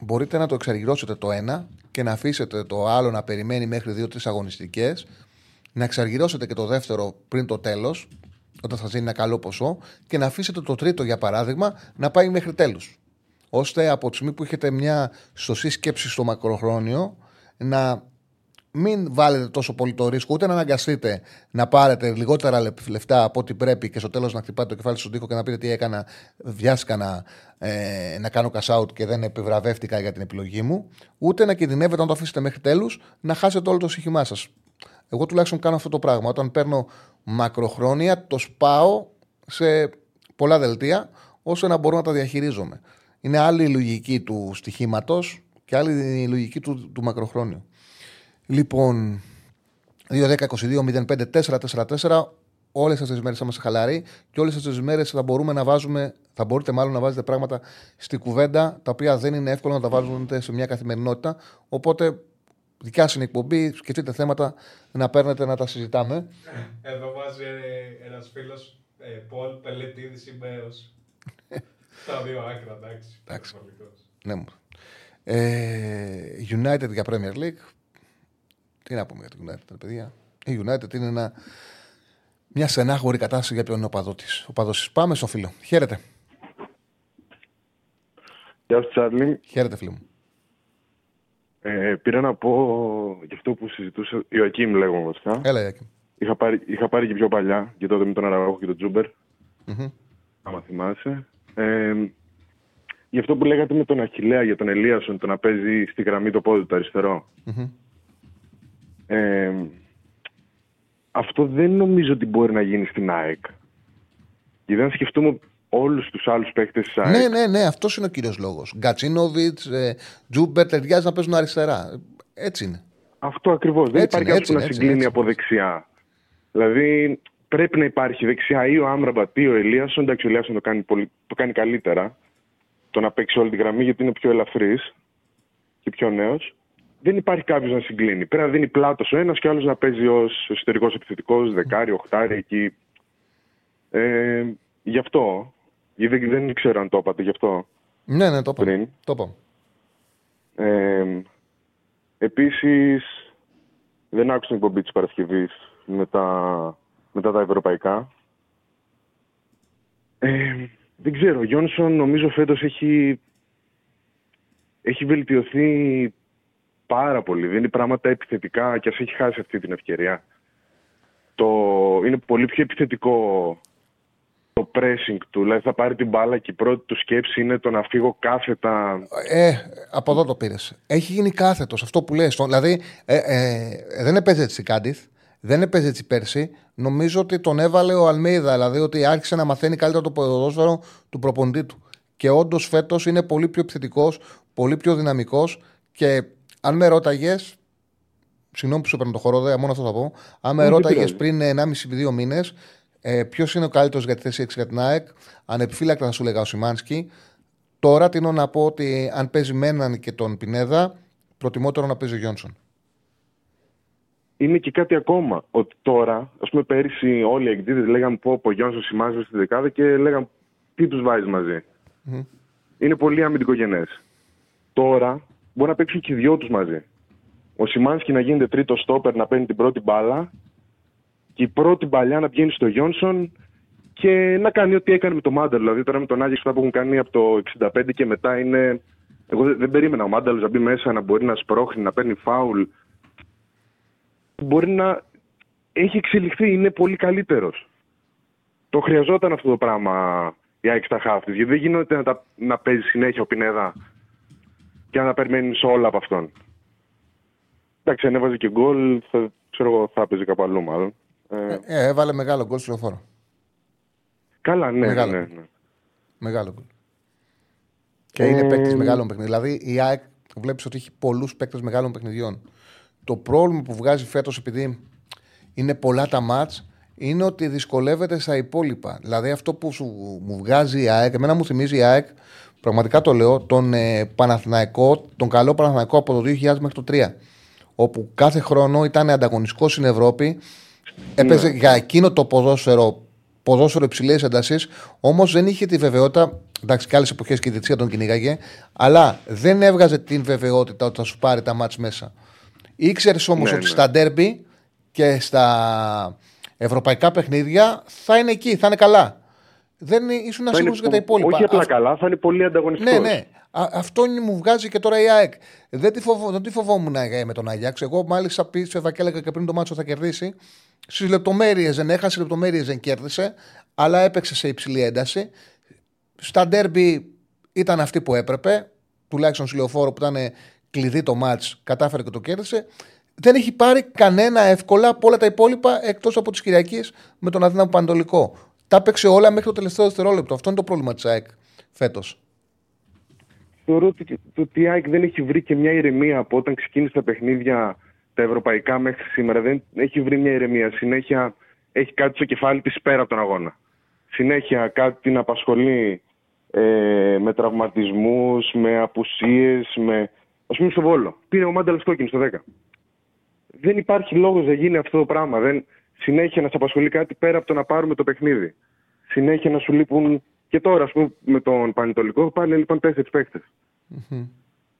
μπορείτε να το εξαργυρώσετε το ένα και να αφήσετε το άλλο να περιμένει μέχρι δύο τρεις αγωνιστικές, να εξαργυρώσετε και το δεύτερο πριν το τέλος, όταν σας δίνει ένα καλό ποσό, και να αφήσετε το τρίτο, για παράδειγμα, να πάει μέχρι τέλους. Ώστε από τη στιγμή που έχετε μια σωστή σκέψη στο μακροχρόνιο, να μην βάλετε τόσο πολύ το ρίσκο, ούτε να αναγκαστείτε να πάρετε λιγότερα λεφτά από ό,τι πρέπει και στο τέλος να χτυπάτε το κεφάλι στον τοίχο και να πείτε τι έκανα, βιάστηκα να, ε, να κάνω cash out και δεν επιβραβεύτηκα για την επιλογή μου, ούτε να κινδυνεύετε να το αφήσετε μέχρι τέλους να χάσετε όλο το σύχημά σας. Εγώ τουλάχιστον κάνω αυτό το πράγμα. Όταν παίρνω μακροχρόνια, το σπάω σε πολλά δελτία, ώστε να μπορώ να τα διαχειρίζομαι. Είναι άλλη η λογική του στοιχήματος και άλλη η λογική του, του μακροχρόνιου. Λοιπόν, δύο δέκα είκοσι δύο μηδέν πέντε τέσσερα τέσσερα τέσσερα. Όλες αυτές τις μέρες θα είμαστε χαλαροί και όλες αυτές τις μέρες θα μπορούμε να βάζουμε, θα μπορείτε μάλλον να βάζετε πράγματα στη κουβέντα τα οποία δεν είναι εύκολο να τα βάζετε σε μια καθημερινότητα. Οπότε, δικιά σας είναι η εκπομπή, σκεφτείτε θέματα να παίρνετε να τα συζητάμε. Εδώ βάζει ένας φίλος, Πολ, Πελετίδη Σιμπέος. Τα δύο άκρα, εντάξει. Ναι μου. United για Premier League. Τι να πούμε για την United, παιδιά. Η United είναι ένα. Μια στενάχωρη κατάσταση για ποιον είναι ο παδό της. Ο παδός της. Πάμε στο φίλο. Χαίρετε. Γεια σου, Τσάρλι. Χαίρετε, φίλο μου. Ε, πήρα να πω για αυτό που συζητούσε. Ιωακήμ λέγομαι βασικά. Έλα, Ιωακήμ. Είχα πάρει, είχα πάρει και πιο παλιά, και τότε με τον Αραούχο και τον Τζούμπερ. Mm-hmm. Άμα θυμάσαι. Ε, γι' αυτό που λέγατε με τον Αχιλλέα, για τον Ελίασον, το να παίζει στη γραμμή το πόδι του αριστερό. Mm-hmm. Ε, αυτό δεν νομίζω ότι μπορεί να γίνει στην ΑΕΚ. Γιατί αν σκεφτούμε όλους τους άλλους παίκτες της ΑΕΚ. Ναι, ναι, ναι, αυτός είναι ο κύριος λόγος. Γκατσίνοβιτς, ε, Τζούμπερ, ταιριάζει να παίζουν αριστερά. Έτσι είναι. Αυτό ακριβώς. Δεν υπάρχει κάποιο να συγκλίνει έτσι, από δεξιά. Δηλαδή πρέπει να υπάρχει δεξιά ή ο Αμραμπατ ή ο Ελίασον. Εντάξει, ο Ελίασον το κάνει, πολύ, το κάνει καλύτερα. Το να παίξει όλη τη γραμμή γιατί είναι πιο ελαφρύς και πιο νέος. Δεν υπάρχει κάποιος να συγκλίνει. Πρέπει να δίνει πλάτος ο ένας και ο άλλος να παίζει ως εσωτερικός επιθετικός, δεκάρι, οχτάρι εκεί. Ε, γι' αυτό. Δεν, δεν ξέρω αν το είπατε γι' αυτό. Ναι, ναι, το είπα. Το είπα. Ε, επίσης, δεν άκουσα την εκπομπή της Παρασκευής μετά, μετά τα ευρωπαϊκά. Ε, δεν ξέρω. Ο Γιόνσον νομίζω φέτος έχει, έχει βελτιωθεί πάρα πολύ. Δίνει πράγματα επιθετικά και ας έχει χάσει αυτή την ευκαιρία. Το... Είναι πολύ πιο επιθετικό το pressing του. Δηλαδή θα πάρει την μπάλα και η πρώτη του σκέψη είναι το να φύγω κάθετα. Ε, από εδώ το πήρες. Έχει γίνει κάθετος αυτό που λες. Δηλαδή ε, ε, δεν έπαιζε έτσι η Κάντιθ. Δεν έπαιζε έτσι πέρσι. Νομίζω ότι τον έβαλε ο Αλμέιδα. Δηλαδή ότι άρχισε να μαθαίνει καλύτερα το ποδόσφαιρο του προπονητή του. Και όντως φέτος είναι πολύ πιο επιθετικός, πολύ πιο δυναμικός και. Αν με ρώταγες, συγγνώμη που σου έπαιρνε το χορόδε, μόνο αυτό θα πω. Αν με ρώταγες πριν ενάμιση με δύο μήνες, ε, ποιος είναι ο καλύτερος για τη θέση έξι για την ΑΕΚ, ανεπιφύλακτα θα σου λέγα ο Σιμάνσκι. Τώρα τείνω να πω ότι αν παίζει με έναν και τον Πινέδα, προτιμότερο να παίζει ο Γιόνσον. Είναι και κάτι ακόμα. Ότι τώρα, ας πούμε, πέρυσι όλοι οι εκδίδες λέγαν πω ο Γιόνσον Σιμάνσκι στη δεκάδα και λέγαν τι τους βάζεις μαζί. Mm-hmm. Είναι πολύ αμυντικογενές. Τώρα. Μπορεί να παίξουν και οι δυο τους μαζί. Ο Σιμάνσκι να γίνεται τρίτο στόπερ, να παίρνει την πρώτη μπάλα και η πρώτη μπαλιά να πηγαίνει στο Γιόνσον και να κάνει ό,τι έκανε με τον Μάνταλο. Δηλαδή τώρα με τον Άγιαξ αυτά που έχουν κάνει από το εξήντα πέντε και μετά είναι. Εγώ δεν περίμενα ο Μάνταλος να μπει μέσα, να μπορεί να σπρώχνει, να παίρνει φάουλ. Μπορεί να έχει εξελιχθεί, είναι πολύ καλύτερος. Το χρειαζόταν αυτό το πράγμα η Άγιαξ τα χάφτης, γιατί δεν γίνεται να, τα... να παίζει συνέχεια ο Πινέδα. Και να περιμένεις όλα από αυτόν. Εντάξει, ανέβαζε και γκολ, θα, ξέρω εγώ, θα έπαιζε κάπου αλλού μάλλον. Ε, ε, έβαλε μεγάλο γκολ στο λεωφόρο. Καλά, ναι, μεγάλο. ναι, ναι. Μεγάλο γκολ. Και ε... είναι παίκτης μεγάλων παιχνιδιών. Δηλαδή, η ΑΕΚ βλέπεις ότι έχει πολλούς παίκτες μεγάλων παιχνιδιών. Το πρόβλημα που βγάζει φέτος, επειδή είναι πολλά τα μάτς, είναι ότι δυσκολεύεται στα υπόλοιπα. Δηλαδή, αυτό που σου, μου βγάζει η ΑΕΚ, εμένα μου θυμίζει η ΑΕΚ. Πραγματικά το λέω, τον, ε, Παναθηναϊκό, τον καλό Παναθηναϊκό από το δύο χιλιάδες μέχρι το δύο χιλιάδες τρία. Όπου κάθε χρόνο ήταν ανταγωνιστικός στην Ευρώπη, έπαιζε ναι. για εκείνο το ποδόσφαιρο, ποδόσφαιρο υψηλής έντασης, όμως δεν είχε τη βεβαιότητα. Εντάξει, και άλλες εποχές και η διετησία τον κυνηγάγε, αλλά δεν έβγαζε την βεβαιότητα ότι θα σου πάρει τα μάτς μέσα. Ήξερες όμως ναι, ότι ναι. στα ντέρμπι και στα ευρωπαϊκά παιχνίδια θα είναι εκεί, θα είναι καλά. Δεν ήσουν ασύμβολο για τα υπόλοιπα. Όχι απλά Α... καλά, θα είναι πολύ ανταγωνιστικό. Ναι, ναι. Α, αυτό μου βγάζει και τώρα η ΑΕΚ. Δεν τη, φοβο... δεν τη φοβόμουν με τον Άγιαξ. Εγώ μάλιστα πίστευα και έλεγα και πριν το μάτσο θα κερδίσει. Στις λεπτομέρειες δεν έχασε, στις λεπτομέρειες δεν κέρδισε, αλλά έπαιξε σε υψηλή ένταση. Στα ντέρμπι ήταν αυτή που έπρεπε. Τουλάχιστον στο λεωφόρο που ήταν κλειδί το μάτς, κατάφερε και το κέρδισε. δεν έχει πάρει κανένα εύκολα από όλα τα υπόλοιπα εκτός από τις Κυριακές με τον αδύναμο Πανατολικό. Τα παίξε όλα μέχρι το τελευταίο δευτερόλεπτο. Αυτό είναι το πρόβλημα της ΑΕΚ φέτος. Θεωρώ ότι η ΑΕΚ δεν έχει βρει και μια ηρεμία από όταν ξεκίνησε τα παιχνίδια τα ευρωπαϊκά μέχρι σήμερα. Δεν έχει βρει μια ηρεμία. Συνέχεια έχει κάτι στο κεφάλι της πέρα από τον αγώνα. Συνέχεια κάτι την απασχολεί ε, με τραυματισμούς, με απουσίες, με... Ας πούμε στο Βόλο. Πήρε ο Μάνταλας κόκκινη στο δέκα. Δεν υπάρχει λόγος να γίνει αυτό το πράγμα. Δεν... Συνέχεια να σε απασχολεί κάτι πέρα από το να πάρουμε το παιχνίδι. Συνέχεια να σου λείπουν. Και τώρα, ας πούμε, με τον Πανετολικό, πάλι λοιπόν τέσσερις παίκτες. Mm-hmm.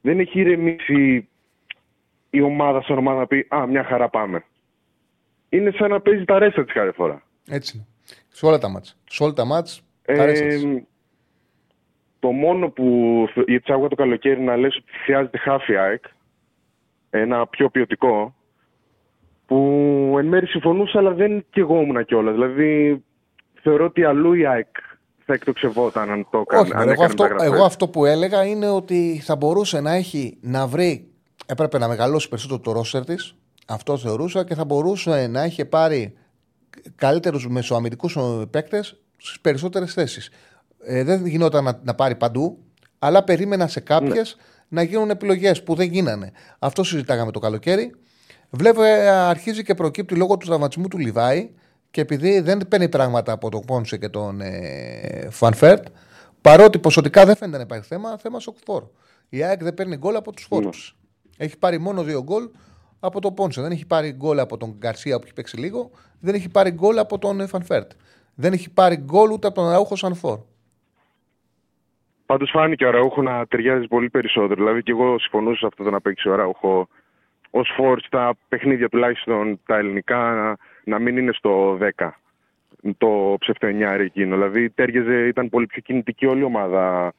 Δεν έχει ηρεμήσει η ομάδα σαν ομάδα να πει «Α, μια χαρά πάμε». Είναι σαν να παίζει τα ρέστα της κάθε φορά. Έτσι. Σε όλα τα μάτς. Σε όλα τα μάτς, ε, τα ρέστα της. Το μόνο που γιατί άκουγα το καλοκαίρι να λες ότι χρειάζεται χάφι ΑΕΚ, ένα πιο ποιοτικό, που εν μέρει συμφωνούσα, αλλά δεν κι εγώ ήμουνα κιόλας. Δηλαδή, θεωρώ ότι αλλού η ΑΕΚ θα εκτοξευόταν αν το έκανε. Όχι, αν εγώ, αυτό, εγώ αυτό που έλεγα είναι ότι θα μπορούσε να έχει, να βρει, έπρεπε να μεγαλώσει περισσότερο το ρόστερ της, αυτό θεωρούσα, και θα μπορούσε να έχει πάρει καλύτερους μεσοαμυντικούς παίκτες στις περισσότερες θέσεις. Ε, δεν γινόταν να, να πάρει παντού, αλλά περίμενα σε κάποιες ναι. να γίνουν επιλογές που δεν γίνανε. Αυτό συζητάγαμε το καλοκαίρι. Βλέπω αρχίζει και προκύπτει λόγω του τραυματισμού του Λιβάη και επειδή δεν παίρνει πράγματα από τον Ponse και τον ε, Φανφέρτ, παρότι ποσοτικά δεν φαίνεται να υπάρχει θέμα, θέμα στο φόρ. Η ΑΕΚ δεν παίρνει γκολ από τους φόρους. Ναι. Έχει πάρει μόνο δύο γκολ από τον Ponse. Δεν έχει πάρει γκολ από τον Γκαρσία που έχει παίξει λίγο, δεν έχει πάρει γκολ από τον Φανφέρτ. Δεν έχει πάρει γκολ ούτε από τον Αραούχο σαν φόρ. Πάντως φάνηκε ο Αραούχο να ταιριάζει πολύ περισσότερο. Δηλαδή και εγώ συμφωνούσα σε αυτό το να παίξει ο Αραούχο ως φόρ στα παιχνίδια τουλάχιστον τα ελληνικά, να, να μην είναι στο δέκα, το ψευτοενιάρι εκείνο. Δηλαδή τέριαζε, ήταν πολύ πιο κινητική όλη η ομάδα.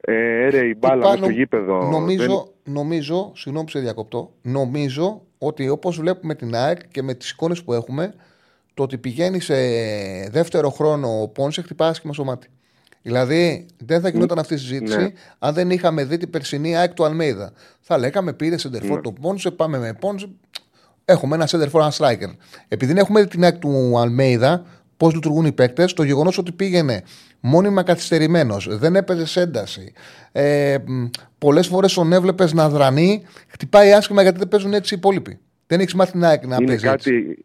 Ε, έρε η μπάλα μες στο γήπεδο. Νομίζω, δεν... νομίζω συγγνώμη που σε διακοπτώ, νομίζω ότι όπως βλέπουμε την ΑΕΚ και με τις εικόνες που έχουμε, το ότι πηγαίνει σε δεύτερο χρόνο ο Ponse χτυπάει άσχημα στο μάτι. Δηλαδή, δεν θα γινόταν αυτή η συζήτηση ναι. αν δεν είχαμε δει την περσινή ΑΕΚ του Αλμέιδα. Θα λέγαμε πήρε σεντερφόρ ναι. το Ponse, πάμε με Ponse. Έχουμε ένα σεντερφόρ, ένα striker. Επειδή δεν έχουμε δει την ΑΕΚ του Αλμέιδα, πώς λειτουργούν οι παίκτες, το γεγονός ότι πήγαινε μόνιμα καθυστερημένος, δεν έπαιζε σε ένταση, ε, πολλές φορές τον έβλεπες να δρανεί, χτυπάει άσχημα γιατί δεν παίζουν έτσι οι υπόλοιποι. Δεν έχει μάθει την ΑΕΚ να παίζει κάτι.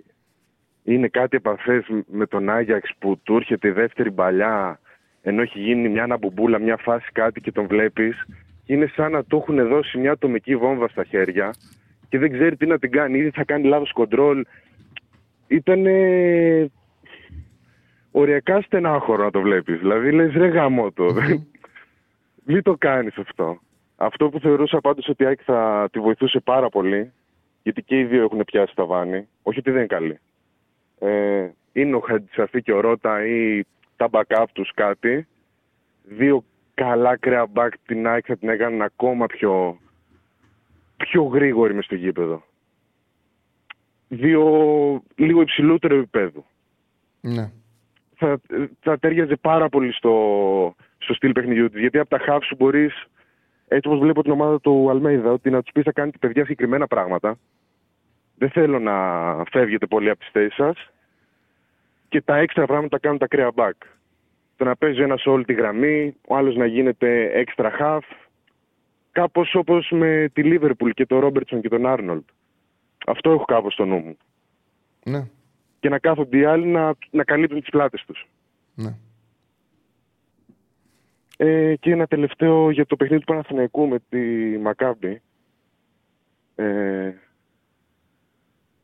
Είναι κάτι επαφές με τον Άγιαξ που του έρχεται η δεύτερη μπαλιά. Ενώ έχει γίνει μια αναμπουμπούλα, μια φάση κάτι και τον βλέπεις, είναι σαν να του έχουν δώσει μια ατομική βόμβα στα χέρια και δεν ξέρει τι να την κάνει. Ήδη θα κάνει λάθος κοντρόλ. Ήταν ωριακά στενάχωρο να το βλέπεις. Δηλαδή λες ρε γάμο το. Μην το κάνεις αυτό. Αυτό που θεωρούσα πάντως ότι η ΑΕΚ θα τη βοηθούσε πάρα πολύ, γιατί και οι δύο έχουν πιάσει τα βάνη. Όχι ότι δεν είναι καλή. Ε, είναι ο Χατζησαφή και ο Ρότα ή... τα back-up τους κάτι, δύο καλά κρέα back την ΑΕΚ θα την έκαναν ακόμα πιο, πιο γρήγορη μες στο γήπεδο. Δύο λίγο υψηλότερο επίπεδο. Ναι. Θα, θα τέριαζε πάρα πολύ στο, στο στυλ παιχνιδιού της, γιατί από τα half σου μπορείς, έτσι όπως βλέπω την ομάδα του Αλμέιδα, ότι να τους πεις θα κάνετε παιδιά συγκεκριμένα πράγματα. Δεν θέλω να φεύγετε πολύ από τις θέσεις σας. Και τα έξτρα πράγματα τα κάνουν τα κρέα back. Το να παίζει ένας όλη τη γραμμή, ο άλλος να γίνεται extra half. Κάπως όπως με τη Liverpool και τον Ρόμπερτσον και τον Άρνολντ. Αυτό έχω κάπως στο νου μου. Ναι. Και να κάθονται οι άλλοι να, να καλύπτουν τις πλάτες τους. Ναι. Ε, και ένα τελευταίο για το παιχνίδι του Παναθηναϊκού με τη Μακάμπη. Ε,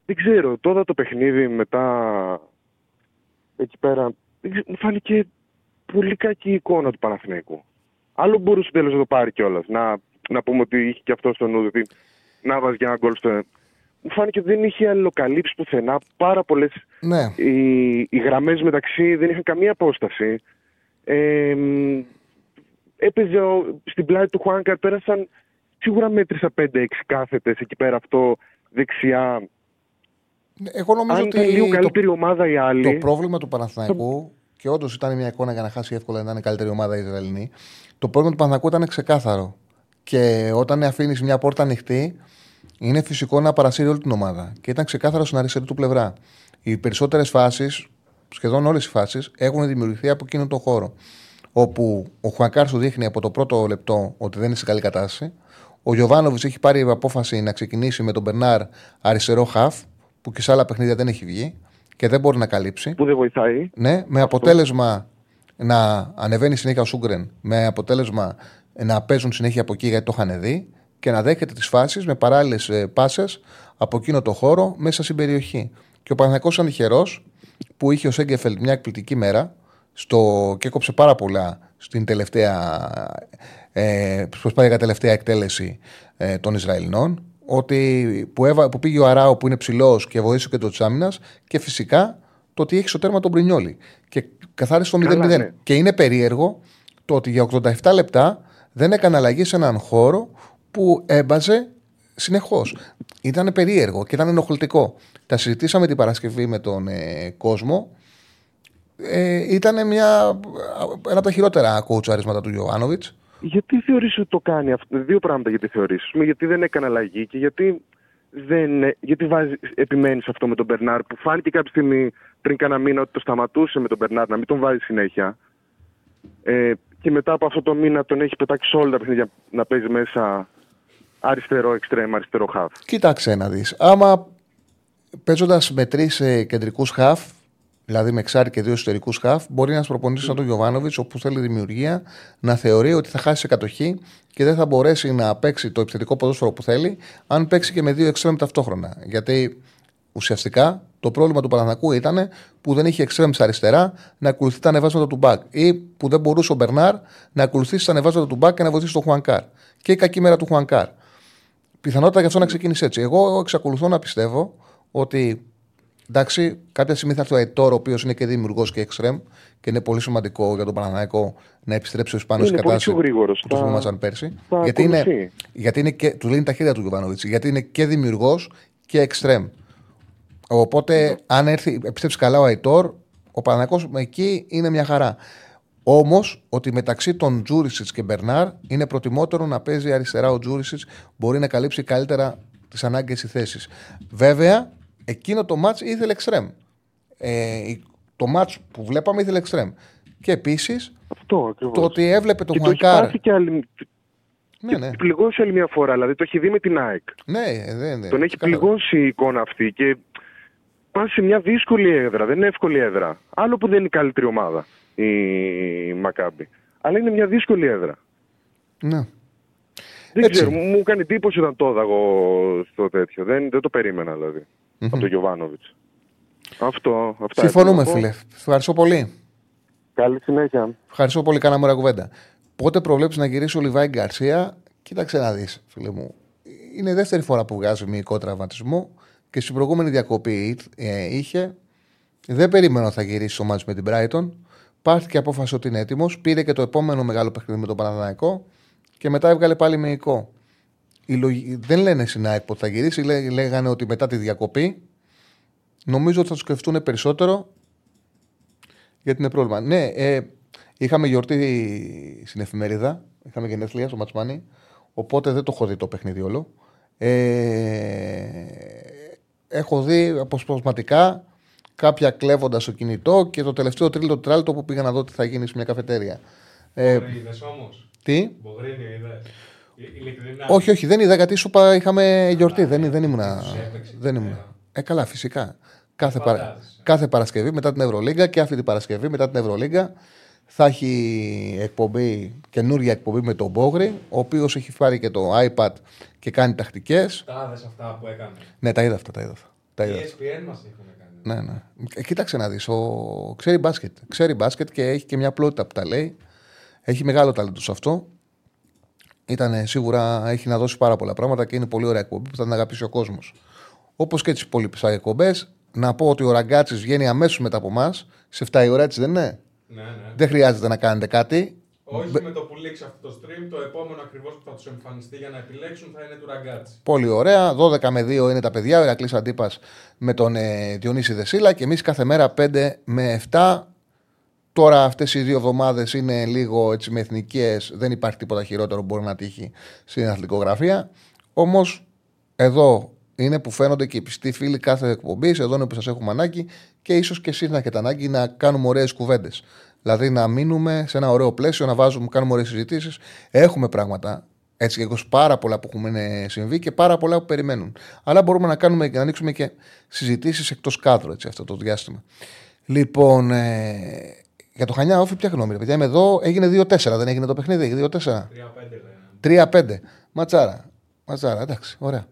δεν ξέρω, τώρα το παιχνίδι μετά... εκεί πέρα, μου φάνηκε πολύ κακή εικόνα του Παναθηναϊκού. Άλλο μπορούσε τέλος να το πάρει κιόλας. Να, να πούμε ότι είχε και αυτό στο νου, ότι να βάζει για ένα γκολ στο... Μου φάνηκε ότι δεν είχε αλληλοκαλύψει πουθενά. Πάρα πολλές ναι. οι, οι γραμμές μεταξύ δεν είχαν καμία απόσταση. Ε, έπαιζε ο, στην πλάτη του Χουάνκα, πέρασαν, σίγουρα μέτρησα πέντε έξι κάθετες εκεί πέρα, αυτό δεξιά. Εγώ νομίζω αν ότι λίγο καλύτερη το, ομάδα η άλλη... το πρόβλημα του Παναθηναϊκού, το... και όντως ήταν μια εικόνα για να χάσει εύκολα να είναι καλύτερη ομάδα η Ισραηλινή, το πρόβλημα του Παναθηναϊκού ήταν ξεκάθαρο. Και όταν αφήνεις μια πόρτα ανοιχτή, είναι φυσικό να παρασύρει όλη την ομάδα. Και ήταν ξεκάθαρο στην αριστερή του πλευρά. Οι περισσότερες φάσεις, σχεδόν όλες οι φάσεις, έχουν δημιουργηθεί από εκείνον τον χώρο. Όπου ο Χουανκάρ σου δείχνει από το πρώτο λεπτό ότι δεν είναι σε καλή κατάσταση. Ο Γιοβάνοβιτς έχει πάρει απόφαση να ξεκινήσει με τον Μπερνάρ αριστερό χαφ, που και σε άλλα παιχνίδια δεν έχει βγει και δεν μπορεί να καλύψει. Που δεν βοηθάει. Ναι, με αποτέλεσμα να ανεβαίνει συνέχεια ο Σούγκρεν, με αποτέλεσμα να παίζουν συνέχεια από εκεί γιατί το είχαν δει και να δέχεται τις φάσεις με παράλληλες πάσες από εκείνο το χώρο μέσα στην περιοχή. Και ο Παναθηναϊκός ήταν τυχερός που είχε ο Σέγκεφελτ μια εκπληκτική μέρα στο... και έκοψε πάρα πολλά στην τελευταία, ε, προσπάθεια για τελευταία εκτέλεση ε, των Ισραηλινών. Ότι που, έβα... που πήγε ο Αράου που είναι ψηλός και βοήθησε και το της άμυνας και φυσικά το ότι έχει στο τέρμα τον Πρινιόλι. Και καθάρισε το μηδέν μηδέν. Ναι. Και είναι περίεργο το ότι για ογδόντα επτά λεπτά δεν έκανε αλλαγή σε έναν χώρο που έμπαζε συνεχώς. Ήταν περίεργο και ήταν ενοχλητικό. Τα συζητήσαμε την Παρασκευή με τον ε, κόσμο. Ε, ήταν μια, ένα από τα χειρότερα κόουτσαρίσματα του Γιοβάνοβιτς. Γιατί θεωρείς ότι το κάνει αυτό? Δύο πράγματα γιατί θεωρείς. Γιατί δεν έκανε αλλαγή και γιατί, δεν, γιατί βάζεις, επιμένεις αυτό με τον Μπερνάρ που φάνηκε κάποια στιγμή πριν κάνα μήνα ότι το σταματούσε με τον Μπερνάρ να μην τον βάζει συνέχεια. Ε, και μετά από αυτό το μήνα τον έχει πετάξει όλα τα παιχνίδια να παίζει μέσα αριστερό εξτρέμ, αριστερό χαφ. Κοίταξε να δεις. Άμα παίζοντας με τρεις ε, κεντρικούς χαφ, δηλαδή με εξάρι και δύο εσωτερικού χαφ, μπορεί να προπονήσει mm. σαν τον Γιοβάνοβιτς, όπου θέλει δημιουργία, να θεωρεί ότι θα χάσει σε κατοχή και δεν θα μπορέσει να παίξει το επιθετικό ποδόσφαιρο που θέλει, αν παίξει και με δύο εξτρέμ ταυτόχρονα. Γιατί ουσιαστικά το πρόβλημα του Παναθηναϊκού ήταν που δεν είχε εξτρέμ στα αριστερά να ακολουθεί τα ανεβάσματα του μπακ ή που δεν μπορούσε ο Μπερνάρ να ακολουθήσει τα ανεβάσματα του μπακ και να βοηθήσει τον Χουανκάρ. Και η κακή μέρα του Χουανκάρ. Πιθανότατα γι' αυτό να ξεκίνησε έτσι. Εγώ εξακολουθώ να πιστεύω ότι. Εντάξει, κάποια στιγμή θα έρθει ο Aitor, ο οποίος είναι και δημιουργός και εξτρέμ και είναι πολύ σημαντικό για τον Παναθηναϊκό να επιστρέψει ο Ισπανός στην κατάσταση που το θυμόμασταν πέρσι. Γιατί είναι, γιατί είναι και, του λύνει τα χέρια του Γιοβάνοβιτς, γιατί είναι και δημιουργός και εξτρέμ. Οπότε, mm. αν έρθει, επιστρέψει καλά ο Aitor, ο Παναθηναϊκός εκεί είναι μια χαρά. Όμως, ότι μεταξύ των Tzourisitis και Μπερνάρ είναι προτιμότερο να παίζει αριστερά ο Tzourisitis, μπορεί να καλύψει καλύτερα τις ανάγκες της θέσης. Βέβαια. Εκείνο το μάτς ήθελε εξτρέμ. Ε, το μάτς που βλέπαμε ήθελε εξτρέμ. Και επίσης το ότι έβλεπε τον Χουανκάρ. Το έχει και άλλη... ναι, και ναι. πληγώσει άλλη μια φορά. Δηλαδή το έχει δει με την ΑΕΚ. Ναι, ναι, ναι. Τον έχει Καλά. πληγώσει η εικόνα αυτή και πάει σε μια δύσκολη έδρα. Δεν είναι εύκολη έδρα. Άλλο που δεν είναι η καλύτερη ομάδα η Μακάμπι. Αλλά είναι μια δύσκολη έδρα. Ναι. Δεν Έτσι. ξέρω. Μου κάνει εντύπωση όταν το έδαγω στο τέτοιο. Δεν, δεν το περίμενα δηλαδή. Mm-hmm. Από τον Γιοβάνοβιτς. Αυτό. Αυτά συμφωνούμε, φίλε. Ευχαριστώ πολύ. Καλή συνέχεια. Ευχαριστώ πολύ. Κάναμε ωραία κουβέντα. Πότε προβλέψει να γυρίσει ο Λιβάη Γκαρσία? Κοίταξε να δεις, φίλε μου. Είναι η δεύτερη φορά που βγάζει μυϊκό τραυματισμό και στην προηγούμενη διακοπή ε, είχε. Δεν περίμενα ότι θα γυρίσει στο μάτς με την Brighton. Πάρθηκε απόφαση ότι είναι έτοιμος. Πήρε και το επόμενο μεγάλο παιχνίδι με τον Παναθηναϊκό και μετά έβγαλε πάλι μυϊκό. Λογι... Δεν λένε στην που θα γυρίσει, λέ... λέγανε ότι μετά τη διακοπή νομίζω ότι θα του σκεφτούν περισσότερο γιατί είναι πρόβλημα. Ναι, ε, είχαμε γιορτή στην εφημερίδα, είχαμε γενέθλια στο Ματσμάνι, οπότε δεν το έχω δει το παιχνίδι όλο. Ε, έχω δει αποσπασματικά κάποια κλέβοντα στο κινητό και το τελευταίο τρίλο τράλτο που πήγα να δω τι θα γίνει σε μια καφετέρια. Ε, είδες όμως. Τι? Μπογρίνιο είδες. Ειλικρινά. Όχι, όχι, δεν είδα γιατί σου είπα είχαμε γιορτή. Άρα, δεν, δεν ήμουνα. Δεν ήμουνα. Ε, καλά, φυσικά. Κάθε, παρα, κάθε Παρασκευή μετά την Ευρωλίγκα και αυτή την Παρασκευή μετά την Ευρωλίγκα θα έχει εκπομπή, καινούργια εκπομπή με τον Μπόγρη, ο οποίος έχει πάρει και το iPad και κάνει τακτικές. Τα είδες αυτά που έκανε? Ναι, τα είδα αυτά. Τα είδα αυτά. Τα είδα αυτά. ι ες πι εν μας έχουν κάνει. Ναι, ναι. Κοίταξε να δεις. Ο... Ξέρει μπάσκετ. Ξέρει μπάσκετ και έχει και μια απλότητα που τα λέει. Έχει μεγάλο ταλέντο σε αυτό. Ήταν σίγουρα, έχει να δώσει πάρα πολλά πράγματα και είναι πολύ ωραία εκπομπή που θα την αγαπήσει ο κόσμος. Όπως και τις υπόλοιπες εκπομπές, να πω ότι ο Ραγκάτσης βγαίνει αμέσως μετά από εμάς, σε εφτά η ώρα, έτσι δεν είναι? Ναι, ναι. Δεν χρειάζεται να κάνετε κάτι. Όχι Μπ... με το που λήξει αυτό το stream, το επόμενο ακριβώς που θα τους εμφανιστεί για να επιλέξουν θα είναι του Ραγκάτση. Πολύ ωραία. δώδεκα με δύο είναι τα παιδιά. Ο Ηρακλής Αντίπας με τον ε, Διονύση Δεσίλα και εμείς κάθε μέρα πέντε με εφτά. Τώρα αυτές οι δύο εβδομάδες είναι λίγο έτσι με εθνικές, δεν υπάρχει τίποτα χειρότερο που μπορεί να τύχει στην αθλητικογραφία. Όμως Εδώ είναι που φαίνονται και οι πιστοί φίλοι κάθε εκπομπή. Εδώ είναι που σας έχουμε ανάγκη και ίσως και εσείς να έχετε ανάγκη να κάνουμε ωραίες κουβέντες. Δηλαδή να μείνουμε σε ένα ωραίο πλαίσιο, να βάζουμε, κάνουμε ωραίες συζητήσεις. Έχουμε πράγματα. Έτσι, εγώ πάρα πολλά που έχουν συμβεί και πάρα πολλά που περιμένουν. Αλλά μπορούμε να κάνουμε και να ανοίξουμε και συζητήσεις εκτός κάδρου έτσι, αυτό το διάστημα. Λοιπόν, ε, για το Χανιά, όφη, ποια γνώμη. Παιδιά, είμαι εδώ, έγινε δύο τέσσερα, δεν έγινε το παιχνίδι. τρία πέντε. τρία πέντε. Ματσάρα. Ματσάρα, εντάξει, ωραία.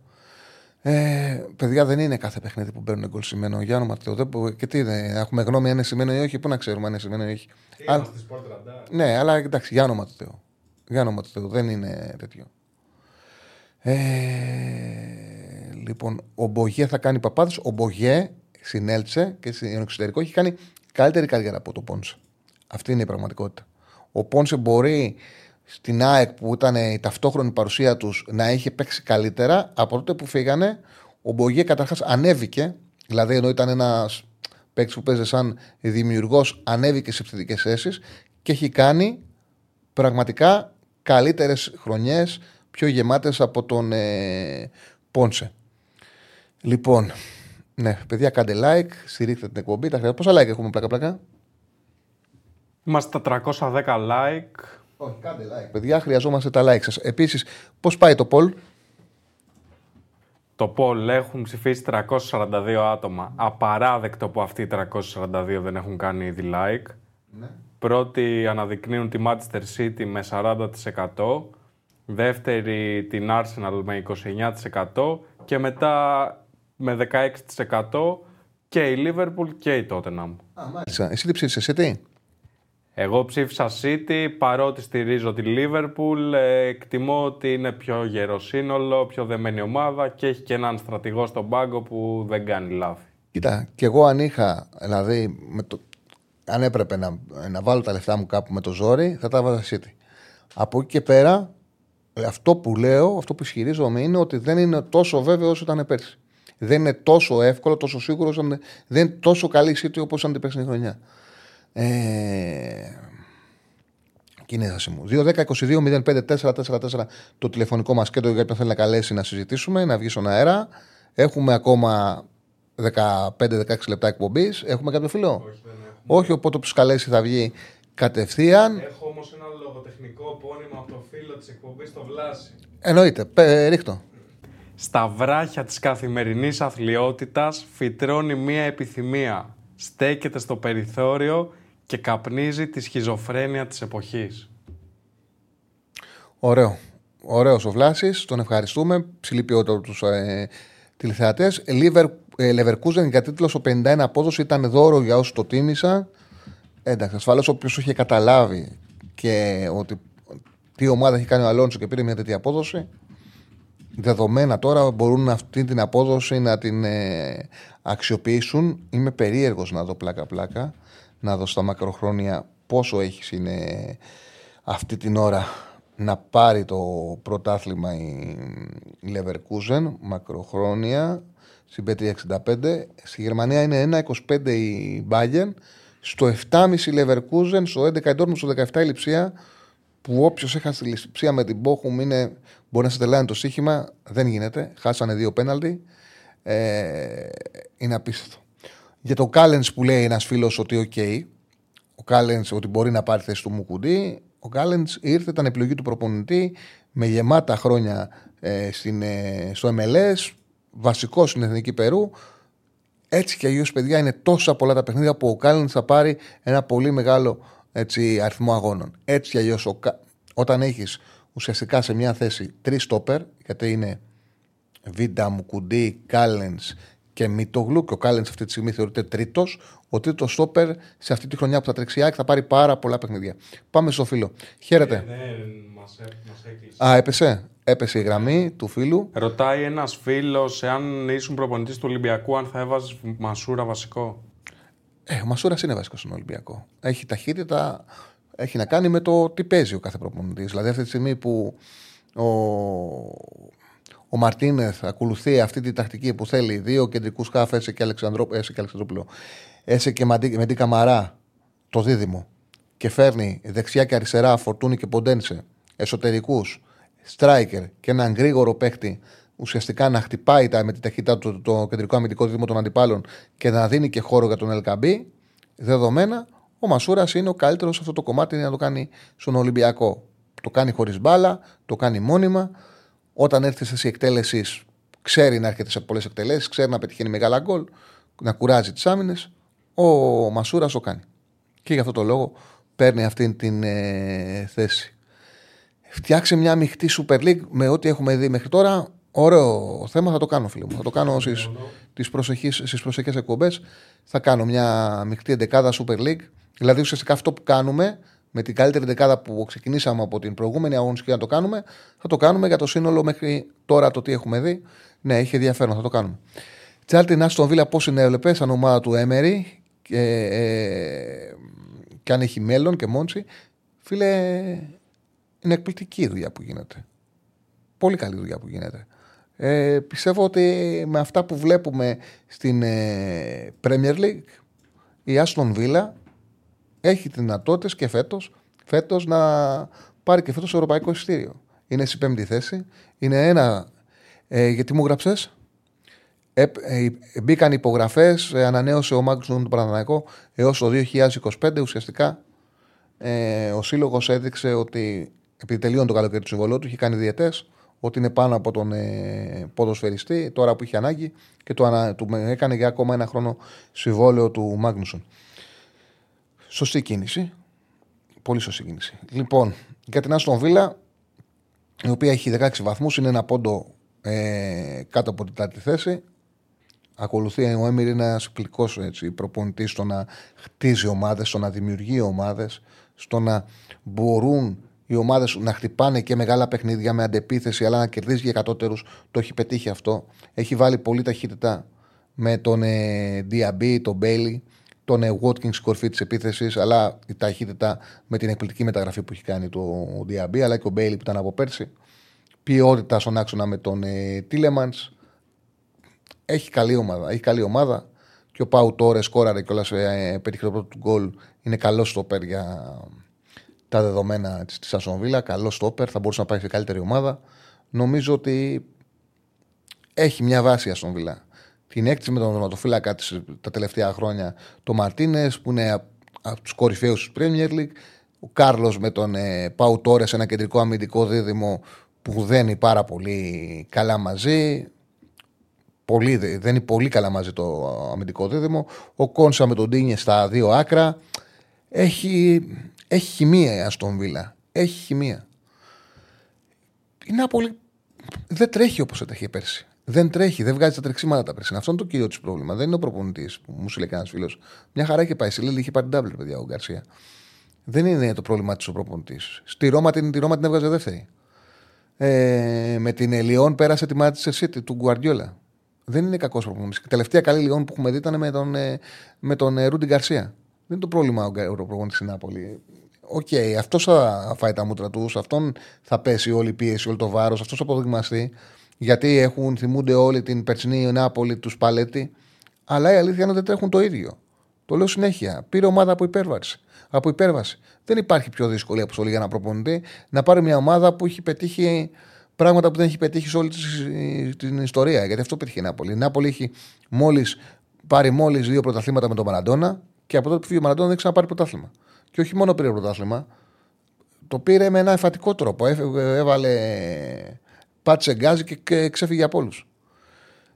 Ε, παιδιά, δεν είναι κάθε παιχνίδι που μπαίνουν γκολ σημαίνω. Γιάννου Ματέο, και τι είναι, έχουμε γνώμη αν είναι σημαίνω ή όχι, πού να ξέρουμε αν είναι σημαίνω ή όχι. Αλλά, ναι, αλλά εντάξει, Γιάννου Ματέο. Για όνομα του Θεού, δεν είναι τέτοιο. Ε, λοιπόν, ο Μπογέ θα κάνει παπάδες. Ο Μπογέ συνέλτσε και στην εξωτερικό έχει κάνει καλύτερη καριέρα από το Πόνσε. Αυτή είναι η πραγματικότητα. Ο Πόνσε μπορεί στην ΑΕΚ που ήταν η ταυτόχρονη παρουσία τους να έχει παίξει καλύτερα από τότε που φύγανε. Ο Μπογέ καταρχάς ανέβηκε, δηλαδή ενώ ήταν ένας παίκτης που παίζε σαν δημιουργός, ανέβηκε σε επιθετικές θέσεις και έχει κάνει πραγματικά καλύτερες χρονιές, πιο γεμάτες από τον ε, Πόνσε. Λοιπόν, ναι, παιδιά, κάντε like, στηρίχτε την εκπομπή. Τα πόσα like έχουμε πλάκα-πλάκα? Είμαστε τα τριακόσια δέκα like. Όχι, κάντε like. Παιδιά, χρειαζόμαστε τα like σας. Επίσης, πώς πάει το poll? Το poll έχουν ψηφίσει τριακόσια σαράντα δύο άτομα. Απαράδεκτο που αυτοί οι τριακόσια σαράντα δύο δεν έχουν κάνει ήδη like. Ναι. Πρώτοι αναδεικνύουν τη Manchester City με σαράντα τοις εκατό, δεύτερη την Arsenal με είκοσι εννέα τοις εκατό και μετά με δεκαέξι τοις εκατό και η Liverpool και η Tottenham. Α, μάλιστα. Εσύ τι ψήφισες, City? Εγώ ψήφισα City, παρότι στηρίζω τη Liverpool, εκτιμώ ότι είναι πιο γερό σύνολο, πιο δεμένη ομάδα και έχει και έναν στρατηγό στον πάγκο που δεν κάνει λάθη. Κοίτα, κι εγώ αν είχα, δηλαδή... Με το... Αν έπρεπε να, να βάλω τα λεφτά μου κάπου με το ζόρι, θα τα βάζα City. Από εκεί και πέρα, αυτό που λέω, αυτό που ισχυρίζομαι είναι ότι δεν είναι τόσο βέβαιο όσο ήταν πέρσι. Δεν είναι τόσο εύκολο, τόσο σίγουρο, δεν είναι τόσο καλή City όπως ήταν την περσινή χρονιά. Ε... Και είναι η ένταση μου. δύο δέκα είκοσι δύο μηδέν πέντε τέσσερα τέσσερα τέσσερα το τηλεφωνικό μας κέντρο για όποιον θέλει να καλέσει να συζητήσουμε, να βγει στον αέρα. Έχουμε ακόμα δεκαπέντε δεκαέξι λεπτά εκπομπής. Έχουμε κάποιο φίλο? Όχι, δεν. Όχι, οπότε που καλέσει θα βγει κατευθείαν. Έχω όμως ένα λογοτεχνικό επώνυμο από το φίλο της εκπομπής, το Βλάση. Εννοείται, Πε, ρίχτω. Στα βράχια της καθημερινής αθλειότητας φυτρώνει μία επιθυμία. Στέκεται στο περιθώριο και καπνίζει τη σχιζοφρένεια της εποχής. Ωραίο. Ωραίος ο Βλάσης, τον ευχαριστούμε. Ψηλή ποιότητα τους ε, τηλεθεατές. Λίβερ Leverkusen για τίτλος, ο πενήντα ένα απόδοση ήταν δώρο για όσους το τίμησαν. Εντάξει, ασφαλώς όποιος είχε καταλάβει και ότι τι ομάδα είχε κάνει ο Αλόνσο και πήρε μια τέτοια απόδοση, δεδομένα τώρα μπορούν αυτή την απόδοση να την ε, αξιοποιήσουν. Είμαι περίεργος να δω πλάκα-πλάκα, να δω στα μακροχρόνια πόσο έχεις είναι αυτή την ώρα να πάρει το πρωτάθλημα η Leverkusen μακροχρόνια. Στην Πέτρια εξήντα πέντε, στη Γερμανία είναι ένα είκοσι πέντε η Bayern, στο επτά κόμμα πέντε η Leverkusen, στο έντεκα η Dortmund, στο δεκαεπτά η Λιψία, που όποιος έχασε τη Λιψία με την Bochum είναι, μπορεί να σε τελάνει το στοίχημα, δεν γίνεται, χάσανε δύο πέναλτι, ε, είναι απίστευτο. Για το Κάλενς που λέει ένας φίλος ότι οκ, okay, ο Κάλενς ότι μπορεί να πάρει θέση του Μουκουντή, ο Κάλενς ήρθε, ήταν επιλογή του προπονητή, με γεμάτα χρόνια ε, στην, ε, στο εμ ελ ες, βασικό στην Εθνική Περού. Έτσι και αλλιώς, παιδιά, είναι τόσα πολλά τα παιχνίδια που ο Κάλινς θα πάρει ένα πολύ μεγάλο έτσι, αριθμό αγώνων. Έτσι και αλλιώς, ο... όταν έχεις ουσιαστικά σε μια θέση τρεις στόπερ, γιατί είναι Βίντα, Μουκουντή, Κάλινς και Μίτογλου, και ο Κάλινς αυτή τη στιγμή θεωρείται τρίτος. Ο τρίτος στόπερ σε αυτή τη χρονιά που θα τρέξει η ΑΕΚ θα πάρει πάρα πολλά παιχνίδια. Πάμε στο φίλο. Χαίρετε. Ναι, μας έκλεισε. Α, έπεσε. Έπεσε η γραμμή του φίλου. Ρωτάει ένας φίλος εάν ήσουν προπονητής του Ολυμπιακού, αν θα έβαζε Μασούρα βασικό. Ε, ο Μασούρας είναι βασικός στον Ολυμπιακό. Έχει ταχύτητα, έχει να κάνει με το τι παίζει ο κάθε προπονητής. Δηλαδή, αυτή τη στιγμή που ο, ο Μαρτίνεθ ακολουθεί αυτή τη τακτική που θέλει, δύο κεντρικούς χαφ, Έσε και Αλεξανδρόπουλο, Έσε και Μεντί Καμαρά, το δίδυμο, και φέρνει δεξιά και αριστερά Φορτούνι και Ποντένσε, εσωτερικούς, στράικερ και έναν γρήγορο παίκτη ουσιαστικά να χτυπάει με τη ταχύτητά του το, το κεντρικό αμυντικό δίδυμο των αντιπάλων και να δίνει και χώρο για τον El Khambi. Δεδομένα, ο Μασούρας είναι ο καλύτερος σε αυτό το κομμάτι να το κάνει στον Ολυμπιακό. Το κάνει χωρίς μπάλα, το κάνει μόνιμα. Όταν έρθει σε εκτέλεση, ξέρει να έρχεται σε πολλές εκτελέσεις, ξέρει να πετυχαίνει μεγάλα γκολ, να κουράζει τις άμυνες. Ο Μασούρας το κάνει. Και γι' αυτό το λόγο παίρνει αυτή την ε, θέση. Φτιάξε μια μεικτή Super League με ό,τι έχουμε δει μέχρι τώρα. Ωραίο θέμα, θα το κάνω, φίλε μου. Θα το κάνω στις, στις προσεχές εκπομπές. Θα κάνω μια μεικτή εντεκάδα Super League. Δηλαδή, ουσιαστικά αυτό που κάνουμε με την καλύτερη εντεκάδα που ξεκινήσαμε από την προηγούμενη αγωνιστική να το κάνουμε, θα το κάνουμε για το σύνολο μέχρι τώρα το τι έχουμε δει. Ναι, έχει ενδιαφέρον, θα το κάνουμε. Τσάρτιν Άστον Βίλα, πώς είναι ελεπέ σαν ομάδα του Έμερι και, ε, και αν έχει μέλλον και Μόντσι. Φίλε, είναι εκπληκτική η δουλειά που γίνεται. Πολύ καλή δουλειά που γίνεται. Ε, πιστεύω ότι με αυτά που βλέπουμε στην ε, Premier League, η Aston Villa έχει δυνατότητες και φέτος, φέτος να πάρει και φέτος ευρωπαϊκό εισιτήριο. Είναι στη πέμπτη θέση. Είναι ένα... Ε, γιατί μου γράψες? Ε, ε, μπήκαν υπογραφές, ε, ανανέωσε ο Μάγκνουσον τον Παναθηναϊκό έως το δύο χιλιάδες είκοσι πέντε. Ουσιαστικά ε, ο Σύλλογος έδειξε ότι επειδή τελείωνε το καλοκαίρι του συμβολίου του, είχε κάνει διαιτές, ότι είναι πάνω από τον ε, ποδοσφαιριστή, τώρα που είχε ανάγκη, και το ανα, του έκανε για ακόμα ένα χρόνο συμβόλαιο του Μάγνουσον. Σωστή κίνηση. Πολύ σωστή κίνηση. Λοιπόν, για την Άστον Βίλα, η οποία έχει δεκαέξι βαθμούς, είναι ένα πόντο ε, κάτω από την τέταρτη θέση. Ακολουθεί ο Έμιρ, είναι ένας πλικός προπονητής στο να χτίζει ομάδες, στο να δημιουργεί ομάδες, στο να μπορούν οι ομάδες να χτυπάνε και μεγάλα παιχνίδια με αντεπίθεση, αλλά να κερδίζει και κατώτερους. Το έχει πετύχει αυτό. Έχει βάλει πολλή ταχύτητα με τον ε, Diaby, τον Bailey, τον ε, Watkins, κορφή της επίθεσης, αλλά η ταχύτητα με την εκπληκτική μεταγραφή που έχει κάνει το Diaby, αλλά και ο Bailey που ήταν από πέρσι. Ποιότητα στον άξονα με τον ε, Tillemans. Έχει καλή ομάδα. Έχει καλή ομάδα. Και ο Πάου Τόρε σκόραρε κιόλας, ε, πέτυχε το πρώτο του γκολ. Είναι καλό στόπερ για τα δεδομένα της Άστον Βίλα, καλό στόπερ, θα μπορούσε να πάει σε καλύτερη ομάδα. Νομίζω ότι έχει μια βάση η Άστον Βίλα. Την έκτισε με τον τερματοφύλακα της τα τελευταία χρόνια, το Μαρτίνες, που είναι από τους κορυφαίους της Premier League, ο Κάρλος με τον ε, Πάου Τόρες, ένα κεντρικό αμυντικό δίδυμο που δένει πάρα πολύ καλά μαζί. Πολύ, δένει πολύ καλά μαζί το αμυντικό δίδυμο. Ο Κόνσα με τον Ντίνιε στα δύο άκρα. Έχει... Έχει χημεία η Αστον Βίλα. Έχει χημεία. Η Νάπολη δεν τρέχει όπως έτρεχε πέρσι. Δεν τρέχει, δεν βγάζει τα τρεξίματα τα πέρσι. Αυτό είναι το κύριο της πρόβλημα. Δεν είναι ο προπονητής που μου σου λέει κανένας φίλος. Μια χαρά είχε πάει. Σε λέει, είχε πάρει την double, παιδιά, ο Γκαρσία. Δεν είναι το πρόβλημα της ο προπονητής. Στη Ρώμα την, τη Ρώμα την έβγαζε δεύτερη. Ε, με την Λιόν πέρασε τη Manchester City του Γκουαρδιόλα. Δεν είναι κακός προπονητής. Τελευταία καλή Λιόν που έχουμε δει ήταν με τον, με τον Ρούντι Γκαρσία. Δεν είναι το πρόβλημα ο προπονητής στην Νάπολη. Οκ, okay, αυτός θα φάει τα μούτρα του, αυτόν θα πέσει όλη η πίεση, όλο το βάρος, αυτός θα αποδοκιμαστεί. Γιατί έχουν, θυμούνται όλοι την περσινή Νάπολη, τους Παλέτη. Αλλά η αλήθεια είναι ότι δεν τρέχουν το ίδιο. Το λέω συνέχεια. Πήρε ομάδα από υπέρβαση. Από υπέρβαση. Δεν υπάρχει πιο δύσκολη αποστολή για να προπονητή να πάρει μια ομάδα που έχει πετύχει πράγματα που δεν έχει πετύχει σε όλη την ιστορία. Γιατί αυτό πετύχει η Νάπολη. Η Νάπολη έχει μόλις πάρει μόλις δύο πρωταθλήματα με τον Μαραντόνα. Και από τότε που φύγει ο Μαραντόνα δεν ξαναπάρει πρωτάθλημα. Και όχι μόνο πήρε πρωτάθλημα, το πήρε με ένα εμφατικό τρόπο. Έβαλε, πάτησε γκάζι και ξέφυγε από όλους.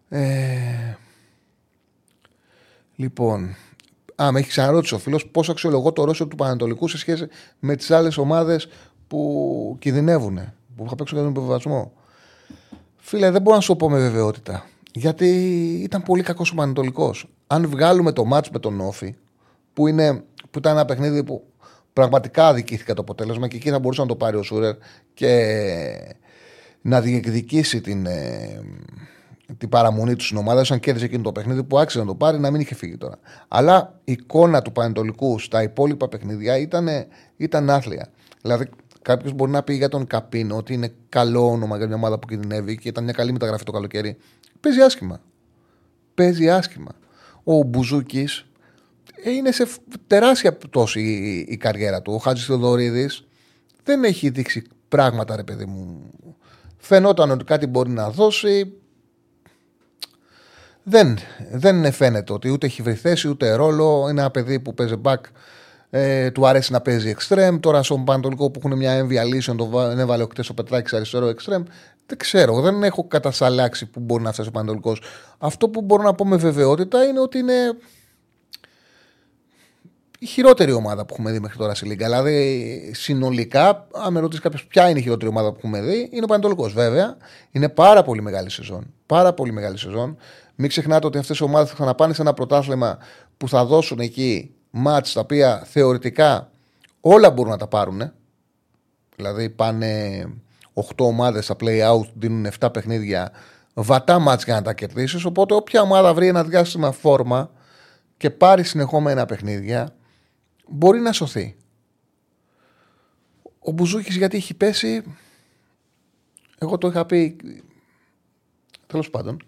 Ε... Λοιπόν, α, με έχει ξαναρώτησει ο φίλος πώς αξιολογώ το Ρώσιο του Πανατολικού σε σχέση με τις άλλες ομάδες που κινδυνεύουν, που θα παίξουν για τον υποβιβασμό. Φίλε, δεν μπορώ να σου πω με βεβαιότητα. Γιατί ήταν πολύ κακός ο Πανατολικός. Αν βγάλουμε το μάτς με τον Όφι, που είναι. Που ήταν ένα παιχνίδι που πραγματικά αδικήθηκε το αποτέλεσμα και εκεί θα μπορούσε να το πάρει ο Σούρερ και να διεκδικήσει την, την παραμονή του στην ομάδα. Αν κέρδισε εκείνο το παιχνίδι που άξιζε να το πάρει, να μην είχε φύγει τώρα. Αλλά η εικόνα του Πανετολικού στα υπόλοιπα παιχνίδια ήταν, ήταν άθλια. Δηλαδή, κάποιο μπορεί να πει για τον Καπίνο ότι είναι καλό όνομα για μια ομάδα που κινδυνεύει και ήταν μια καλή μεταγραφή το καλοκαίρι. Παίζει άσχημα. Παίζει άσχημα. Ο Μπουζούκης. Είναι σε τεράστια πτώση η, η, η καριέρα του. Ο Χατζηθεοδωρίδης δεν έχει δείξει πράγματα, ρε παιδί μου, Φαινόταν ότι κάτι μπορεί να δώσει. Δεν, δεν φαίνεται ότι ούτε έχει βρει θέση ούτε ρόλο. Είναι ένα παιδί που παίζει back, ε, του αρέσει να παίζει extreme. Τώρα στον Πανατολικό που έχουν μια έμβια λύση, τον έβαλε ο Κτές ο Πετράκης αριστερό extreme. Δεν ξέρω, δεν έχω κατασαλάξει που μπορεί να φτάσει ο Πανατολικός. Αυτό που μπορώ να πω με βεβαιότητα είναι ότι είναι η χειρότερη ομάδα που έχουμε δει μέχρι τώρα στη Λίγκα. Δηλαδή, συνολικά, αν με ρωτήσει κάποιο ποια είναι η χειρότερη ομάδα που έχουμε δει, είναι ο Πανατολικός. Βέβαια, είναι πάρα πολύ μεγάλη σεζόν. Πάρα πολύ μεγάλη σεζόν. Μην ξεχνάτε ότι αυτές οι ομάδες θα ξαναπάνε σε ένα πρωτάθλημα που θα δώσουν εκεί μάτς τα οποία θεωρητικά όλα μπορούν να τα πάρουν. Δηλαδή, πάνε οκτώ ομάδες στα play-out, δίνουν επτά παιχνίδια, βατά μάτς για να τα κερδίσεις. Οπότε, όποια ομάδα βρει ένα διάστημα φόρμα και πάρει συνεχόμενα παιχνίδια, μπορεί να σωθεί. Ο Μπουζούκης γιατί έχει πέσει, εγώ το είχα πει, τέλος πάντων,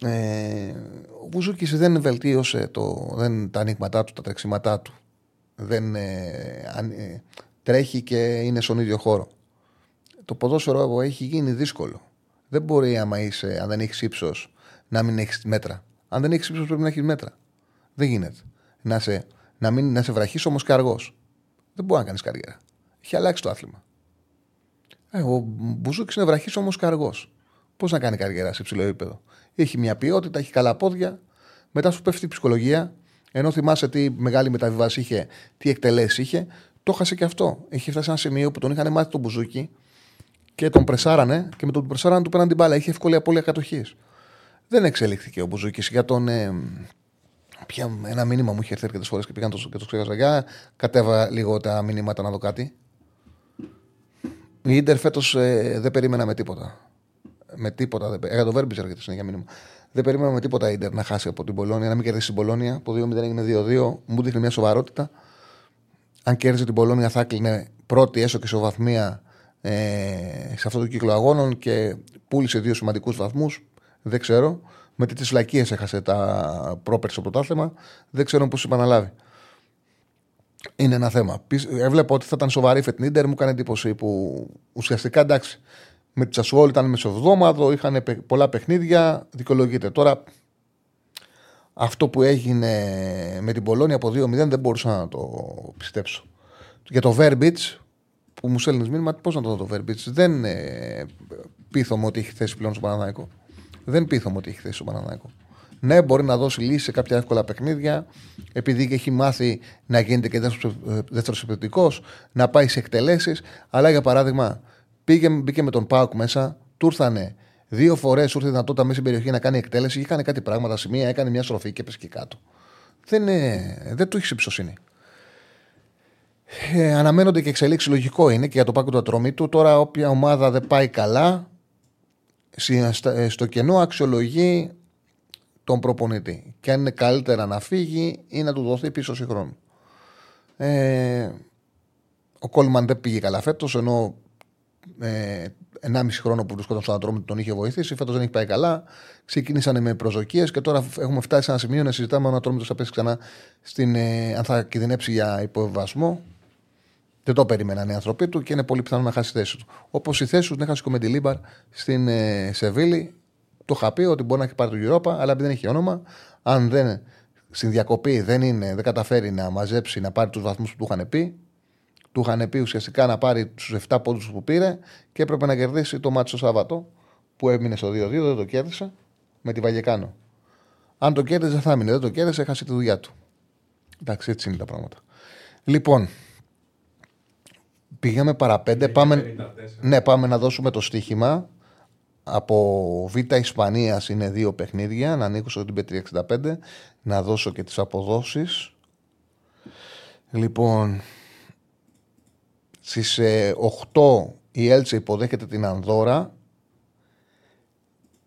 ε, ο Μπουζούκης δεν βελτίωσε το, δεν, τα ανοίγματά του, τα τρεξίματά του, δεν ε, αν, ε, τρέχει και είναι στον ίδιο χώρο. Το ποδόσφαιρο εγώ έχει γίνει δύσκολο. Δεν μπορεί άμα είσαι, αν δεν έχεις ύψος, να μην έχεις μέτρα. Αν δεν έχεις ύψος πρέπει να έχεις μέτρα. Δεν γίνεται να σε... Να, μην, να σε βραχείς όμως και αργός. Δεν μπορεί να κάνεις καριέρα. Έχει αλλάξει το άθλημα. Ε, ο Μπουζούκης είναι βραχής όμως και αργός. Πώς να κάνει καριέρα σε υψηλό επίπεδο? Έχει μια ποιότητα, έχει καλά πόδια. Μετά σου πέφτει η ψυχολογία. Ενώ θυμάσαι τι μεγάλη μεταβίβαση είχε, τι εκτελέσεις είχε, το χάσε και αυτό. Έχει φτάσει σε ένα σημείο που τον είχαν μάθει τον Μπουζούκη και τον πρεσάρανε και με τον πρεσάρανε του πέραν την μπάλα. Είχε εύκολη απώλεια κατοχής. Δεν εξελίχθηκε ο Μπουζούκης για τον. Ε, Πια ένα μήνυμα μου είχε έρθει αρκετές φορές και πήγαν και το ξέχασα. Για κατέβα λίγο τα μηνύματα να δω κάτι. Η Ίντερ φέτος ε, δεν περίμενα με τίποτα. Με τίποτα. Έγα το Βέρμπιτζ αρκετή συνέχεια μήνυμα. Δεν περίμενα με τίποτα η Ίντερ να χάσει από την Πολόνια, να μην κερδίσει την Πολόνια. Το δύο μηδέν έγινε δύο δύο. Μου δείχνει μια σοβαρότητα. Αν κέρδιζε την Πολόνια θα κλείνε πρώτη έστω και ισοβαθμία ε, σε αυτό το κύκλο αγώνων και πούλησε δύο σημαντικούς βαθμούς. Δεν ξέρω. Με τις λακίες έχασε τα πρόπερ στο πρωτάθλημα. Δεν ξέρω πώς επαναλάβει. Είναι ένα θέμα. Έβλεπα ότι θα ήταν σοβαρή φετινή Ίντερ. Μου έκανε εντύπωση που ουσιαστικά εντάξει. Με τη Σασουόλ ήταν μεσοβδόμαδο, είχαν πολλά παιχνίδια. Δικαιολογείται. Τώρα αυτό που έγινε με την Πολόνια από δύο μηδέν δεν μπορούσα να το πιστέψω. Για το Βέρμπιτς που μου στέλνει μήνυμα, πώς να το δω το Βέρμπιτς. Δεν ε, πείθομαι ότι έχει θέση πλέον στο Παναθηναϊκό. Δεν πείθομαι ότι έχει θέση στον Παναθηναϊκό. Ναι, μπορεί να δώσει λύση σε κάποια εύκολα παιχνίδια, επειδή έχει μάθει να γίνεται και δεύτερος επιθετικός, να πάει σε εκτελέσεις. Αλλά για παράδειγμα, πήγε, μπήκε με τον ΠΑΟΚ μέσα, του ήρθανε δύο φορές, ήρθε δυνατότητα μέσα στην περιοχή να κάνει εκτέλεση, είχε κάνει κάτι πράγματα σημεία, έκανε μια στροφή και έπεσε και κάτω. Δεν, ε, δεν του έχει εμπιστοσύνη. Ε, αναμένονται και εξελίξεις, λογικό είναι και για το ΠΑΟΚ του Ατρομήτου. Τώρα, όποια ομάδα δεν πάει καλά, στο κενό αξιολογεί τον προπονητή και αν είναι καλύτερα να φύγει ή να του δοθεί πίσω συγχρόνου. Ε, ο Κόλμαν δεν πήγε καλά φέτος, ενώ ε, ενάμιση χρόνο που βρισκόταν στον Ατρόμητο τον είχε βοηθήσει. Φέτος δεν έχει πάει καλά, ξεκίνησαν με προσδοκίες και τώρα έχουμε φτάσει σε ένα σημείο να συζητάμε αν ο Ατρόμητος θα πέσει ξανά στην, ε, αν θα κινδυνεύσει για υποβιβασμό. Δεν το περίμεναν οι άνθρωποι του και είναι πολύ πιθανό να χάσει τη θέση του. Όπως η θέση του την έχασε ο Μεντιλίμπαρ στην ε, Σεβίλη. Το είχα πει ότι μπορεί να έχει πάρει το Europa, αλλά επειδή δεν έχει όνομα, αν δεν στην διακοπή δεν, είναι, δεν καταφέρει να μαζέψει, να πάρει τους βαθμούς που του είχαν πει, του είχαν πει ουσιαστικά να πάρει τους επτά πόντους που πήρε και έπρεπε να κερδίσει το μάτσο Σάββατο που έμεινε στο δύο δύο, δεν το κέρδισε με τη Βαγεκάνο. Αν το κέρδιζε θα έμεινε, δεν το κέρδισε, έχασε τη δουλειά του. Εντάξει, έτσι είναι τα πράγματα. Λοιπόν. Πήγαμε παραπέντε, πάμε... Ναι, πάμε να δώσουμε το στοίχημα. Από Β' Ισπανίας είναι δύο παιχνίδια, να ανοίξω την πι τριακόσια εξήντα πέντε, να δώσω και τις αποδόσεις. Λοιπόν, στις οκτώ η Έλτσε υποδέχεται την Ανδόρα.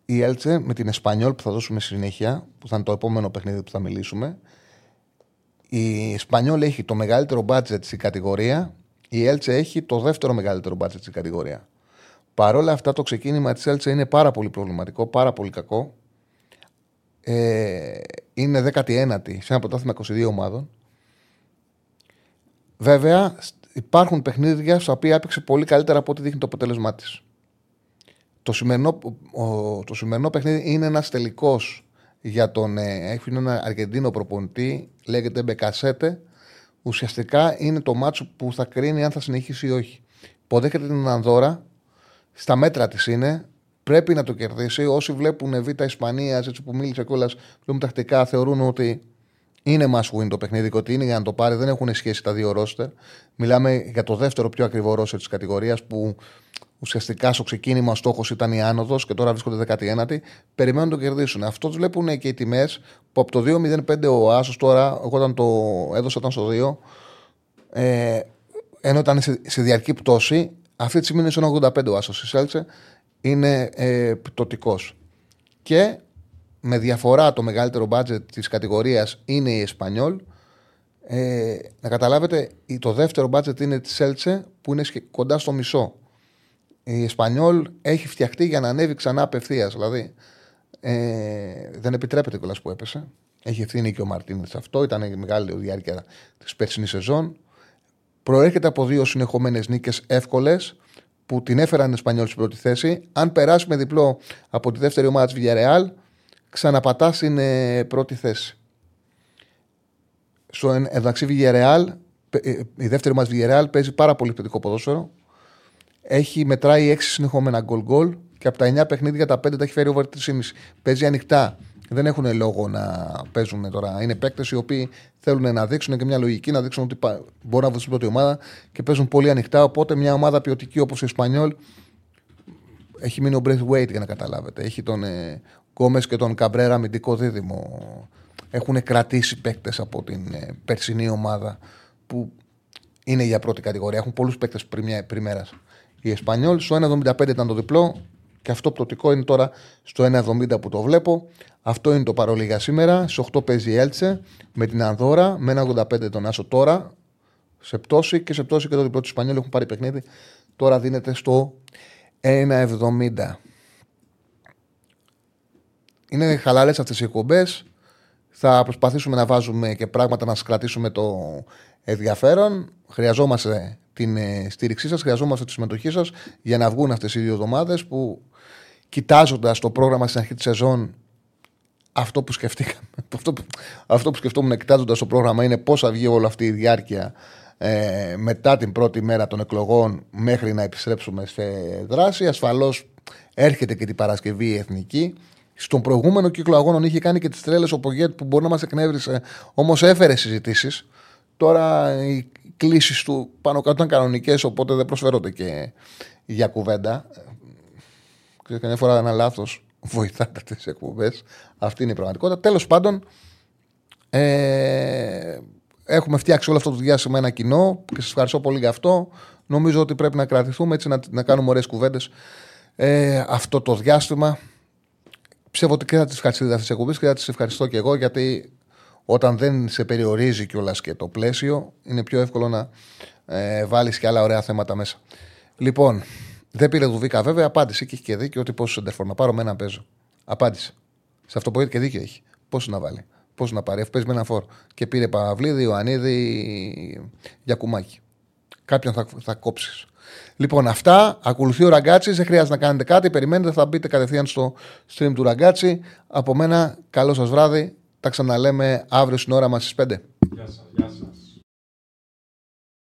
Η Έλτσε με την Εσπανιόλ που θα δώσουμε συνέχεια, που θα είναι το επόμενο παιχνίδι που θα μιλήσουμε. Η Εσπανιόλ έχει το μεγαλύτερο μπάτζετ στην κατηγορία. Η Έλτσε έχει το δεύτερο μεγαλύτερο μπάτζετ στην κατηγορία. Παρ' όλα αυτά, το ξεκίνημα της Έλτσε είναι πάρα πολύ προβληματικό, πάρα πολύ κακό. Ε, είναι δέκατη ένατη σε ένα πρωτάθλημα είκοσι δύο ομάδων. Βέβαια, υπάρχουν παιχνίδια στα οποία έπαιξε πολύ καλύτερα από ό,τι δείχνει το αποτέλεσμά της. Το σημερινό, ο, το σημερινό παιχνίδι είναι ένας τελικός για τον έφυγε ένα Αργεντίνο προπονητή, λέγεται Μπεκασέτε. Ουσιαστικά είναι το μάτσο που θα κρίνει αν θα συνεχίσει ή όχι. Υποδέχεται την Ανδόρα, στα μέτρα της είναι, πρέπει να το κερδίσει. Όσοι βλέπουν Β' Ισπανίας, έτσι που μίλησε κιόλας, λέμε τακτικά, θεωρούν ότι είναι must win το παιχνίδι, ότι είναι για να το πάρει, δεν έχουν σχέση τα δύο ρόστερ. Μιλάμε για το δεύτερο πιο ακριβό ρόστερ της κατηγορίας που ουσιαστικά στο ξεκίνημα ο στόχος ήταν η άνοδος και τώρα βρίσκονται δεκαεννιά. Περιμένουν να το κερδίσουν. Αυτό τους βλέπουν και οι τιμές που από το δύο μηδέν πέντε ο Άσος τώρα, όταν το έδωσα ήταν στο δύο, ε, ενώ ήταν σε, σε διαρκή πτώση, αυτή τη στιγμή είναι στον ογδόντα πέντε ο Άσος. Η Σέλτσε είναι ε, πτωτικός. Και με διαφορά το μεγαλύτερο μπάτζετ της κατηγορίας είναι η Εσπανιόλ. Ε, να καταλάβετε, το δεύτερο μπάτζετ είναι τη Σέλτσε που είναι κοντά στο μισό. Η Εσπανιόλ έχει φτιαχτεί για να ανέβει ξανά απευθείας. Δηλαδή ε, δεν επιτρέπεται κιόλας που έπεσε. Έχει ευθύνη και ο Μαρτίνες αυτό. Ήταν η μεγάλη διάρκεια της περσινής σεζόν. Προέρχεται από δύο συνεχομένες νίκες εύκολες που την έφεραν οι Εσπανιόλ στην πρώτη θέση. Αν περάσει με διπλό από τη δεύτερη ομάδα της Villarreal, ξαναπατά στην ε, πρώτη θέση. Στο εντάξει Villarreal, ε, η δεύτερη ομάδα της Villarreal παίζει πάρα πολύ ποιοτικό ποδόσφαιρο. Έχει μετράει έξι συνεχόμενα γκολ-γκολ και από τα εννιά παιχνίδια τα πέντε τα έχει φέρει over τρία κόμμα πέντε. Παίζει ανοιχτά. Δεν έχουν λόγο να παίζουν τώρα. Είναι παίκτες οι οποίοι θέλουν να δείξουν και μια λογική, να δείξουν ότι μπορούν να βοηθήσουν πρώτη ομάδα και παίζουν πολύ ανοιχτά. Οπότε μια ομάδα ποιοτική όπως η Ισπανιόλ έχει μείνει ο Braithwaite για να καταλάβετε. Έχει τον ε, Γκόμες και τον Καμπρέρα αμυντικό δίδυμο. Έχουν κρατήσει παίκτες από την ε, περσινή ομάδα που είναι για πρώτη κατηγορία. Έχουν πολλούς παίκτες πριμέρας. Η Εσπανιόλ στο ένα εβδομήντα πέντε ήταν το διπλό και αυτό πτωτικό είναι τώρα στο ένα εβδομήντα που το βλέπω. Αυτό είναι το παρόλο για σήμερα. Σε οκτώ παίζει η Έλτσε με την Ανδόρα με ένα ογδόντα πέντε τον Άσο τώρα σε πτώση και σε πτώση και το διπλό της Εσπανιόλ έχουν πάρει παιχνίδι. Τώρα δίνεται στο ένα εβδομήντα. Είναι χαλαρές αυτές οι εκπομπές. Θα προσπαθήσουμε να βάζουμε και πράγματα να σας κρατήσουμε το ενδιαφέρον. Χρειαζόμαστε την στήριξή σας, χρειαζόμαστε τη συμμετοχή σας για να βγουν αυτές οι δύο εβδομάδες που κοιτάζοντας το πρόγραμμα στην αρχή της σεζόν αυτό που σκεφτήκαμε, αυτό που, αυτό που σκεφτόμουν κοιτάζοντας το πρόγραμμα είναι πώς θα βγει όλη αυτή η διάρκεια ε, μετά την πρώτη μέρα των εκλογών μέχρι να επιστρέψουμε σε δράση. Ασφαλώς έρχεται και την Παρασκευή η Εθνική. Στον προηγούμενο κύκλο αγώνων είχε κάνει και τις τρέλες ο Πογέτ που μπορεί να μας εκνεύρισε, όμως έφερε συζητήσεις. Τώρα οι κλήσεις του πάνω κάτω ήταν κανονικές, οπότε δεν προσφέρονται και για κουβέντα. Καμιά φορά ένα λάθος βοηθάτε τις εκπομπές. Αυτή είναι η πραγματικότητα. Τέλος πάντων, ε, έχουμε φτιάξει όλο αυτό το διάστημα ένα κοινό και σας ευχαριστώ πολύ για αυτό. Νομίζω ότι πρέπει να κρατηθούμε έτσι, να, να κάνουμε ωραίες κουβέντες ε, αυτό το διάστημα. Ψεύω ότι και θα τις ευχαριστείτε αυτές τις εκπομπές και θα τις ευχαριστώ και εγώ γιατί όταν δεν σε περιορίζει κιόλας και το πλαίσιο είναι πιο εύκολο να ε, βάλεις και άλλα ωραία θέματα μέσα. Λοιπόν, δεν πήρε Δουβίκα βέβαια, απάντησε και έχει και δίκιο ότι πόσο σεντερφόρ να πάρω με έναν παίζω. Απάντησε. Σε αυτό που έχει και δίκιο έχει. Πόσο να βάλει, πόσο να πάρει, αφού παίζει με έναν φόρ. Και πήρε Παυλίδη, Ιωαννίδη, Γιακουμάκη. Κάποιον θα, θα κόψεις. Λοιπόν, αυτά. Ακολουθεί ο Ραγκάτσι. Δεν χρειάζεται να κάνετε κάτι. Περιμένετε, θα μπείτε κατευθείαν στο stream του Ραγκάτσι. Από μένα, καλό σας βράδυ. Τα ξαναλέμε αύριο στην ώρα μας στις πέντε. Γεια σας, γεια σας.